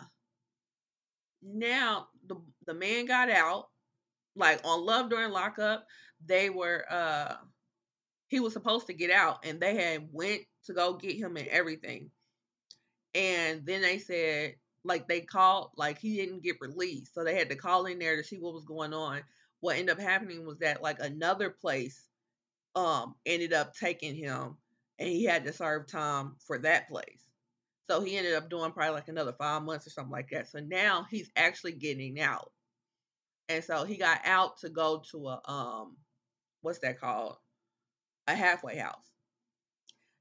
now the the man got out. Like on Love During Lockup, they were uh, he was supposed to get out, and they had went to go get him and everything. And then they said, like they called, like he didn't get released, so they had to call in there to see what was going on. What ended up happening was that like another place, um, ended up taking him, and he had to serve time for that place. So he ended up doing probably like another five months or something like that. So now he's actually getting out. And so he got out to go to a, um, what's that called? A halfway house.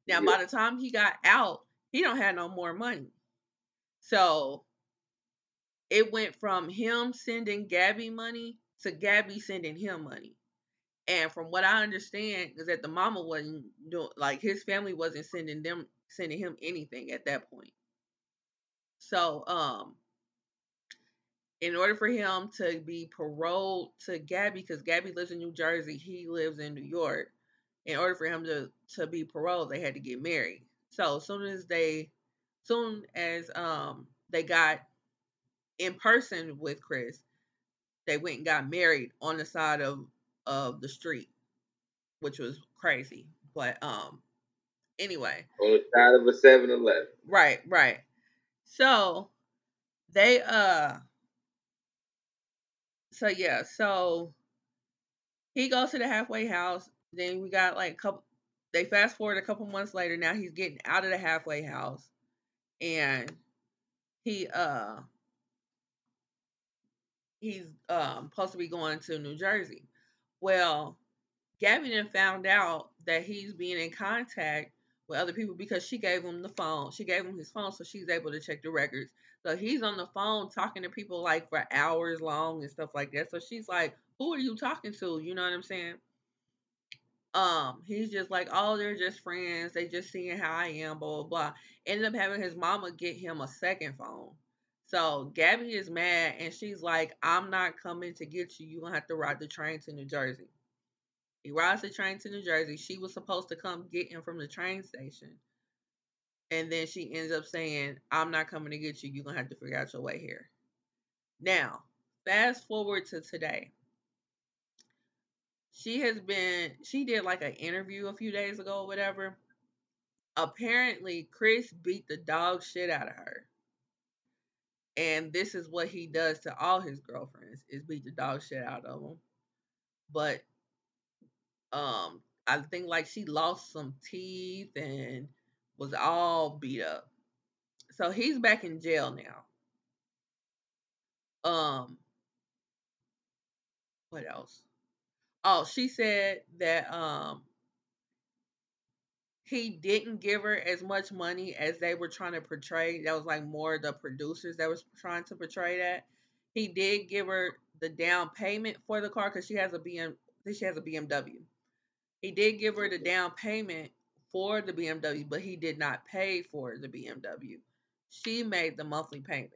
Now, yeah. by the time he got out, he don't have no more money. So it went from him sending Gabby money to Gabby sending him money. And from what I understand is that the mama wasn't doing, like his family wasn't sending them, sending him anything at that point. So, um, in order for him to be paroled to Gabby, because Gabby lives in New Jersey, he lives in New York. In order for him to, to be paroled, they had to get married. So as soon as they, soon as um they got in person with Chris, they went and got married on the side of, of the street, which was crazy. But um, anyway, on the side of a seven eleven. Right, right. So they uh. So, yeah, so he goes to the halfway house. Then we got like a couple, they fast forward a couple months later. Now he's getting out of the halfway house. And he, uh, he's um, supposed to be going to New Jersey. Well, Gabby then found out that he's being in contact with other people because she gave him the phone. She gave him his phone, so she's able to check the records. So he's on the phone talking to people like for hours long and stuff like that. So she's like, who are you talking to? You know what I'm saying? Um, he's just like, oh, they're just friends. They just seeing how I am, blah, blah, blah. Ended up having his mama get him a second phone. So Gabby is mad and she's like, I'm not coming to get you. You're going to have to ride the train to New Jersey. He rides the train to New Jersey. She was supposed to come get him from the train station. And then she ends up saying, I'm not coming to get you. You're going to have to figure out your way here. Now, fast forward to today. She has been, she did like an interview a few days ago or whatever. Apparently, Chris beat the dog shit out of her. And this is what he does to all his girlfriends, is beat the dog shit out of them. But Um, I think like she lost some teeth and was all beat up. So he's back in jail now. Um, what else? Oh, she said that um he didn't give her as much money as they were trying to portray. That was like more the producers that was trying to portray that. He did give her the down payment for the car because she has a B M W. She has a B M W. He did give her the down payment for the B M W, but he did not pay for the B M W. She made the monthly payment.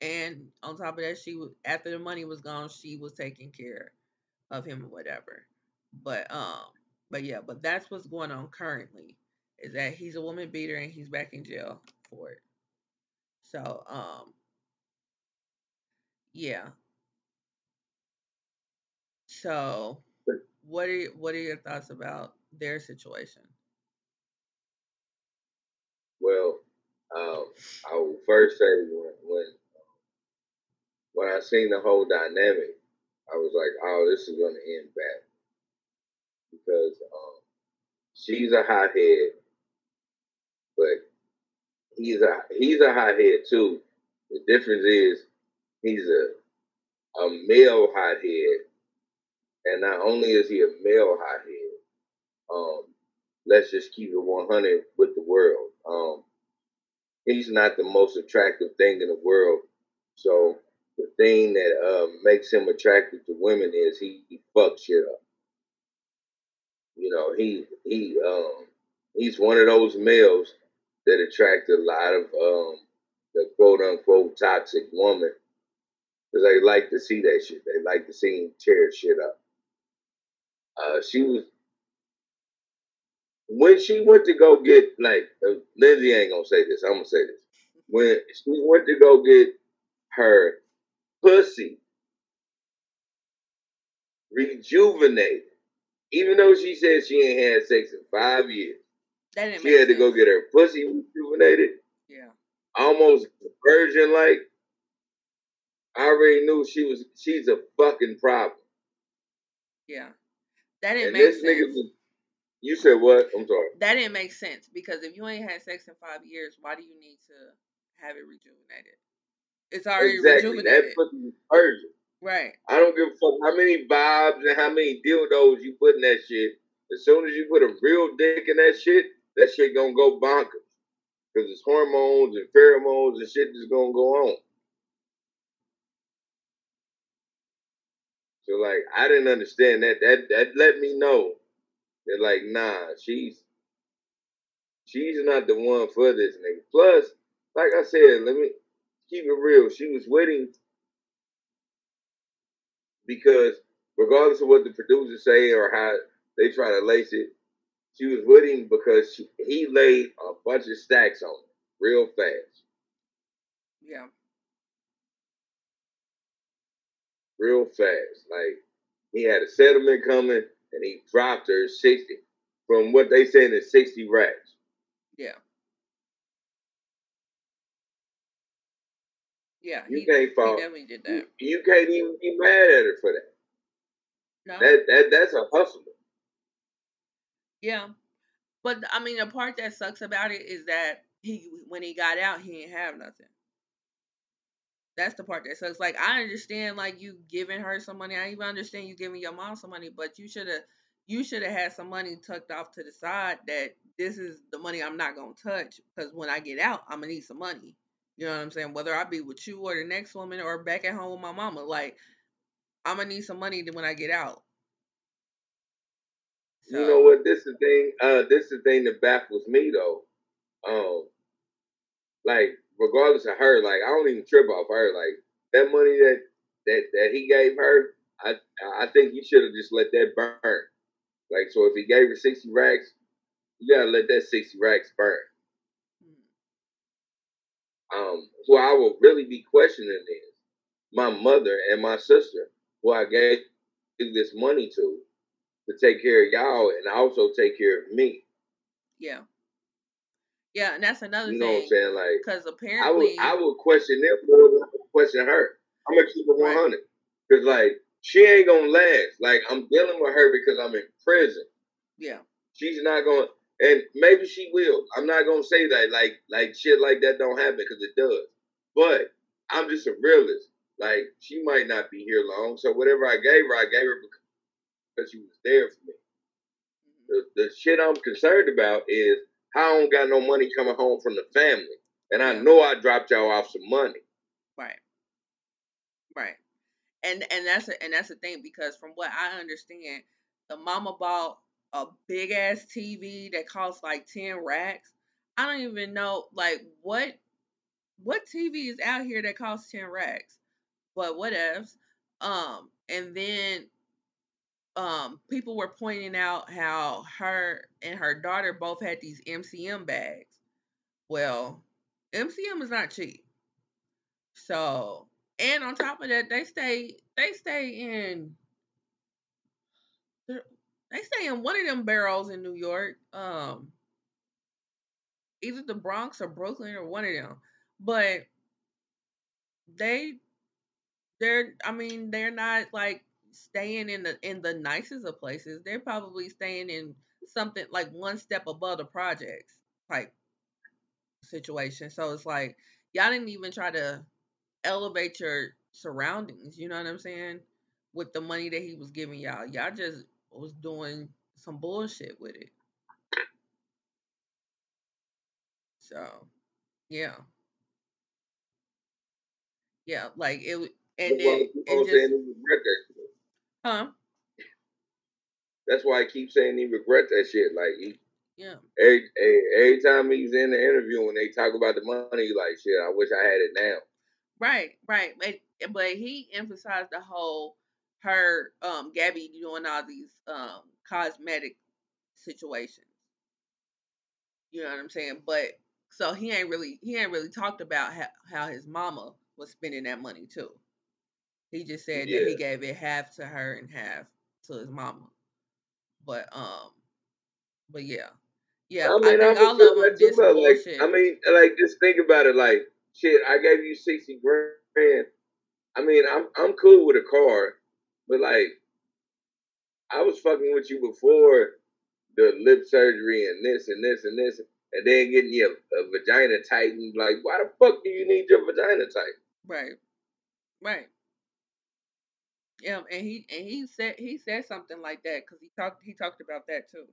And on top of that, she was, after the money was gone, she was taking care of him or whatever. But um, but yeah, but that's what's going on currently, is that he's a woman beater and he's back in jail for it. So um, yeah. So, what are what are your thoughts about their situation? Well, um, I will first say when when when I seen the whole dynamic, I was like, "Oh, this is going to end bad," because um, she's a hothead, but he's a he's a hothead too. The difference is he's a a male hothead. And not only is he a male hothead, um, let's just keep it one hundred with the world. Um, he's not the most attractive thing in the world. So the thing that uh, makes him attractive to women is he, he fucks shit up. You know, he he um, he's one of those males that attract a lot of um, the quote-unquote toxic woman. Because they like to see that shit. They like to see him tear shit up. Uh, she was, when she went to go get, like, uh, Lindsay ain't gonna say this, I'm gonna say this. When she went to go get her pussy rejuvenated, even though she said she ain't had sex in five years, that didn't she make had sense. To go get her pussy rejuvenated. Yeah. Almost virgin-like. I already knew she was, she's a fucking problem. Yeah. That didn't and make this sense. Nigga was, You said what? I'm sorry. That didn't make sense, because if you ain't had sex in five years, why do you need to have it rejuvenated? It's already exactly. rejuvenated. That fucking urgent. Right. I don't give a fuck how many vibes and how many dildos you put in that shit. As soon as you put a real dick in that shit, that shit gonna go bonkers. Because it's hormones and pheromones and shit that's gonna go on. So, like, I didn't understand that. That that let me know that, like, nah, she's she's not the one for this nigga. Plus, like I said, let me keep it real. She was with him because regardless of what the producers say or how they try to lace it, she was with him because she, he laid a bunch of stacks on her real fast. Yeah. Real fast. Like, he had a settlement coming, and he dropped her sixty. From what they saying is sixty racks. Yeah. Yeah, you he, can't fall. He definitely did that. You, you can't even be mad at her for that. No. That that that's a hustler. Yeah, but I mean, the part that sucks about it is that he, when he got out, he didn't have nothing. That's the part that sucks. Like, I understand, like, you giving her some money. I even understand you giving your mom some money, but you should have, you should have had some money tucked off to the side. That this is the money I'm not gonna touch, because when I get out, I'm gonna need some money. You know what I'm saying? Whether I be with you or the next woman or back at home with my mama, like, I'm gonna need some money when I get out. You know what? This is the thing. Uh, this is the thing that baffles me though. Um, like regardless of her, like I don't even trip off her. Like that money that that, that he gave her, I I think you should have just let that burn. Like so, if he gave her sixty racks, you gotta let that sixty racks burn. Um, who I will really be questioning is my mother and my sister, who I gave this money to. To take care of y'all and also take care of me. Yeah. Yeah, and that's another you thing. You know what I'm saying? Like, because apparently. I would, I would question them more than I would question her. I'm going to keep it one hundred. Because, right. like, she ain't going to last. Like, I'm dealing with her because I'm in prison. Yeah. She's not going to. And maybe she will. I'm not going to say that. Like, like shit like that don't happen, because it does. But I'm just a realist. Like, she might not be here long. So whatever I gave her, I gave her because. Because you was there for me. The, the shit I'm concerned about is how I don't got no money coming home from the family. And I know I dropped y'all off some money. Right. Right. And and that's a, and that's the thing, because from what I understand, the mama bought a big ass T V that cost like ten racks. I don't even know like what what T V is out here that costs ten racks. But whatevs. Um and then Um, people were pointing out how her and her daughter both had these M C M bags. Well, M C M is not cheap. So, and on top of that, they stay they stay in they stay in one of them barrels in New York, um, either the Bronx or Brooklyn or one of them. But they they're I mean they're not like. Staying in the in the nicest of places. They're probably staying in something like one step above the projects type situation. So it's like y'all didn't even try to elevate your surroundings. You know what I'm saying? With the money that he was giving y'all, y'all just was doing some bullshit with it. So, yeah, yeah, like it and it, it just. Huh? That's why I keep saying he regrets that shit. Like, he, yeah. Every, every, every time he's in the interview and they talk about the money, he like, shit, I wish I had it now. Right, right. But, but he emphasized the whole her, um, Gabby doing all these um, cosmetic situations. You know what I'm saying? But so he ain't really he ain't really talked about how, how his mama was spending that money too. He just said yeah. that he gave it half to her and half to his mama. But um, but yeah, yeah. I, mean, I think I all of them just well. bullshit. Like, I mean, like just think about it. Like shit, I gave you sixty grand. I mean, I'm I'm cool with a car, but like, I was fucking with you before the lip surgery and this and this and this, and then getting your uh, vagina tightened. Like, why the fuck do you need your vagina tightened? Right, right. Yeah, and he and he said he said something like that because he talked he talked about that too.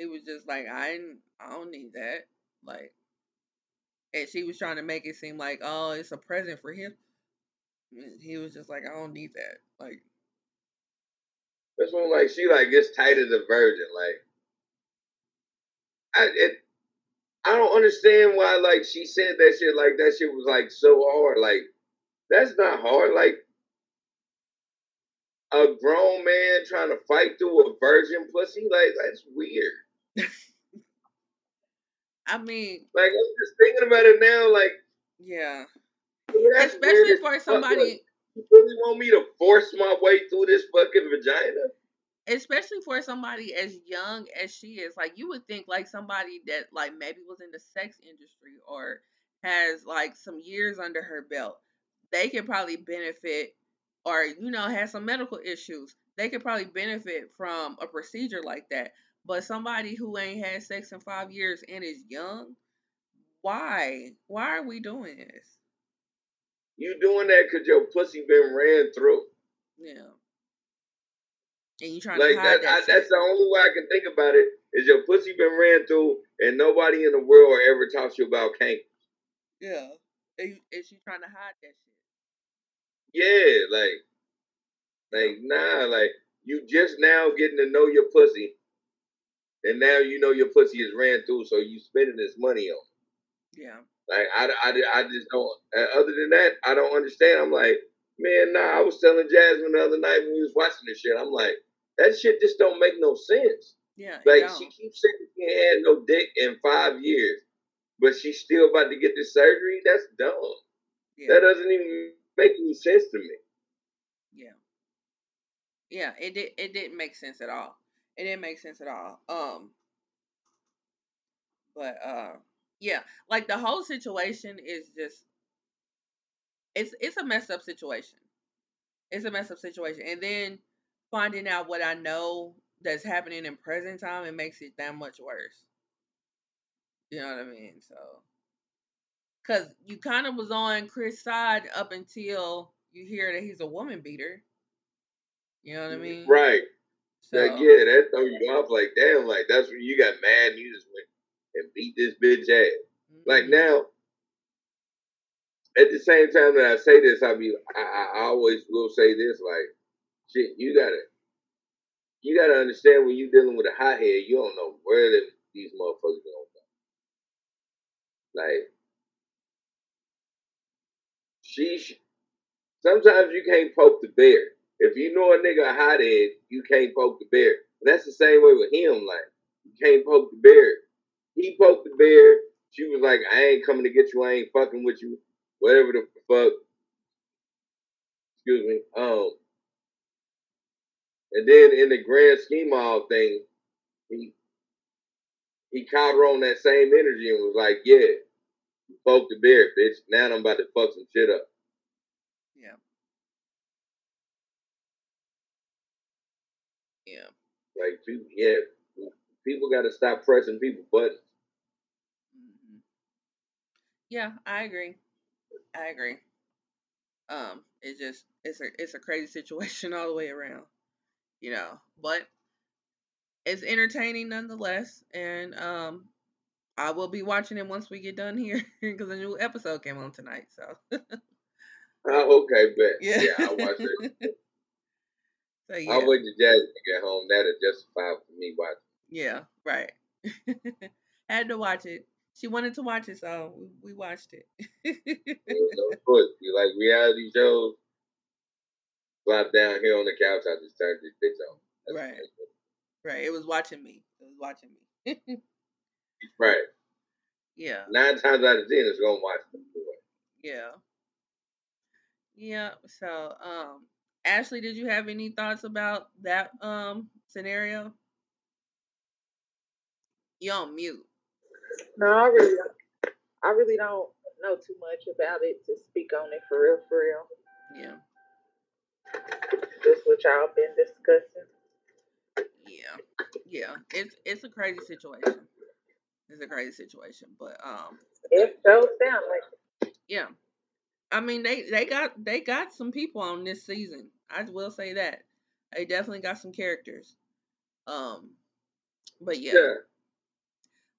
It was just like I didn't, I don't need that. Like, and she was trying to make it seem like, oh, it's a present for him. And he was just like, I don't need that. Like, that's when like she like gets tight as a virgin. Like, I it I don't understand why like she said that shit. Like that shit was like so hard. Like, that's not hard. Like. A grown man trying to fight through a virgin pussy? Like, that's weird. I mean... Like, I'm just thinking about it now, like... Yeah. Especially for somebody... Like, you really want me to force my way through this fucking vagina? Especially for somebody as young as she is. Like, you would think, like, somebody that, like, maybe was in the sex industry or has, like, some years under her belt. They could probably benefit... or, you know, has some medical issues, they could probably benefit from a procedure like that. But somebody who ain't had sex in five years and is young, why? Why are we doing this? You doing that because your pussy been ran through. Yeah. And you trying like to hide that. that I, that's the only way I can think about it, is your pussy been ran through and nobody in the world ever talks to you about kink. Yeah. Is she trying to hide that shit? Yeah, like, like, nah, like, you just now getting to know your pussy, and now you know your pussy is ran through, so you spending this money on it. Yeah. Like, I, I, I just don't, other than that, I don't understand. I'm like, man, nah, I was telling Jasmine the other night when we was watching this shit, I'm like, that shit just don't make no sense. Yeah, Like, no. She keeps saying she ain't had no dick in five years, but she's still about to get this surgery? That's dumb. Yeah. That doesn't even... make any sense to me. Yeah. Yeah, it did it didn't make sense at all. It didn't make sense at all. Um but uh yeah, like the whole situation is just it's it's a messed up situation. It's a messed up situation. And then finding out what I know that's happening in present time, it makes it that much worse. You know what I mean? So because you kind of was on Chris' side up until you hear that he's a woman beater. You know what I mean? Right. So, like, yeah, that throw you off like, damn, like, that's when you got mad and you just went and beat this bitch ass. Mm-hmm. Like, now, at the same time that I say this, I mean, I, I always will say this, like, shit, you gotta, you gotta understand when you're dealing with a hothead, you don't know where the, these motherfuckers gonna go. Like, She, sometimes you can't poke the bear. If you know a nigga a hothead, you can't poke the bear. And that's the same way with him. Like, you can't poke the bear. He poked the bear. She was like, I ain't coming to get you. I ain't fucking with you. Whatever the fuck. Excuse me. Um. And then in the grand scheme of all things, he, he caught her on that same energy and was like, yeah. Poke the bear, bitch. Now I'm about to fuck some shit up. Yeah. Yeah. Like, people, yeah, people got to stop pressing people buttons. Mm-hmm. Yeah, I agree. I agree. Um, it's just it's a it's a crazy situation all the way around, you know. But it's entertaining nonetheless, and um. I will be watching it once we get done here because a new episode came on tonight. So, oh, okay, bet. Yeah, yeah, I'll watch it. So, yeah. I'll wait till Jasmine get home. That'll justify for me watching. Yeah, right. Had to watch it. She wanted to watch it, so we watched it. Of course, you like reality shows. Flop down here on the couch. I just turned this bitch on. That's right, right. It was watching me. It was watching me. Right. Yeah. Nine times out of ten, it's gonna watch them. Yeah. Yeah. So, um, Ashley, did you have any thoughts about that um scenario? You're on mute. No, I really, don't, I really don't know too much about it to speak on it for real, for real. Yeah. Just what y'all been discussing. Yeah. yeah, it's it's a crazy situation. It's a crazy situation, but um, it goes down. Like, yeah, I mean they, they got they got some people on this season. I will say that they definitely got some characters. Um, but yeah, sure.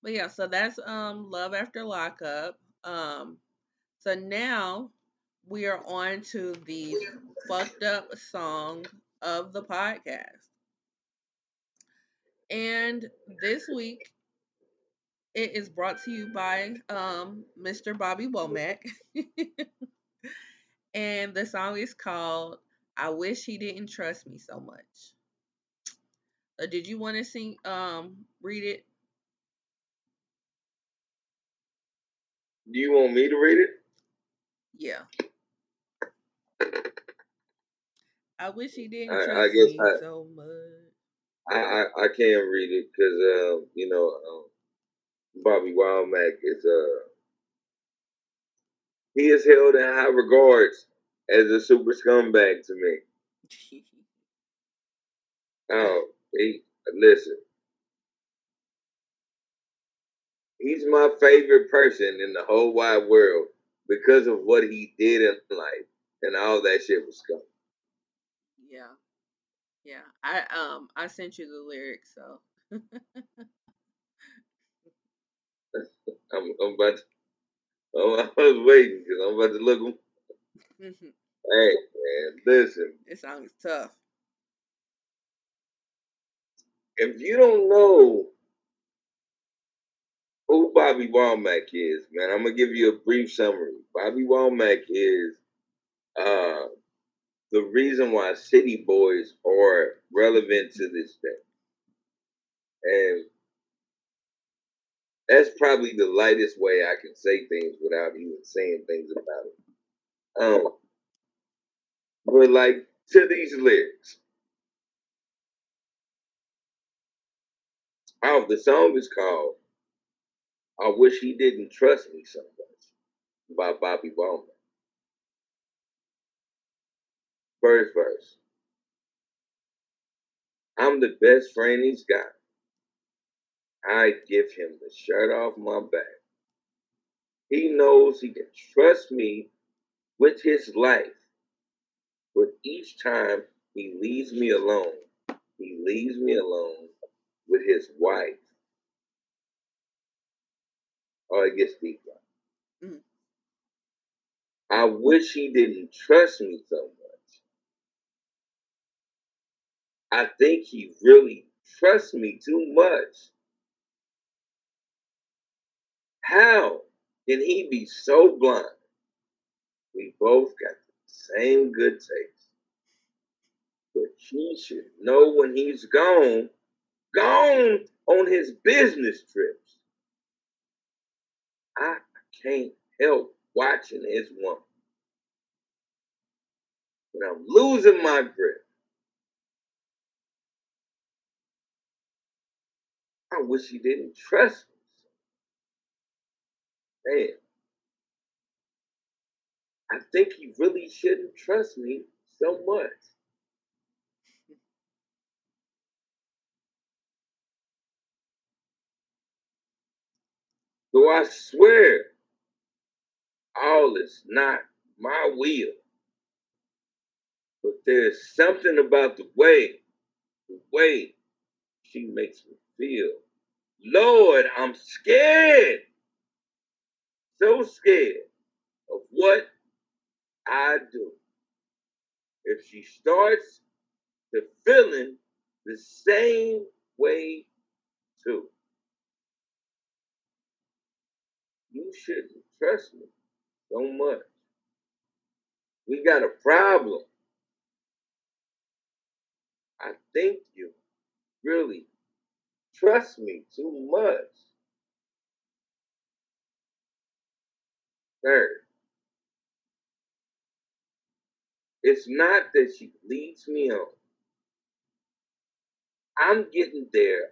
but yeah. So that's um, Love After Lockup. Um, so now we are on to the fucked up song of the podcast, and this week. It is brought to you by um, Mister Bobby Womack. And the song is called I Wish He Didn't Trust Me So Much. Uh, did you want to sing, um, read it? Do you want me to read it? Yeah. I wish he didn't I, trust I guess me I, so much. I, I, I can't read it because, uh, you know... Um, Bobby Womack is uh he is held in high regards as a super scumbag to me. Oh, he listen. He's my favorite person in the whole wide world because of what he did in life, and all that shit was scum. Yeah, yeah. I um I sent you the lyrics, so. I'm, I'm about to. I'm, I was waiting because I'm about to look them. Hey man, listen. This song is tough. If you don't know who Bobby Womack is, man, I'm gonna give you a brief summary. Bobby Womack is uh, the reason why City Boys are relevant to this day, and. That's probably the lightest way I can say things without even saying things about it. Um, but like to these lyrics, oh, the song is called "I Wish He Didn't Trust Me So Much" by Bobby Womack. First verse: I'm the best friend he's got. I give him the shirt off my back. He knows he can trust me with his life. But each time he leaves me alone, he leaves me alone with his wife. Oh, it gets deeper. Mm. I wish he didn't trust me so much. I think he really trusts me too much. How can he be so blind? We both got the same good taste. But he should know when he's gone, gone on his business trips. I can't help watching his woman. But I'm losing my grip. I wish he didn't trust me. Man, I think he really shouldn't trust me so much. So I swear, all is not my will. But there's something about the way, the way she makes me feel. Lord, I'm scared. So scared of what I do. If she starts to feeling the same way too. You shouldn't trust me so much. We got a problem. I think you really trust me too much. Third, it's not that she leads me on. I'm getting there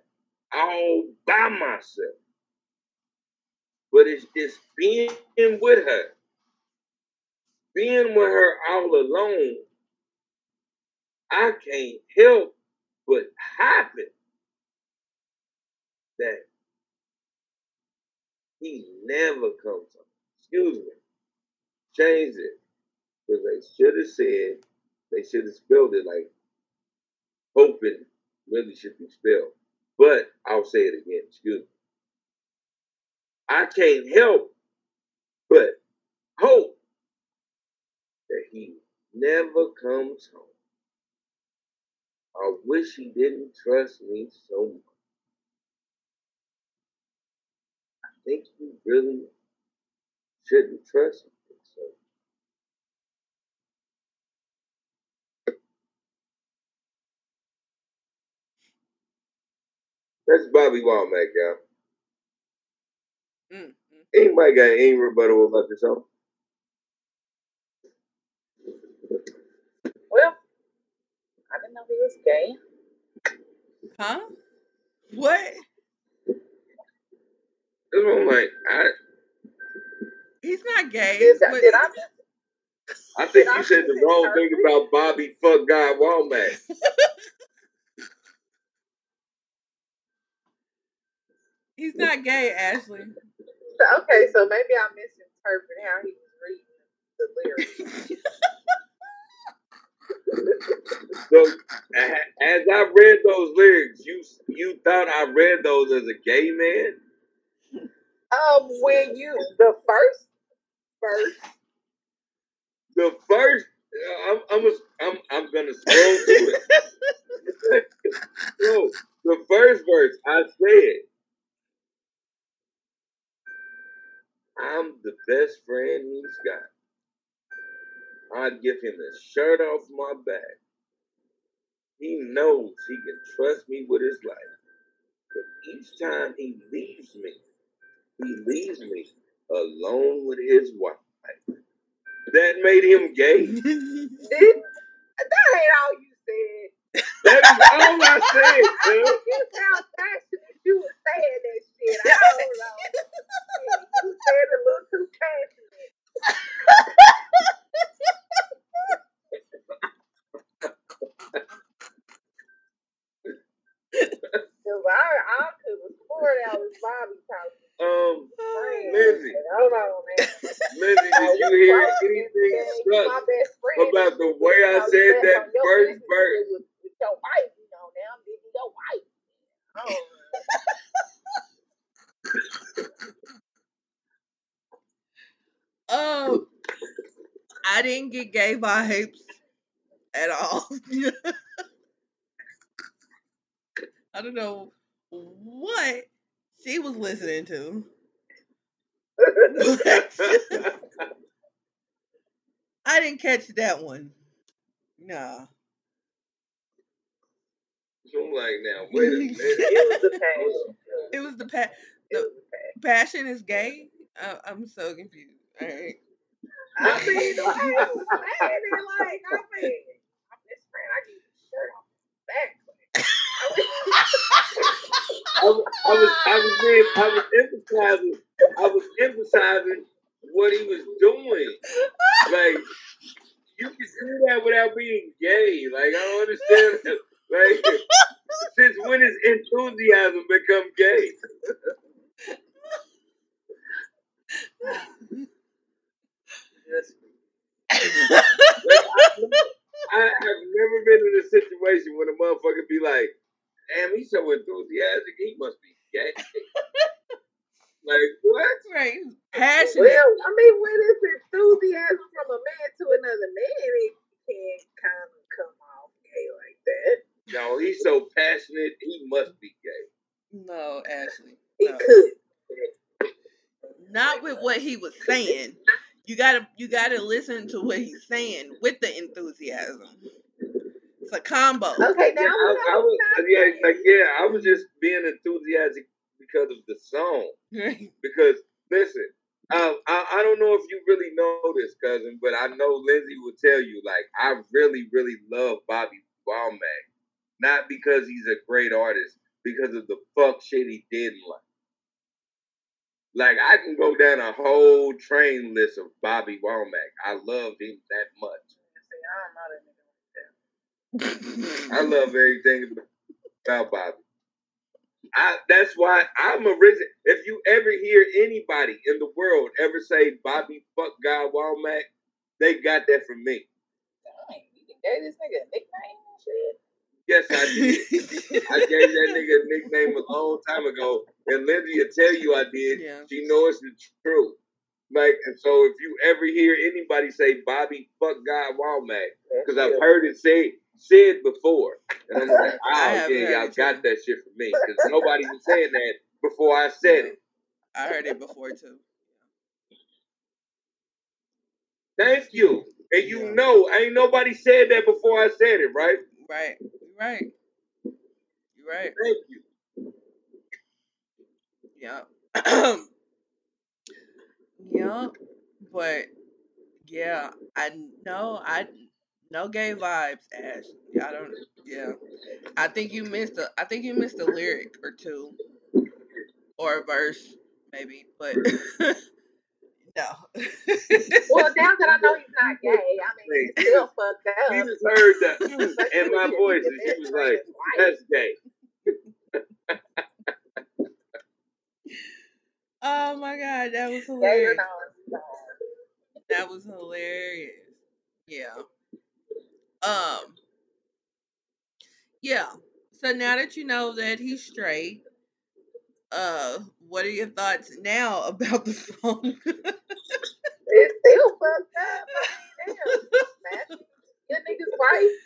all by myself. But it's just being with her. Being with her all alone, I can't help but hop it. that he never comes up. Excuse me. Change it. Because they should have said, they should have spelled it like open really should be spelled. But I'll say it again. Excuse me. I can't help but hope that he never comes home. I wish he didn't trust me so much. I think you really shouldn't trust me so much. That's Bobby Womack, y'all. Mm-hmm. Anybody got any rebuttal about this song? Well, I didn't know he was gay. Huh? What? That's what I'm like. I... He's not gay. Did, but... did I? I think you said the wrong thing about Bobby Fuck God Womack. He's not gay, Ashley. Okay, so maybe I misinterpreted how he was reading the lyrics. So, as I read those lyrics, you you thought I read those as a gay man? Um, when you the first verse, the first, I'm I'm a, I'm I'm gonna scroll through it. So the first verse, I said, I'm the best friend he's got. I'd give him the shirt off my back. He knows he can trust me with his life. But each time he leaves me, he leaves me alone with his wife. That made him gay. That ain't all you said. That is all I said, dude. You sound passionate. You were saying that shit. I don't know. You said a little too passionate. Cause I, I could record out with Bobby talking. Um, Lizzie, hold on, man. Lizzie, did you hear anything about the way I said that first verse? With, with your wife, you know, now I'm with your wife. Oh. Oh, I didn't get gay vibes at all. I don't know what she was listening to. I didn't catch that one. Nah. I'm like, now, wait a minute. It was the passion. It was the, pa- the, it was the passion. Passion is gay? I- I'm so confused. All right. I mean, the way he was saying it, like, I mean, I'm this friend. I need a shirt off my back. I was, I was, I was, being, I was emphasizing, I was emphasizing what he was doing. Like, you can see that without being gay. Like, I don't understand. Like, since when has enthusiasm become gay? Like, I have never been in a situation where a motherfucker be like, damn, he's so enthusiastic, he must be gay. Like, what? Right. Passionate. Well, I mean, when it's enthusiasm from a man to another man, it can kind of come off gay like that. No, he's so passionate, he must be gay. No, Ashley. No. He could. Not with what he was saying. You gotta, you gotta listen to what he's saying with the enthusiasm. It's a combo. Okay, now yeah, I, I was, yeah, like, yeah, I was just being enthusiastic because of the song. Because listen, um, I, I don't know if you really know this, cousin, but I know Lindsay will tell you. Like, I really, really love Bobby Womack, not because he's a great artist, because of the fuck shit he did in life. Like, I can go down a whole train list of Bobby Womack. I love him that much. I love everything about Bobby. I, that's why I'm a resident. If you ever hear anybody in the world ever say Bobby Fuck God Womack, they got that from me. Dang, you gave this nigga a nickname and shit? Yes, I did. I gave that nigga a nickname a long time ago, and Lindsay will tell you I did. Yeah. She knows the truth. Like, and so if you ever hear anybody say Bobby Fuck God Womack, because I've heard it said said before, and I'm like, oh yeah, y'all got that shit from me, because nobody was saying that before I said yeah. it. I heard it before too. Thank you. And you yeah. know, ain't nobody said that before I said it, right? Right. You're right. You're right. Thank you. Yeah. Yeah, but yeah, I know I no gay vibes, Ash. I don't. Yeah, I think you missed a. I think you missed a lyric or two, or a verse maybe. But no. Well, now that I know he's not gay, I mean, he's still fucked up. He just heard that in my voice, and she was like, "That's gay." Oh my God, that was hilarious. That was hilarious. Yeah. Um. Yeah. So now that you know that he's straight, uh, what are your thoughts now about the song? It's still fucked up. Damn, man. That nigga's wife,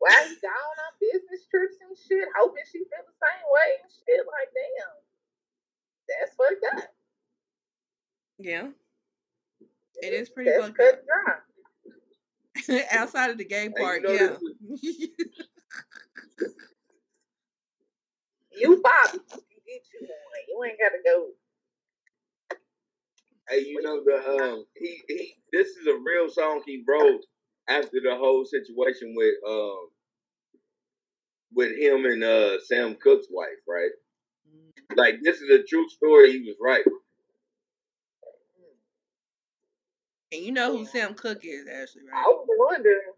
why he gone on business trips and shit, hoping she feel the same way and shit. Like, damn. That's fucked up. Yeah. It is pretty that's fucked up. Outside of the gay part, you know yeah. You Bobby, you get you one. You ain't gotta go. Hey, you know the um he, he this is a real song he wrote after the whole situation with um with him and uh Sam Cooke's wife, right? Like, this is a true story. He was right. And you know who Sam Cooke is, Ashley, right? I was wondering.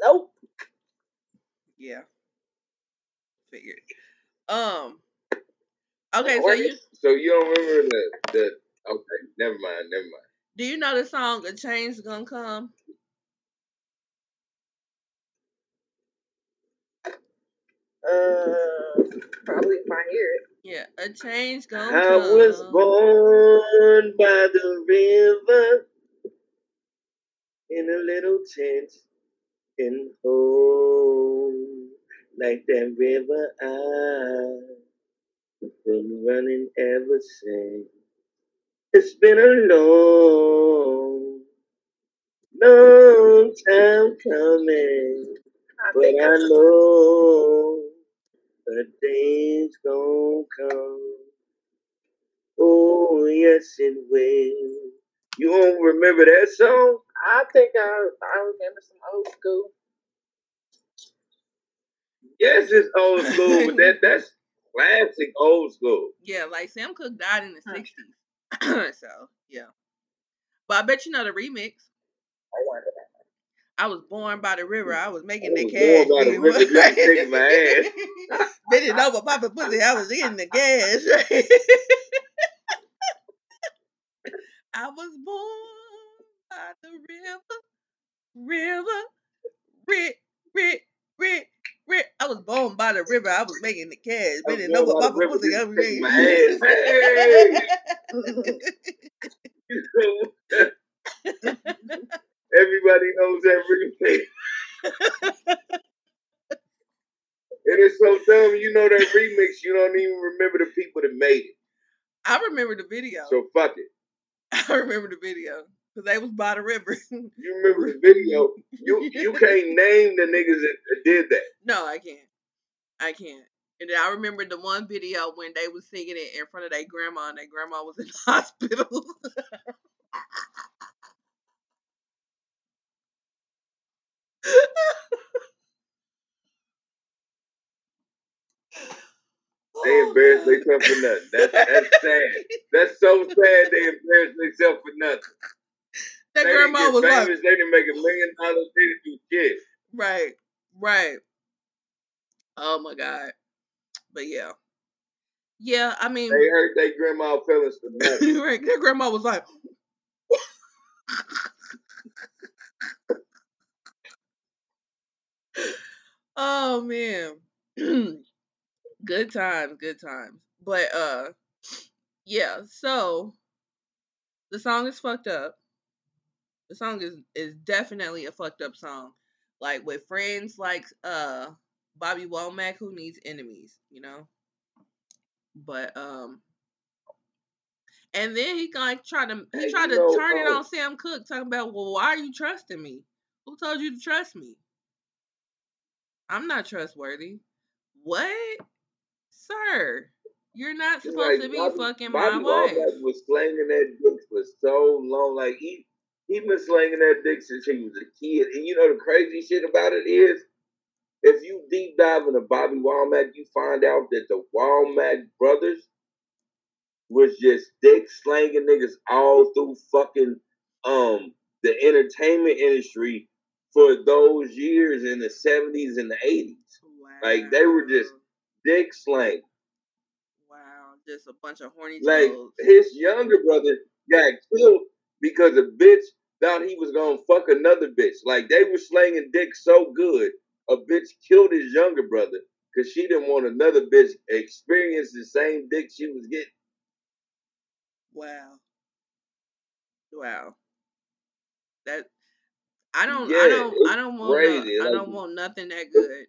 Nope. Yeah. Figured. Um. Okay, so you... So you don't remember the... the okay, never mind, never mind. Do you know the song, A Change's Gonna Come? Uh, probably if I hear it. Yeah, a change gonna come. I was born by the river in a little tent and home. Like that river I've been running ever since. It's been a long, long time coming. I but I know a day's gonna come. Oh, yes, it will. You don't remember that song? I think I I remember some old school. Yes, it's old school, but that, that's classic old school. Yeah, like Sam Cooke died in the sixties. So, yeah. But I bet you know the remix. I wonder that. I was born by the river. I was making I was the cash. Born by the river. Just taking my ass. Bitching over Papa Pussy. I was eating the gas. Right? I was born by the river, river, rit, rit, rit, rit. I was born by the river. I was making the cash. Bitching over Papa Pussy. I was eating the gas. Everybody knows everything. It is so dumb. You know that remix. You don't even remember the people that made it. I remember the video. So fuck it. I remember the video. Because they was by the river. You remember the video. You you can't name the niggas that did that. No, I can't. I can't. And then I remember the one video when they was singing it in front of their grandma and their grandma was in the hospital. They embarrass oh, themselves for nothing. That's, that's sad. That's so sad. They embarrass themselves for nothing. That they grandma didn't get was famous. Like, they didn't make a million dollars. They didn't do shit. Right, right. Oh my God. But yeah. Yeah, I mean. They hurt their grandma feelings for nothing. Right. Their grandma was like. Oh man. Good times, good times. But uh yeah, so the song is fucked up. The song is, is definitely a fucked up song. Like with friends like uh Bobby Womack, who needs enemies, you know? But um and then he like tried to he tried to know, turn oh. it on Sam Cooke, talking about, well, why are you trusting me? Who told you to trust me? I'm not trustworthy. What? Sir, you're not supposed like, to be Bobby, fucking Bobby my wife. Bobby was slanging that dick for so long. Like, he, he been slanging that dick since he was a kid. And you know the crazy shit about it is, if you deep dive into Bobby Womack, you find out that the Womack brothers was just dick slanging niggas all through fucking um the entertainment industry for those years in the seventies and the eighties. Wow. Like, they were just dick slang. Wow, just a bunch of horny like toes. His younger brother got killed because a bitch thought he was gonna fuck another bitch. Like, they were slanging dick so good, a bitch killed his younger brother because she didn't want another bitch experience the same dick she was getting. Wow. Wow. That I don't yeah, I don't I don't want no, I don't want nothing that good.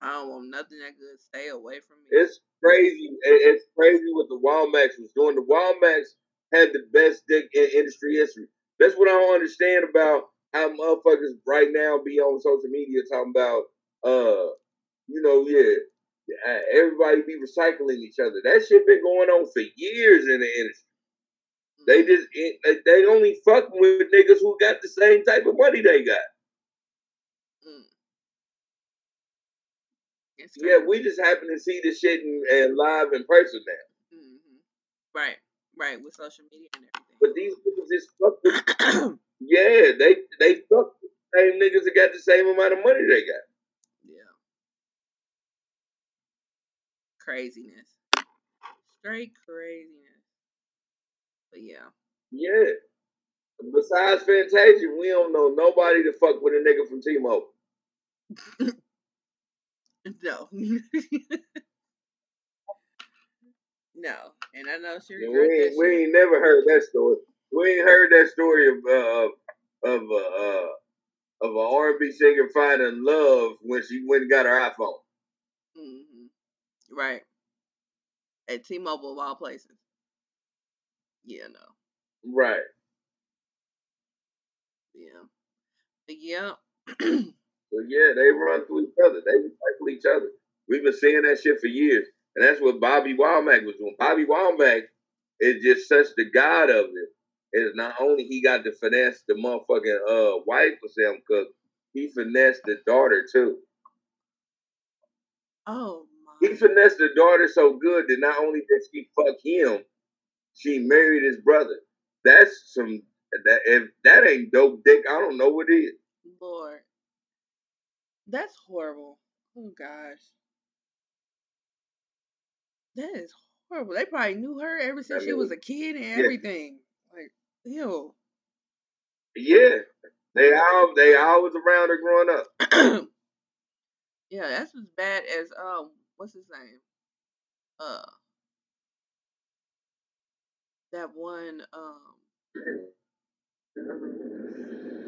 I don't want nothing that good. Stay away from me. It's crazy. It's crazy what the Womacks was doing. The Womacks had the best dick in industry history. That's what I don't understand about how motherfuckers right now be on social media talking about, uh, you know, yeah, everybody be recycling each other. That shit been going on for years in the industry. They just, they only fuck with niggas who got the same type of money they got. Yeah, we just happen to see this shit in, in live in person now. Mm-hmm. Right, right, with social media and everything. But these niggas just fucked with yeah, they they fucked with the same niggas that got the same amount of money they got. Yeah. Craziness. Straight craziness. But yeah. Yeah. Besides Fantasia, we don't know nobody to fuck with a nigga from T Mobile. No. No. And I know she regret yeah, that. We shit. ain't never heard that story. We ain't heard that story of uh, of uh, uh, of an R and B singer finding love when she went and got her iPhone. Mm-hmm. Right. At T Mobile of all places. Yeah, no. Right. Yeah. But yeah. But yeah, they run through each other. They recycle each other. We've been seeing that shit for years. And that's what Bobby Womack was doing. Bobby Womack is just such the god of it. It's not only he got to finesse the motherfucking uh, wife of Sam Cooke, he finessed the daughter too. Oh, my. He finessed the daughter so good that not only did she fuck him, she married his brother. That's some, that, if that ain't dope dick, I don't know what it is. Lord. That's horrible. Oh, gosh. That is horrible. They probably knew her ever since I mean, she was a kid and yeah. everything. Like, ew. Yeah. They all they always around her growing up. Yeah, that's as bad as, um, what's his name? Uh, that one, um,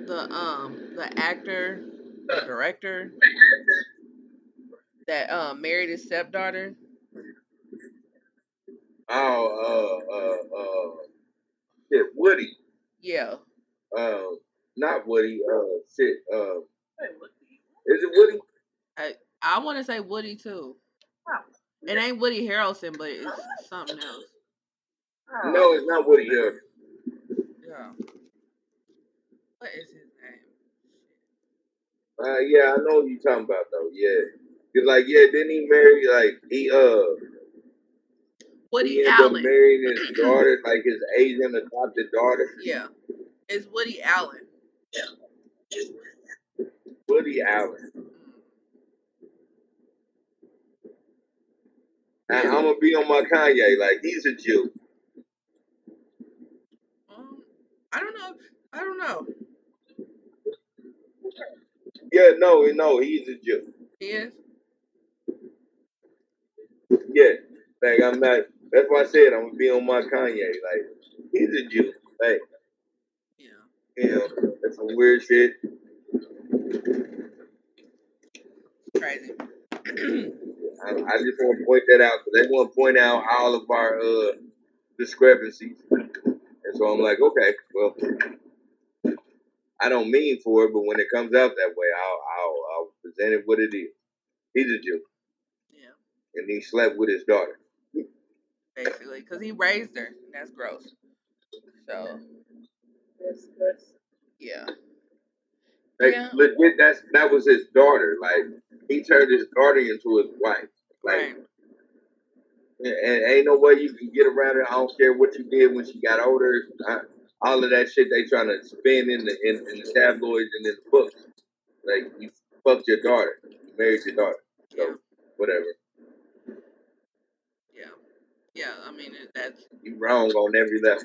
the, um, the actor... The director that uh, married his stepdaughter. Oh, uh, uh, uh, shit, Woody. Yeah. Uh, not Woody. Uh, shit. Uh, is it Woody? I I want to say Woody too. It ain't Woody Harrelson, but it's something else. No, it's not Woody Harrelson. Yeah. What is his name? Uh, yeah, I know what you're talking about, though, yeah. Because, like, yeah, didn't he marry, like, he, uh... Woody he Allen. He married his daughter, like, his Asian adopted daughter. Yeah. It's Woody Allen. Yeah. Woody Allen. I, I'm gonna be on my Kanye. Like, he's a Jew. Um, I don't know. I don't know. Yeah, no, no, he's a Jew. He is? Yeah. Like, I'm not. That's why I said I'm gonna be on my Kanye. Like, he's a Jew. Like, yeah. You know, that's some weird shit. Crazy. I, I just want to point that out because they want to point out all of our uh, discrepancies, and so I'm like, okay, well, I don't mean for it, but when it comes out that way, I'll I'll, I'll present it what it is. He's a Jew, yeah, and he slept with his daughter, basically, because he raised her. And that's gross. So, that's, that's, yeah. Like, yeah. Legit, that's that was his daughter. Like, he turned his daughter into his wife. Like, right. And, and ain't no way you can get around it. I don't care what you did when she got older. I, all of that shit they trying to spin in the in, in the tabloids and in the books. Like, you fucked your daughter, you married your daughter. So yeah. Whatever. Yeah, yeah. I mean, that's you wrong on every level.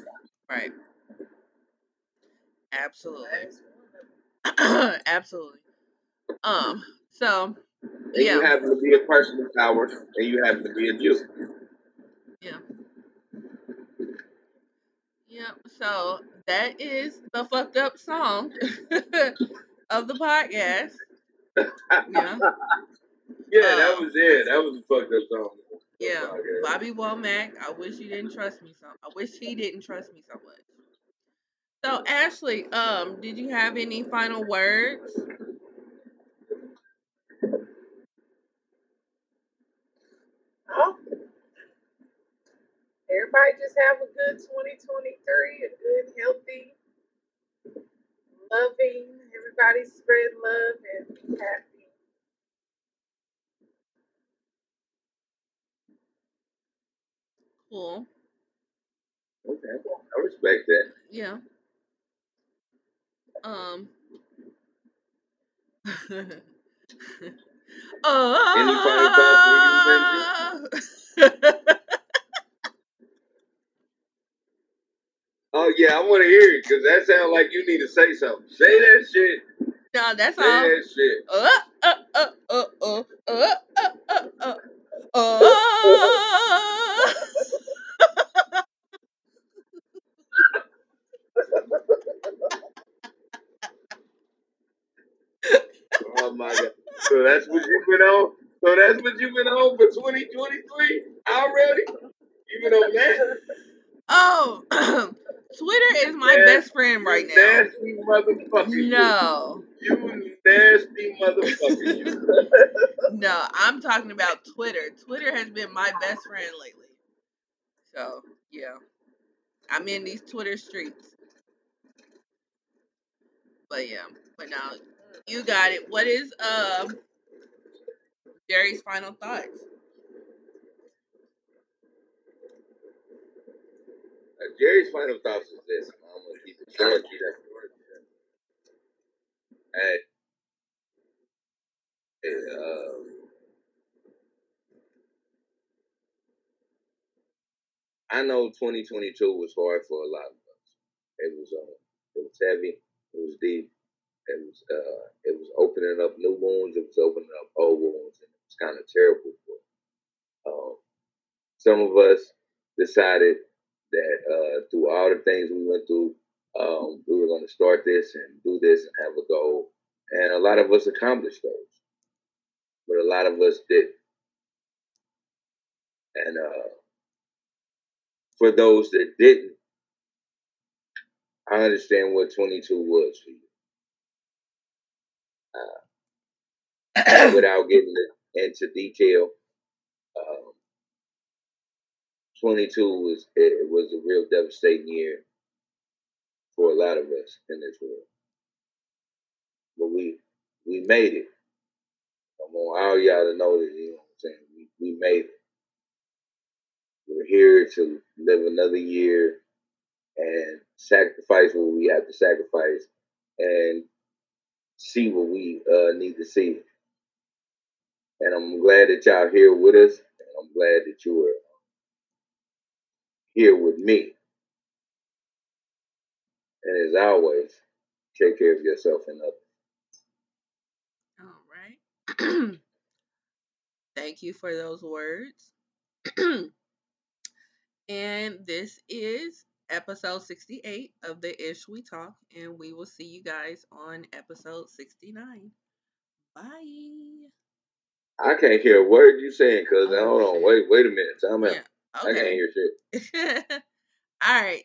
Right. Absolutely. Absolutely. Um. So. And yeah. You happen to be a person of power, and you happen to be a Jew. Yeah. Yeah. So that is the fucked up song of the podcast. Yeah. Yeah, um, that was it. That was the fucked up song. Yeah, Bobby Womack. I wish you didn't trust me so. I wish he didn't trust me so much. So, Ashley, um, did you have any final words? Oh. Everybody just have a good twenty twenty-three, a good, healthy, loving, everybody spread love and be happy. Cool. Okay, I respect that. Yeah. Um. Oh. Oh yeah, I want to hear it because that sounds like you need to say something. Say that shit. No, that's say all. Say that shit. Oh, oh, oh, oh, oh, oh, oh, oh, oh, oh. Oh my God! So that's what you've been on. So that's what you've been on for twenty twenty-three already. You've been on that. Oh, Twitter is my nasty, best friend right you now. Nasty motherfucker! No, you, you nasty motherfucker! No, I'm talking about Twitter. Twitter has been my best friend lately. So yeah, I'm in these Twitter streets. But yeah, but now. You got it. What is uh, Jerry's final thoughts? Uh, Jerry's final thoughts is this. I'm going to keep it short. Hey. Hey, uh, I know twenty twenty-two was hard for a lot of us. It was, uh, it was heavy. It was deep. It was uh, it was opening up new wounds. It was opening up old wounds, and it was kind of terrible for us. Um, some of us decided that uh, through all the things we went through, um, we were going to start this and do this and have a goal. And a lot of us accomplished those, but a lot of us didn't. And uh, for those that didn't, I understand what twenty-two was for you. Uh, without getting into detail, um, twenty-two was it was a real devastating year for a lot of us in this world, but we we made it. I want all y'all to know that, you know what I'm saying. We, we made it. We're here to live another year and sacrifice what we have to sacrifice and see what we uh, need to see. And I'm glad that y'all here with us. And I'm glad that you were here with me. And as always, take care of yourself and others. All right. Thank you for those words. And this is episode sixty-eight of the Ish We Talk, and we will see you guys on episode sixty-nine. Bye. I can't hear a word you saying, cause oh, hold shit. on, wait, wait a minute, time out. Yeah, okay. I can't hear shit. All right,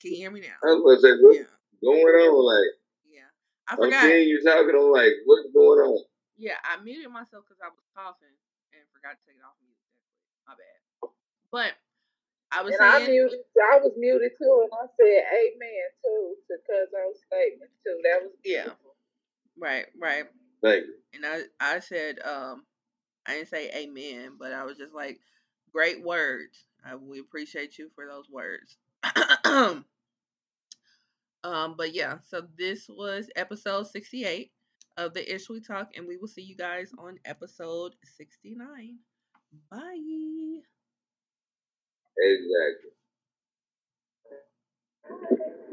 can you hear me now? I was like, what's yeah. going on? Like, yeah, I I'm forgot. I'm seeing you talking. I'm like, what's going on? Yeah, I muted myself because I was coughing and forgot to take it off mute. My bad. But I was and saying, I, muted, I was muted too, and I said amen too because I was statement too. That was beautiful. Yeah, right, right. Thank you. And I, I said, um, I didn't say amen, but I was just like, great words. I, we appreciate you for those words. um, but yeah, so this was episode sixty-eight of the Ish We Talk, and we will see you guys on episode sixty-nine. Bye. Exactly.